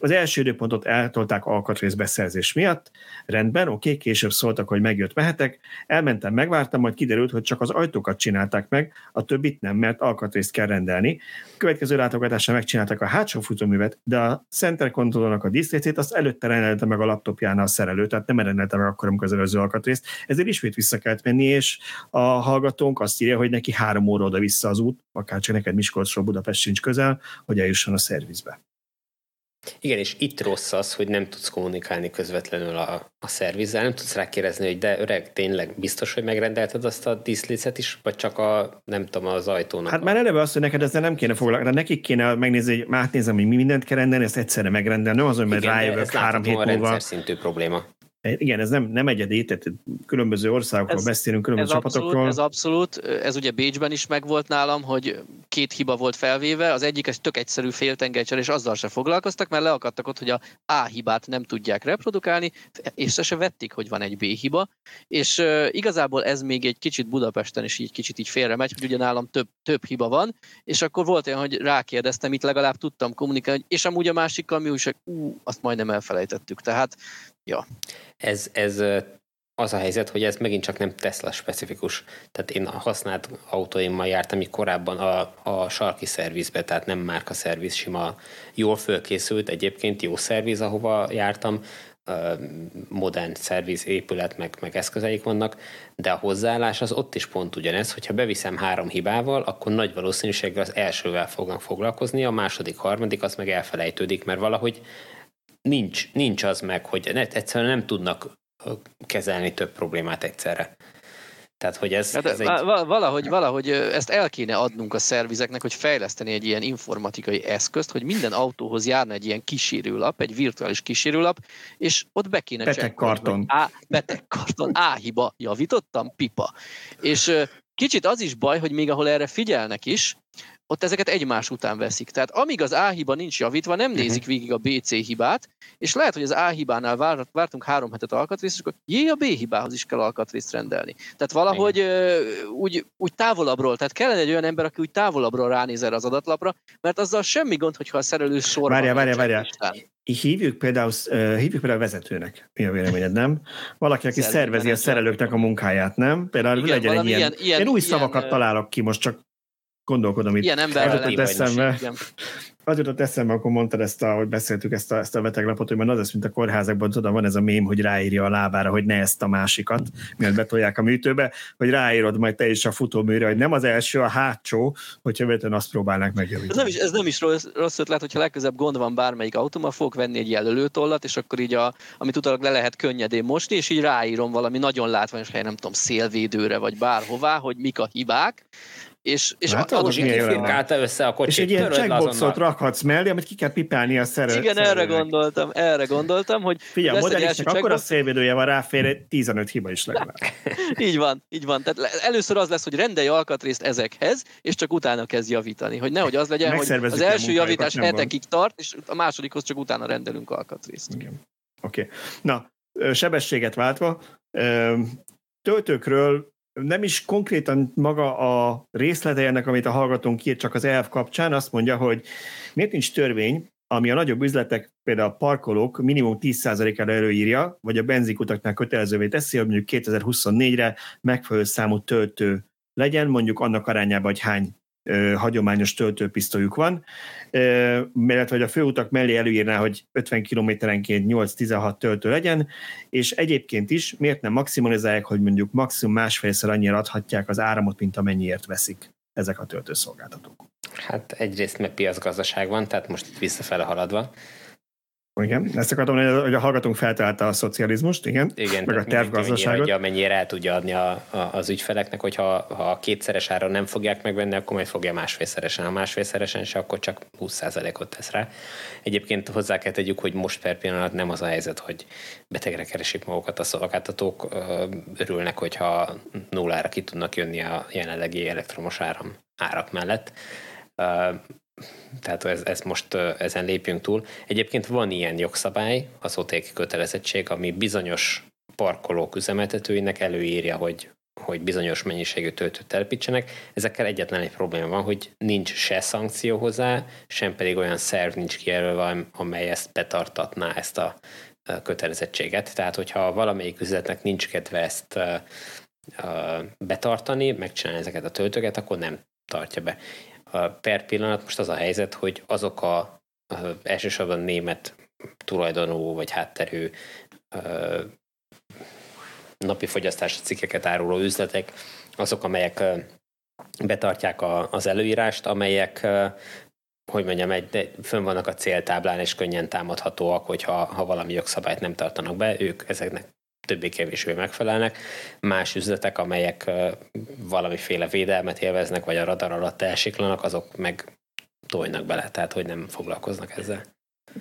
Az első időpontot eltolták alkatrészbeszerzés miatt, rendben, oké, később szóltak, hogy megjött, mehetek, elmentem, megvártam, majd kiderült, hogy csak az ajtókat csinálták meg, a többit nem, mert alkatrészt kell rendelni. A következő látogatásra megcsinálták a hátsó futóművet, de a center controlnak a disztrécét azt előtte rendelte meg a laptopjánál a szerelő, tehát nem rendelte meg akkor, amikor az előző alkatrészt, ezért ismét vissza kellett menni, és a hallgatónk azt írja, hogy neki három óra oda vissza az út, akár csak neked Miskolcról Budapest sincs közel, hogy eljusson a szervizbe. Igen, és itt rossz az, hogy nem tudsz kommunikálni közvetlenül a, a szervizzel, nem tudsz rákérdezni, hogy de öreg, tényleg biztos, hogy megrendelted azt a díszlécet is, vagy csak a, nem tudom, az ajtónak. Hát a... már eleve az, hogy neked ezzel nem kéne foglalkozni, nekik kéne megnézni, hogy átnézem, hogy mi mindent kell rendelni, ezt egyszerre megrendelni, nem azon, mert rájövök három hét múlva. Igen, ez látható a rendszerszintű probléma. Igen, ez nem, nem egyedi, tehát különböző országokról ez, beszélünk, különböző ez csapatokról. Abszolút, ez abszolút, ez ugye Bécsben is megvolt nálam, hogy két hiba volt felvéve, az egyik egy tök egyszerű féltengelycserés, és azzal se foglalkoztak, mert leakadtak ott, hogy a A hibát nem tudják reprodukálni, és se se vették, hogy van egy B hiba, és uh, igazából ez még egy kicsit Budapesten is így kicsit így félre megy, hogy ugye nálam több, több hiba van, és akkor volt olyan, hogy rákérdeztem, itt legalább tudtam kommunikálni, és amúgy a másikkal mi újság, ú, azt majdnem elfelejtettük, tehát ja. Ez, ez az a helyzet, hogy ez megint csak nem Tesla specifikus. Tehát én a használt autóimmal jártam, így korábban a, a sarki szervizbe, tehát nem márka szerviz, sima jól fölkészült, egyébként jó szerviz, ahova jártam, modern szerviz épület, meg, meg eszközeik vannak, de a hozzáállás az ott is pont ugyanez, hogyha beviszem három hibával, akkor nagy valószínűséggel az elsővel fognak foglalkozni, a második, harmadik, az meg elfelejtődik, mert valahogy Nincs, nincs az meg, hogy egyszerűen nem tudnak kezelni több problémát egyszerre. Tehát, hogy ez, hát, ez egy... valahogy, valahogy ezt el kéne adnunk a szervizeknek, hogy fejleszteni egy ilyen informatikai eszközt, hogy minden autóhoz járna egy ilyen kísérőlap, egy virtuális kísérőlap, és ott be kéne betegkarton. Á, betegkarton, á hiba, javítottam, pipa. És kicsit az is baj, hogy még ahol erre figyelnek is, ott ezeket egymás után veszik. Tehát amíg az A hiba nincs javítva, nem nézik végig a bé cé hibát, és lehet, hogy az A hibánál várt, vártunk három hetet alkatrészt, és akkor jé, a B hibához is kell alkatrészt rendelni. Tehát valahogy ö, úgy, úgy távolabbról, tehát kellene egy olyan ember, aki úgy távolabbról ránéz erre az adatlapra, mert azzal semmi gond, hogyha a szerelő sorban... Várjál, várjál, várjál. Hívjuk például, hívjuk például a vezetőnek, mi a véleményed, nem? Valaki, aki Szerelő, szervezi nem a szerelőknek a munkáját, nem? Például igen, legyen egy ilyen, ilyen, ilyen... Én új ilyen, szavakat találok ki most, csak gondolkodom itt. Ilyen emberrel nem eszembe. Az jutott eszembe, akkor mondtad ezt, ahogy beszéltük ezt a, ezt a beteglapot, hogy az lesz, mint a kórházakban, tudom, van ez a mém, hogy ráírja a lábára, hogy ne ezt a másikat, miért betolják a műtőbe, hogy ráírod majd te is a futóműre, hogy nem az első, a hátsó, hogyha véletlenül azt próbálnák megjavítani. Ez nem is, ez nem is rossz, rossz ötlet, hogyha legközebb gond van bármelyik autóban, fogok venni egy jelölőtollat, és akkor így, a, amit utalak, le lehet könnyedén mosni, és így ráírom valami nagyon látványos helyen, nem tudom, szélvédőre, vagy bárhová, hogy mik a hibák. És, és hát a firkálta össze a kocsit. És egy ilyen checkboxot rakhatsz mellé, amit ki kell pipálni a szerelőnek. Igen, erre gondoltam, erre gondoltam, hogy figyelj, lesz egy első akkor a szélvédője van, ráfér tizenöt hiba is legalább. Így van, így van. Tehát először az lesz, hogy rendelj alkatrészt ezekhez, és csak utána kezd javítani. Hogy nehogy az legyen, hogy az első javítás hetekig tart, és a másodikhoz csak utána rendelünk alkatrészt. Oké. Okay. Na, sebességet váltva, töltőkről nem is konkrétan maga a részlete ennek, amit a hallgatónk írt, csak az elv kapcsán azt mondja, hogy miért nincs törvény, ami a nagyobb üzletek, például a parkolók minimum tíz százalékára előírja, vagy a benzinkutaknál kötelezővé teszi, hogy mondjuk kétezer-huszonnégyre megfelelő számú töltő legyen, mondjuk annak arányában, hogy hány ö, hagyományos töltőpisztolyuk van, mert hogy a főutak mellé előírná, hogy ötven kilométerenként nyolc-tizenhat töltő legyen, és egyébként is miért nem maximalizálják, hogy mondjuk maximum másfélszer annyira adhatják az áramot, mint amennyiért veszik ezek a töltőszolgáltatók. Hát egyrészt meg piacgazdaság van, tehát most itt visszafele haladva, Igen, ezt akartam, hogy a hallgatónk feltalálta a szocializmust, igen, igen meg a tervgazdaságot. Igen, amennyire el tudja adni a, a, az ügyfeleknek, hogy ha, ha a kétszeres áron nem fogják megvenni, akkor majd fogja másfélszeresen. Ha másfélszeresen se, akkor csak húsz százalékot tesz rá. Egyébként hozzá kell tegyük, hogy most per pillanat nem az a helyzet, hogy betegre keresik magukat a szolgáltatók, örülnek, hogyha nullára ki tudnak jönni a jelenlegi elektromos áram árak mellett. Tehát ez, ez most ezen lépjünk túl. Egyébként van ilyen jogszabály, az o té ká kötelezettség, ami bizonyos parkolók üzemeltetőinek előírja, hogy, hogy bizonyos mennyiségű töltőt telepítsenek. Ezekkel egyetlen egy probléma van, hogy nincs se szankció hozzá, sem pedig olyan szerv nincs kijelölve, amely ezt betartatná, ezt a kötelezettséget. Tehát, hogyha valamelyik üzletnek nincs kedve ezt betartani, megcsinálni ezeket a töltőket, akkor nem tartja be. Per pillanat most az a helyzet, hogy azok a elsősorban német tulajdonú vagy hátterű napi fogyasztási cikkeket áruló üzletek, azok, amelyek betartják az előírást, amelyek, hogy mondjam, egy, fönn vannak a céltáblán és könnyen támadhatóak, hogyha ha valami jogszabályt nem tartanak be, ők ezeknek többé-kevésbé megfelelnek. Más üzletek, amelyek valamiféle védelmet élveznek, vagy a radar alatt elsiklanak, azok meg tojnak bele, tehát hogy nem foglalkoznak ezzel.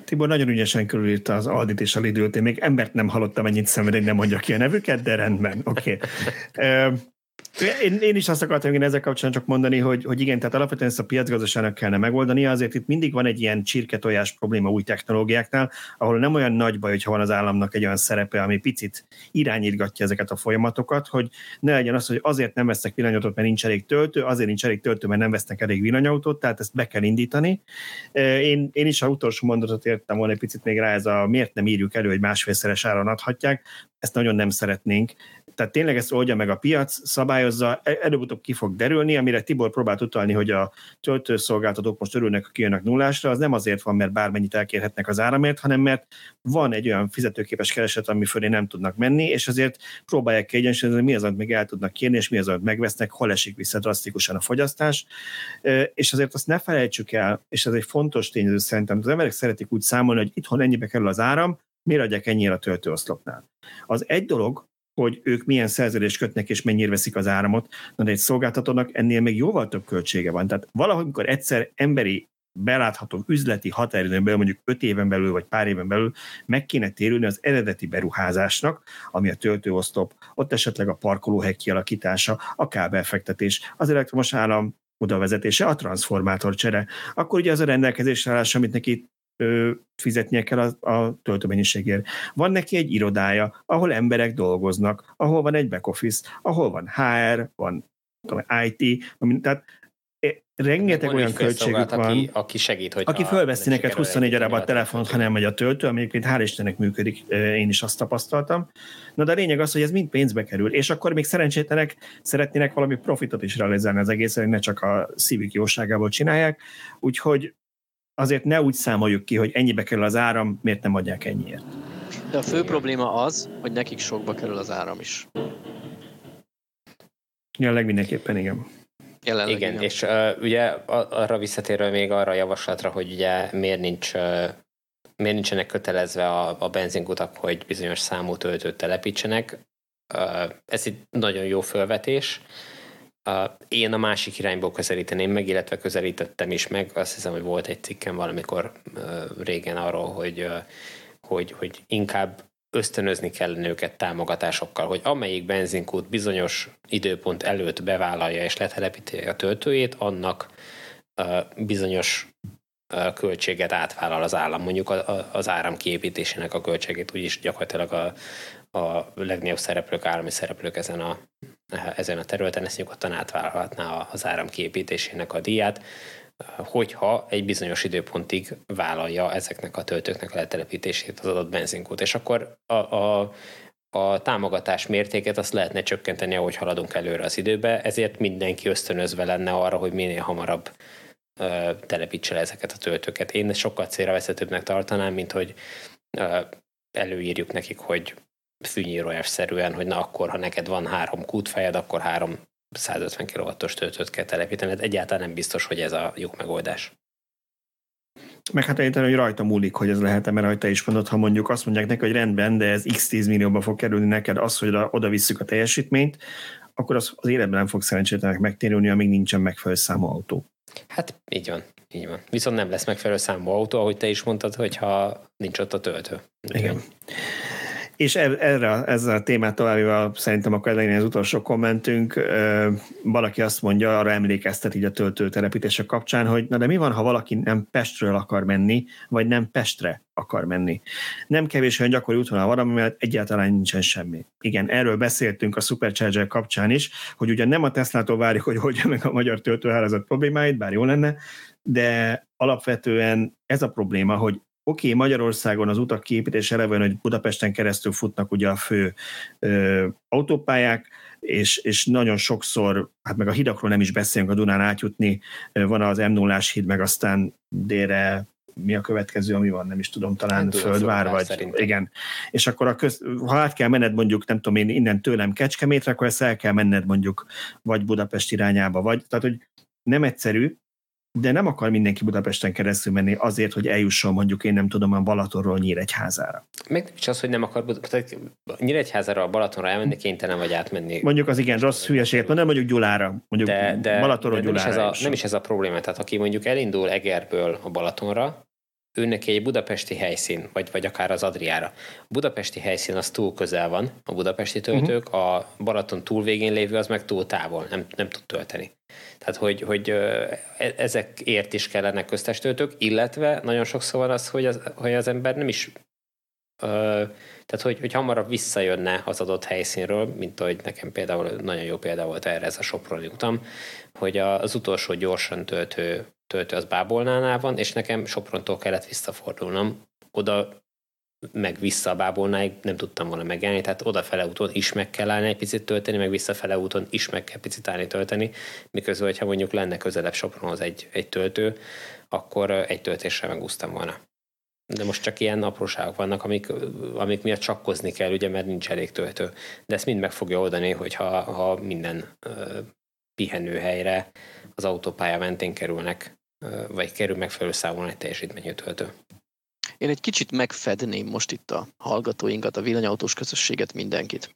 Tibor nagyon ügyesen körülírta az Aldit és a Lidl-t. Én még embert nem hallottam ennyit szemben, én nem mondjak ki a nevüket, de rendben, oké. Okay. Én, én is azt akartam én ezzel kapcsolatban csak mondani, hogy, hogy igen, tehát alapvetően ezt a piacgazdaságnak kellene megoldani, azért itt mindig van egy ilyen csirketojás probléma új technológiáknál, ahol nem olyan nagy baj, hogyha van az államnak egy olyan szerepe, ami picit irányítgatja ezeket a folyamatokat, hogy ne legyen az, hogy azért nem vesznek villanyautót, mert nincs elég töltő, azért nincs elég töltő, mert nem vesznek elég villanyautót, tehát ezt be kell indítani. Én, én is a utolsó mondatot értem volna egy picit még rá, ez a miért nem írjuk elő, hogy másfélszeres áron adhatják, ezt nagyon nem szeretnénk. Tehát tényleg ezt oldja meg a piac, szabályozza, előbb-utóbb ki fog derülni, amire Tibor próbált utalni, hogy a töltőszolgáltatók most örülnek, hogy kijönnek nullásra, az nem azért van, mert bármennyit elkérhetnek az áramért, hanem mert van egy olyan fizetőképes kereset, ami fölé nem tudnak menni, és azért próbálják kiegyensúlyozni, mi az, amit még el tudnak kérni, és mi az, amit megvesznek, hol esik vissza drasztikusan a fogyasztás. És azért azt ne felejtsük el, és ez egy fontos tényező szerintem, az emberek szeretik úgy számolni, hogy itthon ennyibe kerül az áram, miért adják ennyire a töltőoszlopnál. Az egy dolog, hogy ők milyen szerződést kötnek, és mennyire veszik az áramot, de egy szolgáltatónak ennél még jóval több költsége van. Tehát valahogy, amikor egyszer emberi, belátható üzleti határidőn belül, mondjuk öt éven belül, vagy pár éven belül meg kéne térülni az eredeti beruházásnak, ami a töltőoszlop, ott esetleg a parkolóhely kialakítása, a kábelfektetés, az elektromos áram odavezetése, a transformátor csere. Akkor ugye az a rendelkezésre állás, amit neki fizetnie kell a, a töltőmennyiségért. Van neki egy irodája, ahol emberek dolgoznak, ahol van egy back office, ahol van há er, van tudom, i té, tehát rengeteg van olyan költségük van, aki, aki segít, hogy aki fölveszi neked huszonnégy órában a telefont, ha nem megy a töltő, ami egyébként hál' Istennek működik, én is azt tapasztaltam. Na de a lényeg az, hogy ez mind pénzbe kerül, és akkor még szerencsétlenek szeretnének valami profitot is realizálni az egészen, ne csak a szívük jóságából csinálják, úgyhogy azért ne úgy számoljuk ki, hogy ennyibe kerül az áram, miért nem adják ennyiért. De a fő probléma az, hogy nekik sokba kerül az áram is. Jelenleg mindenképpen igen. Jelenleg igen, igen, és uh, ugye arra visszatérve még arra a javaslatra, hogy ugye miért nincs... Uh, miért nincsenek kötelezve a, a benzinkutak, hogy bizonyos számú töltőt telepítsenek. Uh, ez egy nagyon jó felvetés. Én a másik irányból közelíteném meg, illetve közelítettem is meg, azt hiszem, hogy volt egy cikkem valamikor régen arról, hogy, hogy, hogy inkább ösztönözni kellene őket támogatásokkal, hogy amelyik benzinkút bizonyos időpont előtt bevállalja és letelepíti a töltőjét, annak bizonyos költséget átvállal az állam, mondjuk az áram kiépítésének a költségét, úgyis gyakorlatilag a a legnagyobb szereplők, állami szereplők ezen a, ezen a területen, ezt nyugodtan átvállalhatná az áram kiépítésének a díját, hogyha egy bizonyos időpontig vállalja ezeknek a töltőknek a letelepítését az adott benzinkút. És akkor a, a, a támogatás mértéket azt lehetne csökkenteni, ahogy haladunk előre az időbe, ezért mindenki ösztönözve lenne arra, hogy minél hamarabb ö, telepítse le ezeket a töltőket. Én sokkal célra veszhetőbbnek tartanám, mint hogy ö, előírjuk nekik, hogy fűnyírójásszerűen, hogy na akkor, ha neked van három kútfejed, akkor három százötven kilovattos töltőt kell telepíteni. Hát egyáltalán nem biztos, hogy ez a jó megoldás. Meg hát egyetlen, hogy rajta múlik, hogy ez lehet-e, mert te is mondod, ha mondjuk azt mondják neki, hogy rendben, de ez x tíz millióba fog kerülni neked az, hogy oda visszük a teljesítményt, akkor az, az életben nem fog szerencsétlenek megtérülni, amíg nincsen megfelelő számú autó. Hát így van, így van. Viszont nem lesz megfelelő számú autó, ahogy te is mondtad, hogyha nincs ott a töltő. Igen. Igen. És erre, ezzel a témát továbbével szerintem akkor elején az utolsó kommentünk, valaki azt mondja, arra emlékeztet így a töltőtelepítése kapcsán, hogy na de mi van, ha valaki nem Pestről akar menni, vagy nem Pestre akar menni. Nem kevés olyan gyakori útvonal van, mert egyáltalán nincsen semmi. Igen, erről beszéltünk a Supercharger kapcsán is, hogy ugyan nem a Teslától várjuk, hogy oldja meg a magyar töltőhálózat problémáit, bár jó lenne, de alapvetően ez a probléma, hogy oké, okay, Magyarországon az utak kiépítése elevően, hogy Budapesten keresztül futnak ugye a fő ö, autópályák, és, és nagyon sokszor, hát meg a hidakról nem is beszélünk, a Dunán átjutni, van az em nullás híd, meg aztán délre mi a következő, ami van, nem is tudom, talán hát, Földvár, vagy szerintem. Igen. És akkor a köz, ha át kell menned mondjuk, nem tudom én, innen tőlem Kecskemétre, akkor ezt el kell menned mondjuk, vagy Budapest irányába, vagy, tehát hogy nem egyszerű, de nem akar mindenki Budapesten keresztül menni azért, hogy eljusson mondjuk én nem tudom a Balatonról Nyíregyházára. Meg nem is az, hogy nem akar Budapesten, Nyíregyházára a Balatonra elmenni, kénytelen vagy átmenni. Mondjuk az igen rossz hülyeséget, mondom, mondjuk Gyulára, mondjuk de, de, Balatonról de nem Gyulára. Is ez a, nem is ez a probléma, tehát aki mondjuk elindul Egerből a Balatonra, ő neki egy budapesti helyszín, vagy, vagy akár az Adriára. A budapesti helyszín az túl közel van, a budapesti töltők, uh-huh. a Balaton túl végén lévő az meg túl távol, nem, nem tud tölteni. Tehát, hogy, hogy ezekért is kellene köztes töltők, illetve nagyon sokszor van az, hogy az, hogy az ember nem is, ö, tehát, hogy, hogy hamarabb visszajönne az adott helyszínről, mint ahogy nekem például nagyon jó példa volt erre ez a soproni utam, hogy az utolsó gyorsan töltő töltő az Bábolnánál van, és nekem Soprontól kellett visszafordulnom. Oda meg vissza a Bábolnáig nem tudtam volna megállni, tehát odafele úton is meg kell állni egy picit tölteni, meg visszafele úton is meg kell picit állni tölteni, miközben, hogyha mondjuk lenne közelebb Sopronhoz egy, egy töltő, akkor egy töltésre megúsztam volna. De most csak ilyen apróságok vannak, amik, amik miatt csakkozni kell, ugye, mert nincs elég töltő. De ezt mind meg fogja oldani, hogyha ha minden uh, pihenőhelyre az autópálya mentén kerülnek vagy kerül megfelelő számon egy teljesítményű töltő. Én egy kicsit megfedném most itt a hallgatóinkat, a villanyautós közösséget, mindenkit.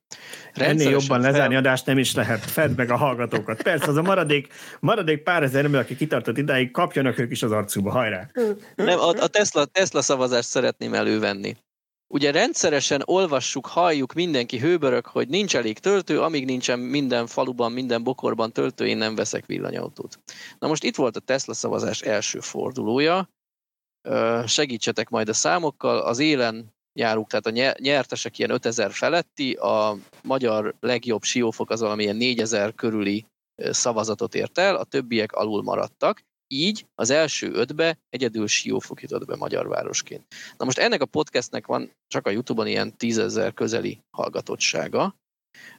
Ennél jobban fel... lezárni adást nem is lehet. Fedd meg a hallgatókat. Persze, az a maradék, maradék pár ezer ember, aki kitartott idáig, kapjanak ők is az arcúba. Hajrá! Nem, a, a Tesla, Tesla szavazást szeretném elővenni. Ugye rendszeresen olvassuk, halljuk, mindenki hőbörög, hogy nincs elég töltő, amíg nincsen minden faluban, minden bokorban töltő, én nem veszek villanyautót. Na most itt volt a Tesla szavazás első fordulója, segítsetek majd a számokkal, az élen járunk, tehát a nyertesek ilyen ötezer feletti, a magyar legjobb Siófok az valamilyen négyezer körüli szavazatot ért el, a többiek alul maradtak. Így az első ötbe egyedül Siófok jutott be magyarvárosként. Na most ennek a podcastnek van csak a YouTube-on ilyen tízezer közeli hallgatottsága,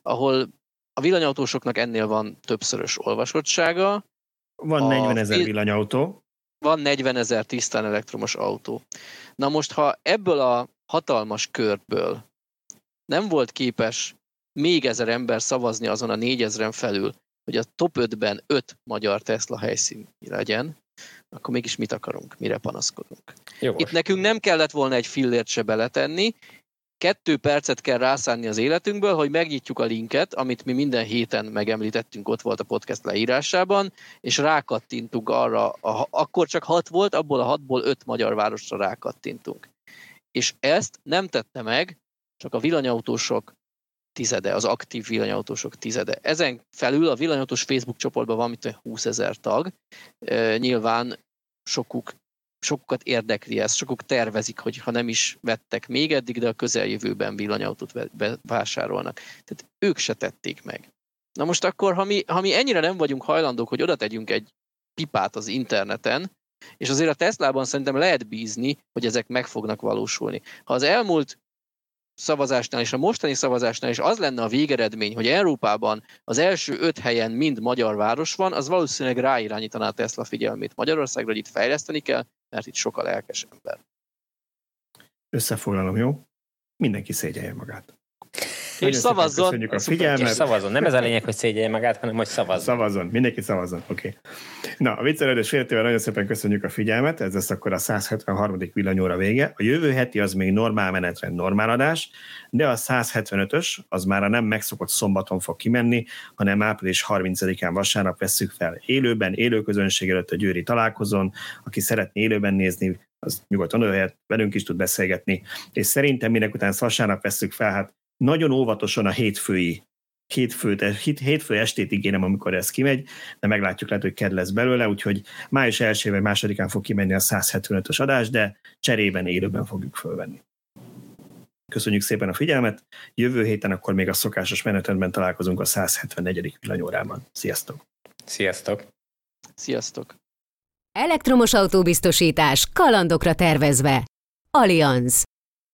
ahol a villanyautósoknak ennél van többszörös olvasottsága. Van a negyvenezer villanyautó. Van negyvenezer tisztán elektromos autó. Na most, ha ebből a hatalmas körből nem volt képes még ezer ember szavazni azon a négyezren felül, hogy a top ötben öt magyar Tesla helyszín legyen, akkor mégis mit akarunk, mire panaszkodunk. Jogos. Itt nekünk nem kellett volna egy fillért se beletenni, kettő percet kell rászánni az életünkből, hogy megnyitjuk a linket, amit mi minden héten megemlítettünk, ott volt a podcast leírásában, és rákattintunk arra, a, akkor csak hat volt, abból a hatból öt magyar városra rákattintunk. És ezt nem tette meg, csak a villanyautósok tizede, az aktív villanyautósok tizede. Ezen felül a villanyautós Facebook csoportban van, mint húszezer tag. E, nyilván sokuk, sokukat érdekli ez, sokuk tervezik, hogy ha nem is vettek még eddig, de a közeljövőben villanyautót vásárolnak. Tehát ők se tették meg. Na most akkor, ha mi, ha mi ennyire nem vagyunk hajlandók, hogy oda tegyünk egy pipát az interneten, és azért a Teslában szerintem lehet bízni, hogy ezek meg fognak valósulni. Ha az elmúlt szavazásnál és a mostani szavazásnál is az lenne a végeredmény, hogy Európában az első öt helyen mind magyar város van, az valószínűleg ráirányítaná a Tesla figyelmét Magyarországra, hogy itt fejleszteni kell, mert itt sok a lelkes ember. Összefoglalom, jó? Mindenki szégyelje magát. És szavazzon. És szavazzon. Nem ez a lényeg, hogy szégyelje magát, hanem hogy szavazzon. Szavazzon. Mindenki szavazzon. Oké. Okay. Na, a viccelődés félretével nagyon szépen köszönjük a figyelmet, ez lesz akkor a száz hetvenharmadik villanyóra vége. A jövő heti az még normál menetrend, normál adás, de a száz hetvenötös az már a nem megszokott szombaton fog kimenni, hanem április harmincadikán vasárnap vesszük fel élőben, élőközönség előtt a győri találkozón, aki szeretné élőben nézni, az nyugodtan jöhet, velünk is tud beszélgetni, és szerintem minek után vasárnap vesszük fel, hát nagyon óvatosan a hétfői Hétfő, hétfő estét ígérem, amikor ez kimegy, de meglátjuk, lehet, hogy kedv lesz belőle, úgyhogy május elsején vagy másodikán fog kimenni a száz hetvenötös adás, de cserében élőben fogjuk fölvenni. Köszönjük szépen a figyelmet, jövő héten akkor még a szokásos menetrendben találkozunk a száz hetvennegyedik villanyórában. Sziasztok! Sziasztok! Sziasztok! Elektromos autóbiztosítás kalandokra tervezve. Allianz.